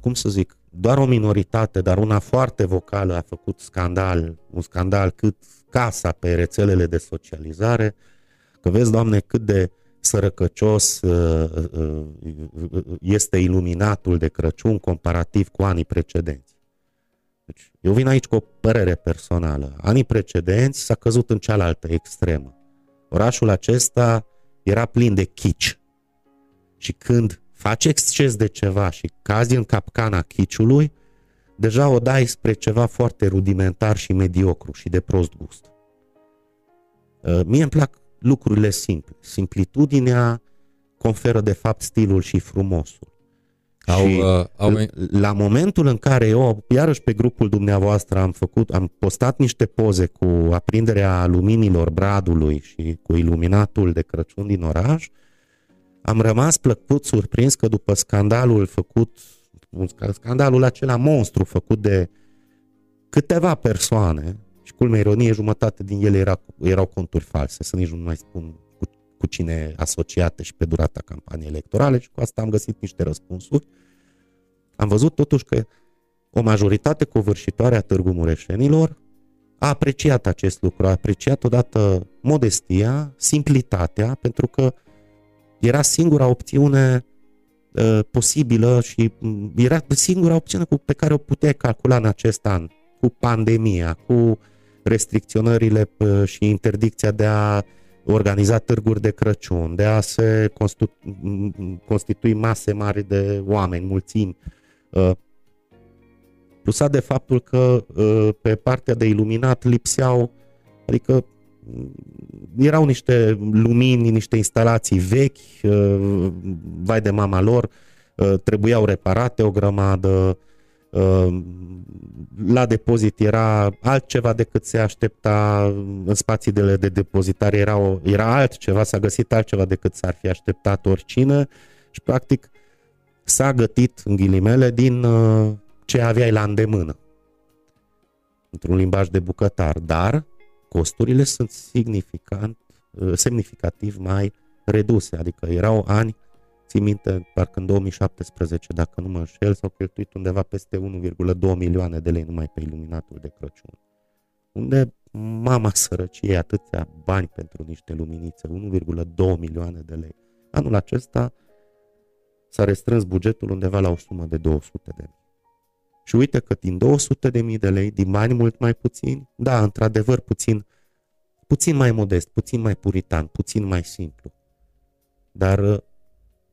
cum să zic, doar o minoritate, dar una foarte vocală a făcut scandal, un scandal cât casa pe rețelele de socializare, Că vezi, Doamne, cât de sărăcăcios este iluminatul de Crăciun comparativ cu anii precedenți. Deci, eu vin aici cu o părere personală. Anii precedenți s-a căzut în cealaltă extremă. Orașul acesta era plin de chici. Și când faci exces de ceva și cazi în capcana chiciului, deja o dai spre ceva foarte rudimentar și mediocru și de prost gust. Mie îmi plac lucrurile simple. Simplitudinea conferă de fapt stilul și frumosul. Au, și uh, au... la momentul în care eu, iarăși pe grupul dumneavoastră, am făcut, am postat niște poze cu aprinderea luminilor bradului și cu iluminatul de Crăciun din oraș, am rămas plăcut surprins că după scandalul făcut, scandalul acela monstru făcut de câteva persoane, și culmea ironiei, jumătate din ele erau, erau conturi false, să nici nu mai spun cu, cu cine asociate și pe durata campaniei electorale, și cu asta am găsit niște răspunsuri. Am văzut totuși că o majoritate covârșitoare a Târgu Mureșenilor a apreciat acest lucru, a apreciat odată modestia, simplitatea, pentru că era singura opțiune uh, posibilă și era singura opțiune cu, pe care o puteai calcula în acest an, cu pandemia, cu restricționările și interdicția de a organiza târguri de Crăciun, de a se constitu- constitui mase mari de oameni, mulțimi. Plusat de faptul că pe partea de iluminat lipseau, adică erau niște lumini, niște instalații vechi, vai de mama lor, trebuiau reparate o grămadă. La depozit era altceva decât se aștepta, în spațiile de depozitare era, o, era altceva, s-a găsit altceva decât s-ar fi așteptat oricine și practic s-a gătit, în ghilimele, din ce aveai la îndemână, într-un limbaj de bucătar, dar costurile sunt significant, semnificativ mai reduse, adică erau ani, țin minte, parcă în două mii șaptesprezece, dacă nu mă înșel, s-au cheltuit undeva peste unu virgulă doi milioane de lei numai pe iluminatul de Crăciun. Unde mama sărăciei, atâția bani pentru niște luminițe, unu virgulă doi milioane de lei. Anul acesta s-a restrâns bugetul undeva la o sumă de două sute de mii. Și uite că din două sute de mii de lei, din bani mult mai puțin, da, într-adevăr puțin, puțin mai modest, puțin mai puritan, puțin mai simplu. Dar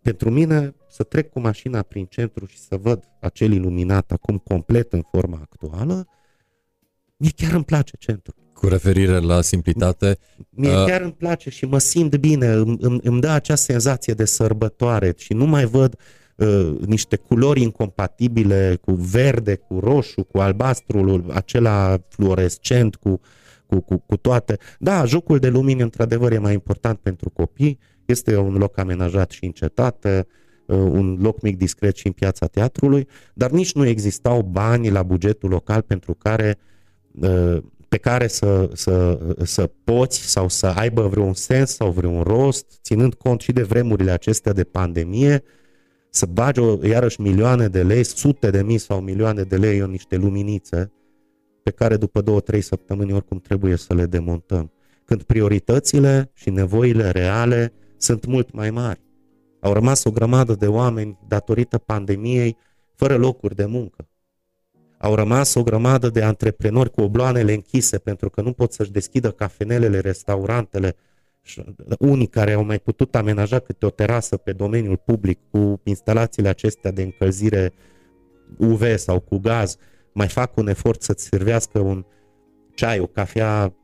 pentru mine, să trec cu mașina prin centru și să văd acel iluminat acum complet în forma actuală, mie chiar îmi place centru. Cu referire la simplitate. Mie uh... chiar îmi place și mă simt bine, îmi, îmi, îmi dă acea senzație de sărbătoare și nu mai văd uh, niște culori incompatibile cu verde, cu roșu, cu albastrul, acela fluorescent, cu, cu, cu, cu toate. Da, jocul de lumini într-adevăr e mai important pentru copii. Este un loc amenajat și în cetate, un loc mic discret și în piața teatrului, dar nici nu existau bani la bugetul local pentru care, pe care să, să, să poți sau să aibă vreun sens sau vreun rost, ținând cont și de vremurile acestea de pandemie, să bagi o, iarăși milioane de lei, sute de mii sau milioane de lei în niște luminițe pe care după două, trei săptămâni oricum trebuie să le demontăm. Când prioritățile și nevoile reale sunt mult mai mari. Au rămas o grămadă de oameni, datorită pandemiei, fără locuri de muncă. Au rămas o grămadă de antreprenori cu obloanele închise, pentru că nu pot să-și deschidă cafenelele, restaurantele. Unii care au mai putut amenaja câte o terasă pe domeniul public cu instalațiile acestea de încălzire U V sau cu gaz, mai fac un efort să-ți servească un ceai, o cafea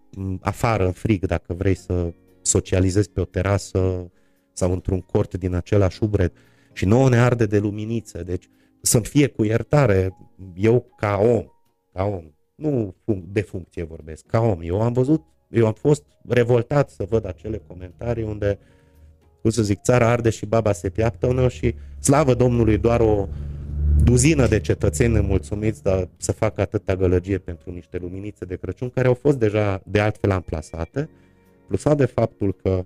afară, în frig, dacă vrei să socializezi pe o terasă sau într-un cort din același ubred, și nouă ne arde de luminițe. Deci să-mi fie cu iertare, eu ca om, ca om, nu de funcție vorbesc, ca om, eu am văzut, eu am fost revoltat să văd acele comentarii unde, cum să zic, țara arde și baba se piaptănă și slavă Domnului, doar o duzină de cetățeni mulțumiți, dar să facă atâta gălăgie pentru niște luminițe de Crăciun care au fost deja de altfel amplasate. Plusat de faptul că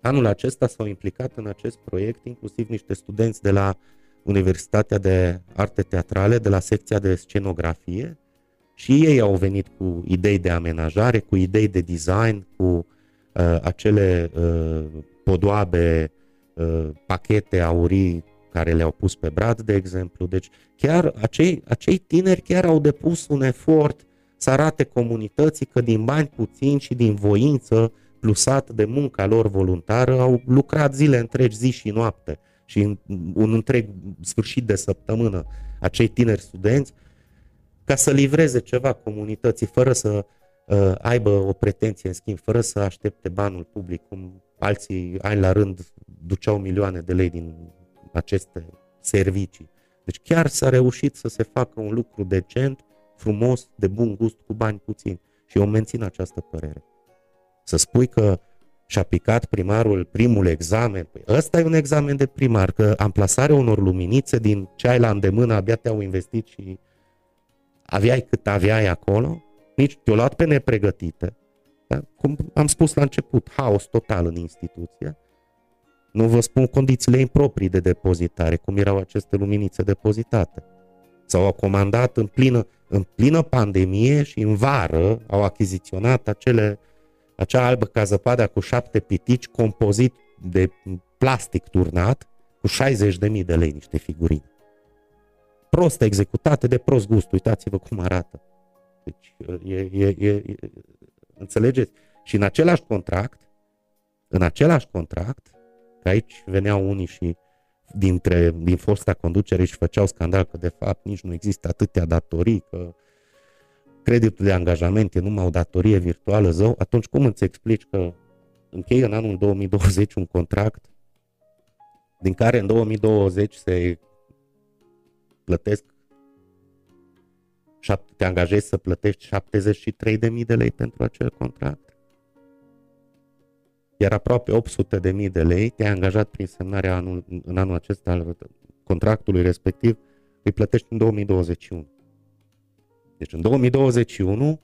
anul acesta s-au implicat în acest proiect inclusiv niște studenți de la Universitatea de Arte Teatrale, de la secția de scenografie, și ei au venit cu idei de amenajare, cu idei de design, cu uh, acele uh, podoabe, uh, pachete aurii care le-au pus pe brad, de exemplu. Deci chiar acei, acei tineri chiar au depus un efort să arate comunității că din bani puțini și din voință, plusat de munca lor voluntară, au lucrat zile întregi, zi și noapte, și un întreg sfârșit de săptămână, acei tineri studenți, ca să livreze ceva comunității, fără să uh, aibă o pretenție în schimb, fără să aștepte banul public, cum alții ani la rând duceau milioane de lei din aceste servicii. Deci chiar s-a reușit să se facă un lucru decent, frumos, de bun gust, cu bani puțini. Și eu mențin această părere. Să spui că și-a picat primarul primul examen, păi ăsta e un examen de primar, că amplasarea unor luminițe din ce ai la îndemână, abia te-au investit și aveai cât aveai acolo, nici te-au luat pe nepregătite. Da? Cum am spus la început, haos total în instituție. Nu vă spun condițiile improprii de depozitare, cum erau aceste luminițe depozitate. S-au comandat în plină, în plină pandemie și în vară au achiziționat acele, acea albă ca zăpada cu șapte pitici, compozit de plastic turnat, cu șaizeci de mii de lei niște figurine. Prost executate, de prost gust, uitați-vă cum arată. Deci, e, e, e, e, înțelegeți? Și în același contract, în același contract, că aici veneau unii și dintre, din fosta conducere și făceau scandal că de fapt nici nu există atâtea datorii, că creditul de angajament e numai o datorie virtuală, zău, atunci cum îți explici că închei în anul două mii douăzeci un contract din care în două mii douăzeci se plătesc, te angajezi să plătești șaptezeci și trei de mii de lei pentru acel contract? Iar aproape opt sute de mii de lei te-ai angajat prin semnarea anul, în anul acesta al contractului respectiv, îi plătești în două mii douăzeci și unu. Deci în două mii douăzeci și unu,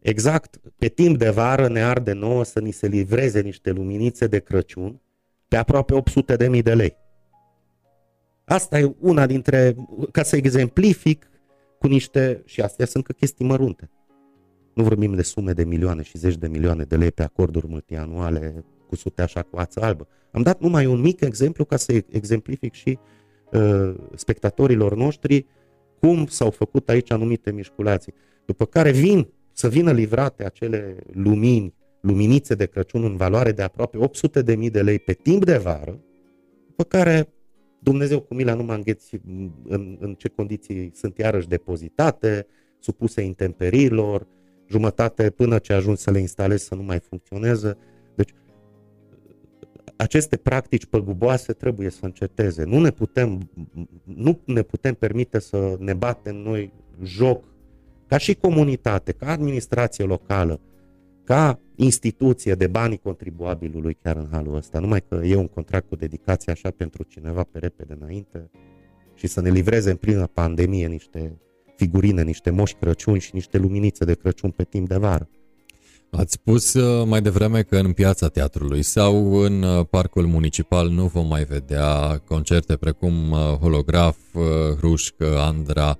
exact pe timp de vară, ne arde nouă să ni se livreze niște luminițe de Crăciun pe aproape opt sute de mii de lei. Asta e una dintre, ca să exemplific cu niște, și astea sunt că chestii mărunte. Nu vorbim de sume de milioane și zeci de milioane de lei pe acorduri multianuale cu sute așa cu ață albă. Am dat numai un mic exemplu ca să exemplific și uh, spectatorilor noștri cum s-au făcut aici anumite mișculații. După care vin să vină livrate acele lumini, luminițe de Crăciun în valoare de aproape opt sute de mii de lei pe timp de vară, după care Dumnezeu cu mila nu mă îngheți în, în ce condiții sunt iarăși depozitate, supuse intemperilor, jumătate până ce ajungi să le instalezi să nu mai funcționeze. Deci aceste practici păguboase trebuie să înceteze. Nu ne putem, nu ne putem permite să ne batem noi joc ca și comunitate, ca administrație locală, ca instituție de banii contribuabilului chiar în halul ăsta. Numai că e un contract cu dedicație așa pentru cineva pe repede înainte și să ne livreze în plină pandemie niște figurine, niște moși Crăciun și niște luminițe de Crăciun pe timp de vară. Ați spus mai devreme că în Piața Teatrului sau în Parcul Municipal nu vom mai vedea concerte precum Holograf, Hrușcă, Andra,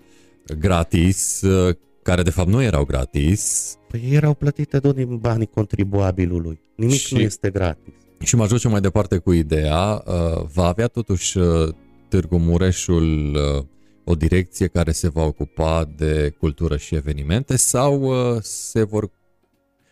gratis, care de fapt nu erau gratis. Păi erau plătite doar din banii contribuabilului. Nimic și, nu este gratis. Și mă ajunge mai departe cu ideea, va avea totuși Târgu Mureșul o direcție care se va ocupa de cultură și evenimente sau uh, se vor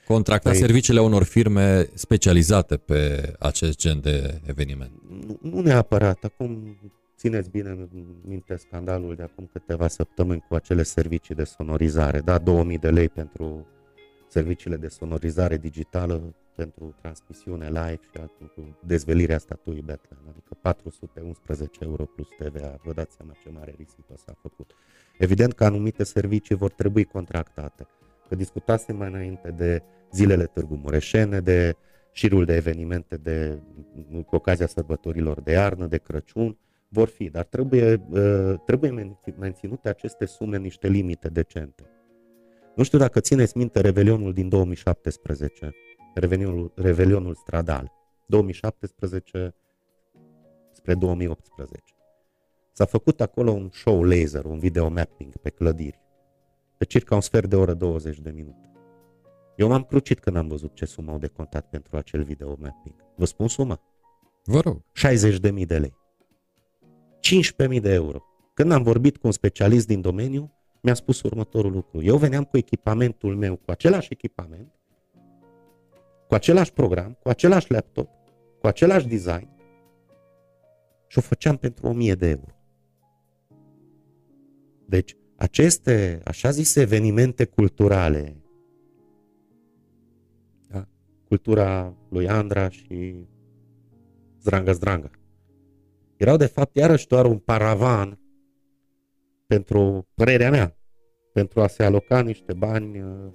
contracta păi, serviciile unor firme specializate pe acest gen de eveniment? Nu, nu neapărat. Acum țineți bine în minte scandalul de acum câteva săptămâni cu acele servicii de sonorizare. Da, două mii de lei pentru serviciile de sonorizare digitală, pentru transmisiune live și pentru dezvelirea statuii Betlehem, adică patru sute unsprezece euro plus T V A. Vă dați seama ce mare risipă s-a făcut. Evident că anumite servicii vor trebui contractate. Că discutasem mai înainte de zilele Târgu Mureșene, de șirul de evenimente de, cu ocazia sărbătorilor de iarnă, de Crăciun, vor fi, dar trebuie, trebuie menținute aceste sume în niște limite decente. Nu știu dacă țineți minte Revelionul din două mii șaptesprezece, Revelionul, Revelionul stradal, două mii șaptesprezece spre două mii optsprezece. S-a făcut acolo un show laser, un video mapping pe clădiri, pe circa un sfert de oră, douăzeci de minute. Eu m-am crucit când am văzut ce sumă au decontat pentru acel video mapping. Vă spun suma? Vă rog. șaizeci de mii de lei. cincisprezece mii de euro. Când am vorbit cu un specialist din domeniu, mi-a spus următorul lucru. Eu veneam cu echipamentul meu, cu același echipament, cu același program, cu același laptop, cu același design și o făceam pentru o mie de euro. Deci, aceste, așa zise, evenimente culturale, da? Cultura lui Andra și Zdranga-Zdranga, erau de fapt iarăși doar un paravan pentru, părerea mea, pentru a se aloca niște bani uh,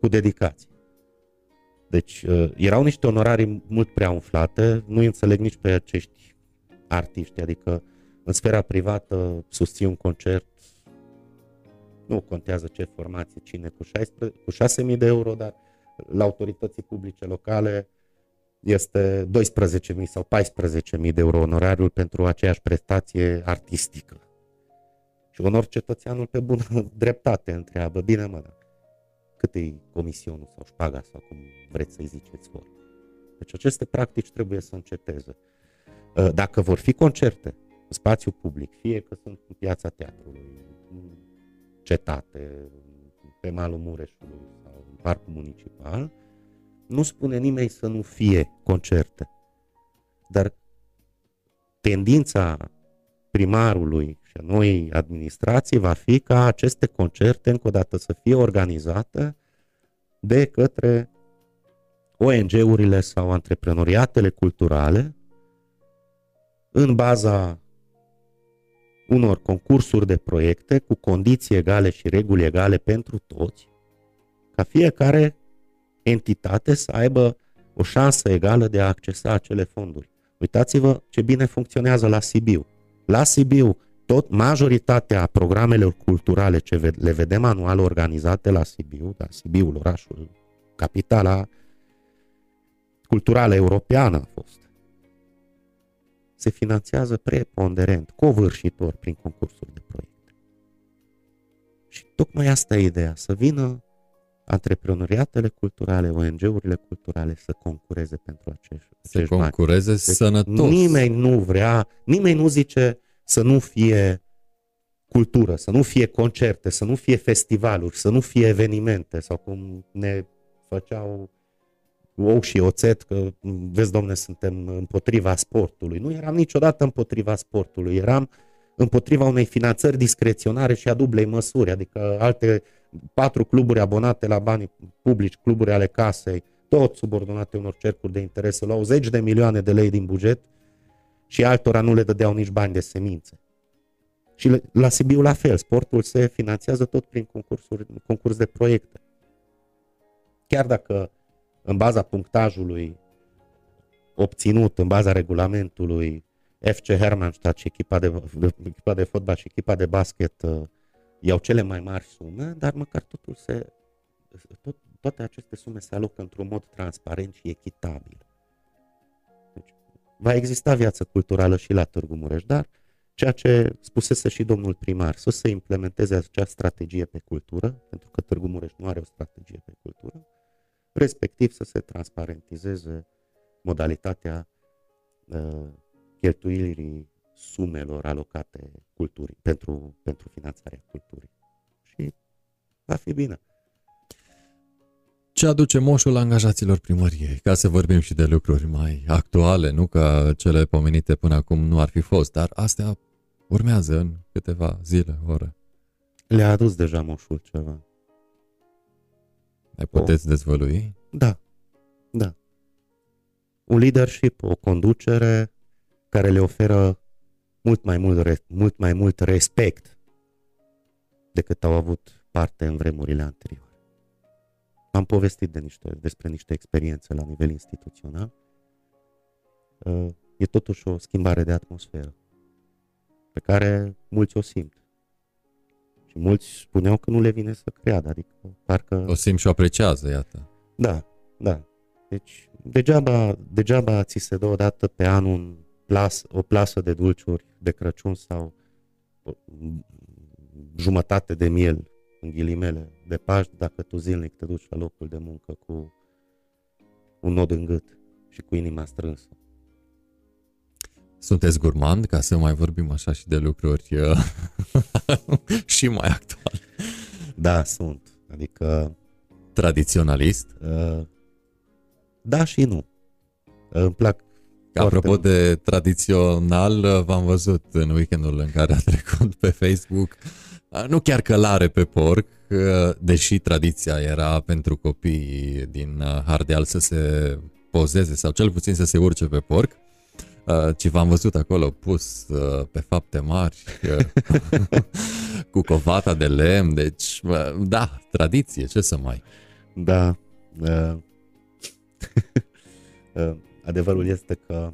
cu dedicație. Deci uh, erau niște onorarii mult prea umflate, nu înțeleg nici pe acești artiști, adică în sfera privată susții un concert, nu contează ce formație, cine, cu, șaisprezece, cu șase mii de euro, dar la autorității publice locale este doisprezece mii sau paisprezece mii de euro onorariul pentru aceeași prestație artistică. Și onor cetățeanul pe bună dreptate întreabă, bine mă, da, cât e comisionul sau șpaga sau cum vreți să-i ziceți voi. Deci aceste practici trebuie să înceteze. Dacă vor fi concerte în spațiu public, fie că sunt în Piața Teatrului, în Cetate, pe malul Mureșului sau în Parcul Municipal, nu spune nimeni să nu fie concerte. Dar tendința primarului și a noi administrații va fi ca aceste concerte încă o dată să fie organizate de către O N G-urile sau antreprenoriatele culturale în baza unor concursuri de proiecte cu condiții egale și reguli egale pentru toți, ca fiecare entitate să aibă o șansă egală de a accesa acele fonduri. Uitați-vă ce bine funcționează la Sibiu. La Sibiu, tot majoritatea programelor culturale ce le vedem anual organizate la Sibiu, da, Sibiul, orașul, capitala culturală europeană a fost, se finanțează preponderent, covârșitor, prin concursuri de proiecte. Și tocmai asta e ideea, să vină antreprenoriatele culturale, O N G-urile culturale să concureze pentru acești, acești bani. Să concureze deci sănătos. Nimeni nu vrea, nimeni nu zice să nu fie cultură, să nu fie concerte, să nu fie festivaluri, să nu fie evenimente, sau cum ne făceau ou și oțet, că vezi, domne, suntem împotriva sportului. Nu eram niciodată împotriva sportului, eram împotriva unei finanțări discreționare și a dublei măsuri, adică alte patru cluburi abonate la banii publici, cluburi ale casei, tot subordonate unor cercuri de interes, luau zeci de milioane de lei din buget și altora nu le dădeau nici bani de semințe. Și la Sibiu la fel, sportul se finanțează tot prin concursuri, concurs de proiecte. Chiar dacă în baza punctajului obținut, în baza regulamentului, F C Hermannstadt și echipa de, echipa de fotbal și echipa de basket iau cele mai mari sume, dar măcar totul se, tot, toate aceste sume se alocă într-un mod transparent și echitabil. Deci, va exista viață culturală și la Târgu Mureș, dar ceea ce spusese și domnul primar, să se implementeze acea strategie pe cultură, pentru că Târgu Mureș nu are o strategie pe cultură, respectiv să se transparentizeze modalitatea uh, cheltuirii sumelor alocate culturii, pentru, pentru finanțarea culturii. Și va fi bine. Ce aduce moșul angajaților primăriei? Ca să vorbim și de lucruri mai actuale, nu că cele pomenite până acum nu ar fi fost, dar astea urmează în câteva zile, ore. Le-a adus deja moșul ceva. Le puteți dezvălui? Da, da. Un leadership, o conducere care le oferă mult mai mult, mult mai mult respect decât au avut parte în vremurile anterioare. Am povestit de niște, despre niște experiențe la nivel instituțional. E totuși o schimbare de atmosferă pe care mulți o simt. Și mulți spuneau că nu le vine să creadă, adică parcă... O simt și o apreciază, iată. Da, da. Deci degeaba, degeaba ți se dă o dată pe an un plas, o plasă de dulciuri de Crăciun sau jumătate de miel în ghilimele, de Paști, dacă tu zilnic te duci la locul de muncă cu un nod în gât și cu inima strânsă. Sunteți gurmand, ca să mai vorbim așa și de lucruri și mai actuale. Da, sunt. Adică... Tradiționalist? Uh, da și nu. Îmi plac. Apropo de tradițional, v-am văzut în weekendul în care a trecut pe Facebook, nu chiar călare pe porc, deși tradiția era pentru copiii din Hardeal să se pozeze sau cel puțin să se urce pe porc, ci v-am văzut acolo pus pe fapte mari cu covata de lemn, deci da, tradiție, ce să mai... Da, da. Adevărul este că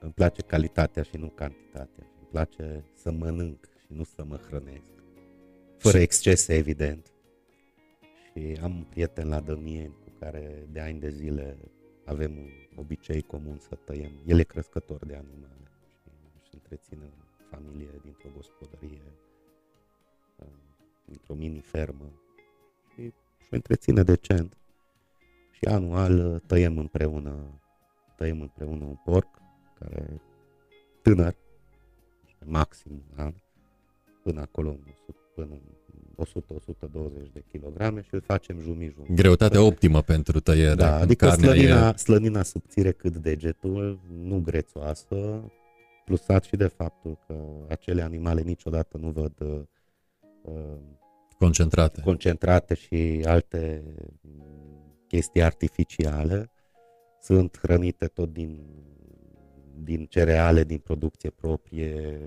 îmi place calitatea și nu cantitatea. Îmi place să mănânc și nu să mă hrănesc. Fără excese, evident. Și am un prieten la Dămieni cu care de ani de zile avem un obicei comun să tăiem. El e crescător de animale și își întreține o familie dintr-o gospodărie, dintr-o mini-fermă. Și își întreține decent. Și anual tăiem împreună, tăiem împreună un porc care tânăr, maxim an, până acolo până o sută - o sută douăzeci de kilograme și îl facem jumii-jumii. Greutatea optimă pentru tăiere. Da, adică slănina, e... slănina subțire cât degetul, nu grețoasă, plusat și de faptul că acele animale niciodată nu văd uh, concentrate. concentrate și alte... chestii artificiale, sunt hrănite tot din, din cereale, din producție proprie,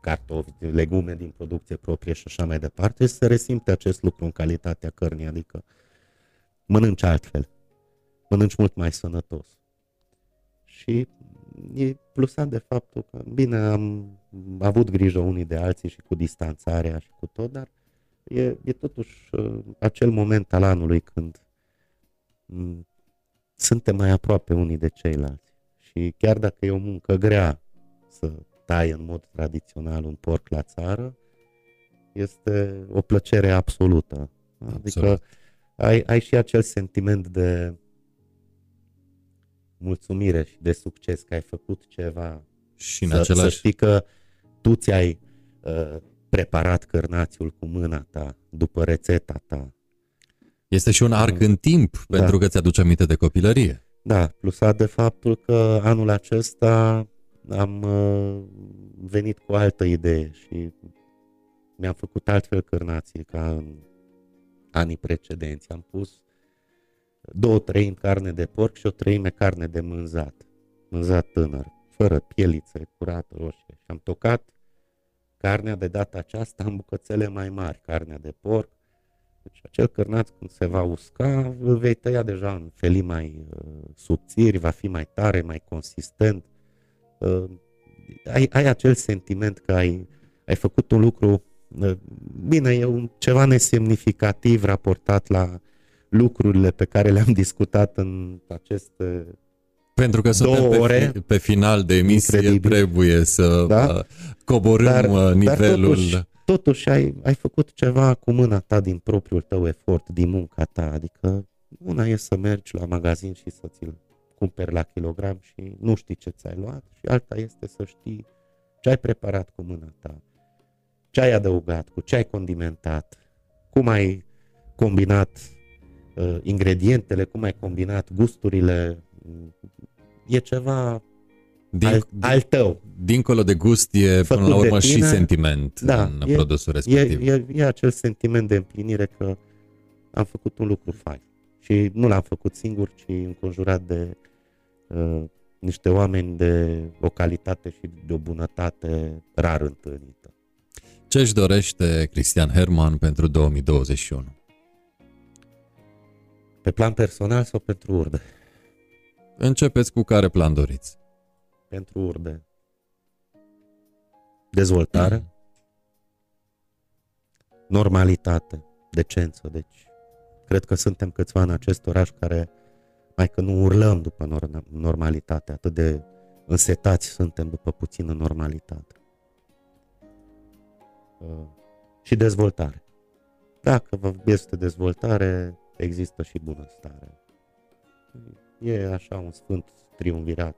cartofi, legume din producție proprie și așa mai departe, și se resimte acest lucru în calitatea cărnii, adică mănânci altfel, mănânci mult mai sănătos. Și e plusat de faptul că, bine, am avut grijă unii de alții și cu distanțarea și cu tot, dar E, e totuși acel moment al anului când suntem mai aproape unii de ceilalți. Și chiar dacă e o muncă grea să tai în mod tradițional un porc la țară, este o plăcere absolută. Adică Absolut. ai, ai și acel sentiment de mulțumire și de succes că ai făcut ceva. Și în să, același... să știi că tu ți-ai... Uh, preparat cărnațiul cu mâna ta, după rețeta ta. Este și un arc în timp, da, pentru că ți-aduce aminte de copilărie. Da, plusat de faptul că anul acesta am venit cu altă idee și mi-am făcut altfel cărnații ca în anii precedenți. Am pus două treimi carne de porc și o treime carne de mânzat, mânzat tânăr, fără pielițe, curată, roșie. Și am tocat carnea de data aceasta în bucățele mai mari, carnea de porc. Deci acel cârnaț când se va usca, îl vei tăia deja în felii mai uh, subțiri, va fi mai tare, mai consistent. Uh, ai, ai acel sentiment că ai, ai făcut un lucru, uh, bine, e un, ceva nesemnificativ raportat la lucrurile pe care le-am discutat în aceste... Pentru că suntem pe, ore, pe final de emisie, incredibil. Trebuie să da? coborâm dar, nivelul. Dar totuși, totuși ai, ai făcut ceva cu mâna ta, din propriul tău efort, din munca ta. Adică una e să mergi la magazin și să ți-l cumperi la kilogram și nu știi ce ți-ai luat, și alta este să știi ce ai preparat cu mâna ta, ce ai adăugat, cu ce ai condimentat, cum ai combinat uh, ingredientele, cum ai combinat gusturile. E ceva din, al, al tău. Dincolo de gust e făcut până la urmă tine, și sentiment, da, în e, produsul respectiv. E, e, e acel sentiment de împlinire că am făcut un lucru fain. Și nu l-am făcut singur, ci înconjurat de uh, niște oameni de o calitate și de o bunătate rar întâlnită. Ce își dorește Cristian Herman pentru două mii douăzeci și unu? Pe plan personal sau pentru urde? Începeți cu care plan doriți? Pentru urde. Dezvoltare. Mm. Normalitate. Decență. Deci, cred că suntem câțiva în acest oraș care, mai că nu urlăm după normalitate, atât de însetați suntem după puțină normalitate. și dezvoltare. Dacă este dezvoltare, există și bunăstare. E așa un sfânt triunghirat,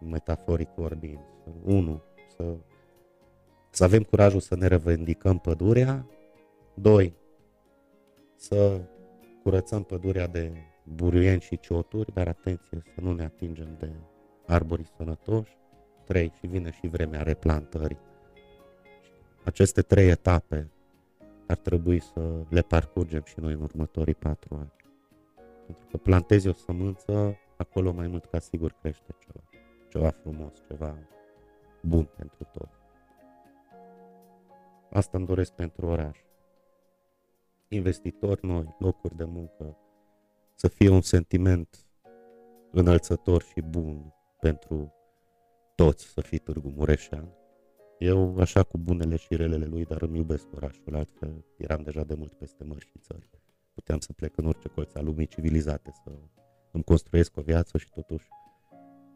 metaforic vorbind. Unu, să, să avem curajul să ne revendicăm pădurea. Doi, să curățăm pădurea de buruieni și cioturi, dar atenție să nu ne atingem de arborii sănătoși. Trei, și vine și vremea replantării. Aceste trei etape ar trebui să le parcurgem și noi în următorii patru ani. Pentru că plantezi o sămânță, acolo mai mult ca sigur crește ceva. Ceva frumos, ceva bun pentru tot. Asta îmi doresc pentru oraș. Investitori noi, locuri de muncă, să fie un sentiment înălțător și bun pentru toți, să fii Târgu Mureșean. Eu, așa cu bunele și relele lui, dar îmi iubesc orașul, altfel eram deja de mult peste mări și țări. Puteam să plec în orice colț al lumii civilizate, să îmi construiesc o viață și totuși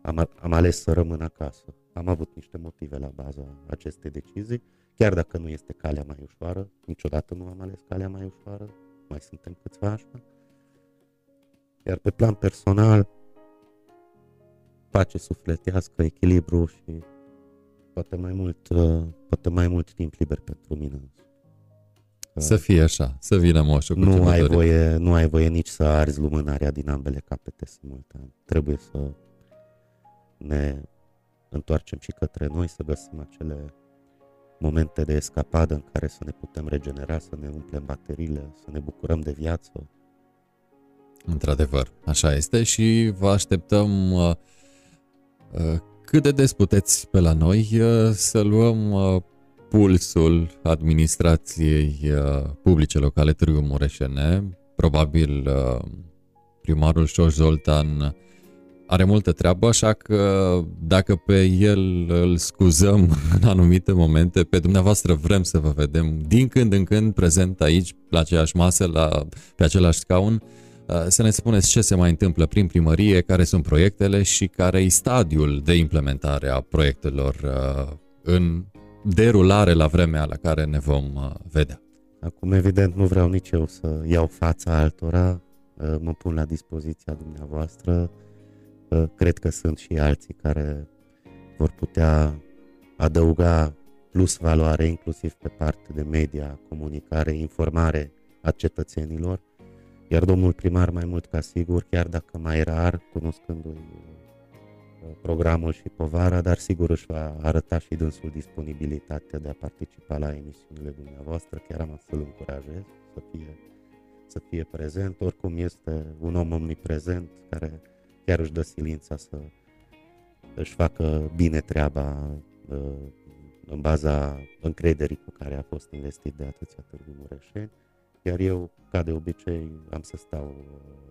am, am ales să rămân acasă. Am avut niște motive la baza acestei decizii, chiar dacă nu este calea mai ușoară, niciodată nu am ales calea mai ușoară, mai suntem câțiva așa. Iar pe plan personal, pace sufletească, echilibru și poate mai mult, poate mai mult timp liber pentru mine. Să fie așa, să vină moșul. Nu ai voie, nu ai voie nici să arzi lumânarea din ambele capete simultan. Trebuie să ne întoarcem și către noi, să găsim acele momente de escapadă în care să ne putem regenera, să ne umplem bateriile, să ne bucurăm de viață. Într-adevăr, așa este și vă așteptăm uh, uh, cât de des puteți pe la noi uh, să luăm uh, pulsul administrației uh, publice locale Târgu Mureșene. Probabil uh, primarul Șoș Zoltán are multă treabă, așa că dacă pe el îl scuzăm în anumite momente, pe dumneavoastră vrem să vă vedem din când în când prezent aici, la aceeași masă, la, pe același scaun, să ne spuneți ce se mai întâmplă prin primărie, care sunt proiectele și care e stadiul de implementare a proiectelor în derulare la vremea la care ne vom vedea. Acum, evident, nu vreau nici eu să iau fața altora, mă pun la dispoziția dumneavoastră. Cred că sunt și alții care vor putea adăuga plus valoare, inclusiv pe partea de media, comunicare, informare a cetățenilor. Iar domnul primar, mai mult ca sigur, chiar dacă mai rar, cunoscându-i programul și povara, dar sigur își va arăta și dânsul disponibilitatea de a participa la emisiunile dumneavoastră. Chiar am să-l încurajez să fie, să fie prezent. Oricum este un om omniprezent care chiar își dă silința să își facă bine treaba în baza încrederii cu care a fost investit de atâția Târgu Mureșeni. Iar eu, ca de obicei, am să stau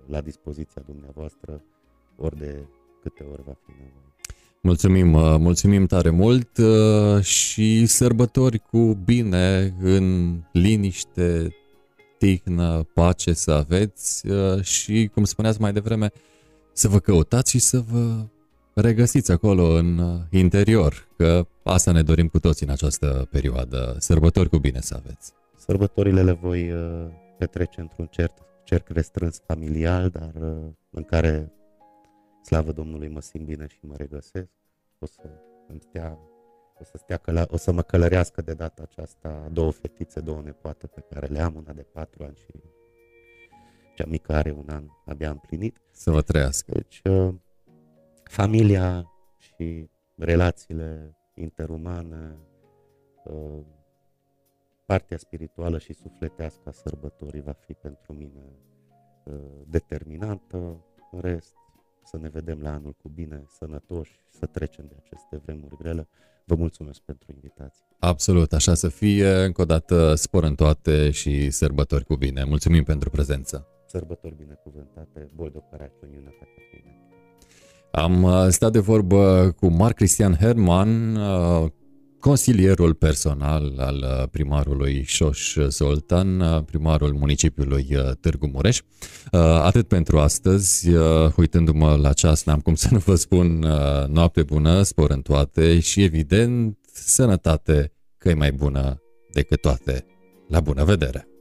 la dispoziția dumneavoastră ori de câte ori va fi nevoie. Mulțumim, mulțumim tare mult și sărbători cu bine, în liniște, tihnă, pace să aveți și, cum spuneați mai devreme, să vă căutați și să vă regăsiți acolo în interior, că asta ne dorim cu toții în această perioadă. Sărbători cu bine să aveți! Sărbătorile le voi petrece într-un cerc, cerc restrâns familial, dar în care, slavă Domnului, mă simt bine și mă regăsesc. O să, stea, o să, stea căla, o să mă călărească de data aceasta două fetițe, două nepoate pe care le am, una de patru ani și cea mică are un an abia împlinit. Să vă trăiască! Deci, familia și relațiile interumane, partea spirituală și sufletească a sărbătorii va fi pentru mine determinantă. În rest, să ne vedem la anul cu bine, sănătoși, să trecem de aceste vremuri grele. Vă mulțumesc pentru invitație. Absolut, așa să fie. Încă o dată, spor în toate și sărbători cu bine. Mulțumim pentru prezență. Sărbători binecuvântate, bol de operațiune pe tine. Am stat de vorbă cu Marc Cristian Herman, consilierul personal al primarului Șoș Zoltán, primarul municipiului Târgu Mureș. Atât pentru astăzi, uitându-mă la ceas, n-am cum să nu vă spun noapte bună, spor în toate și evident sănătate. că e mai bună decât toate. La bună vedere!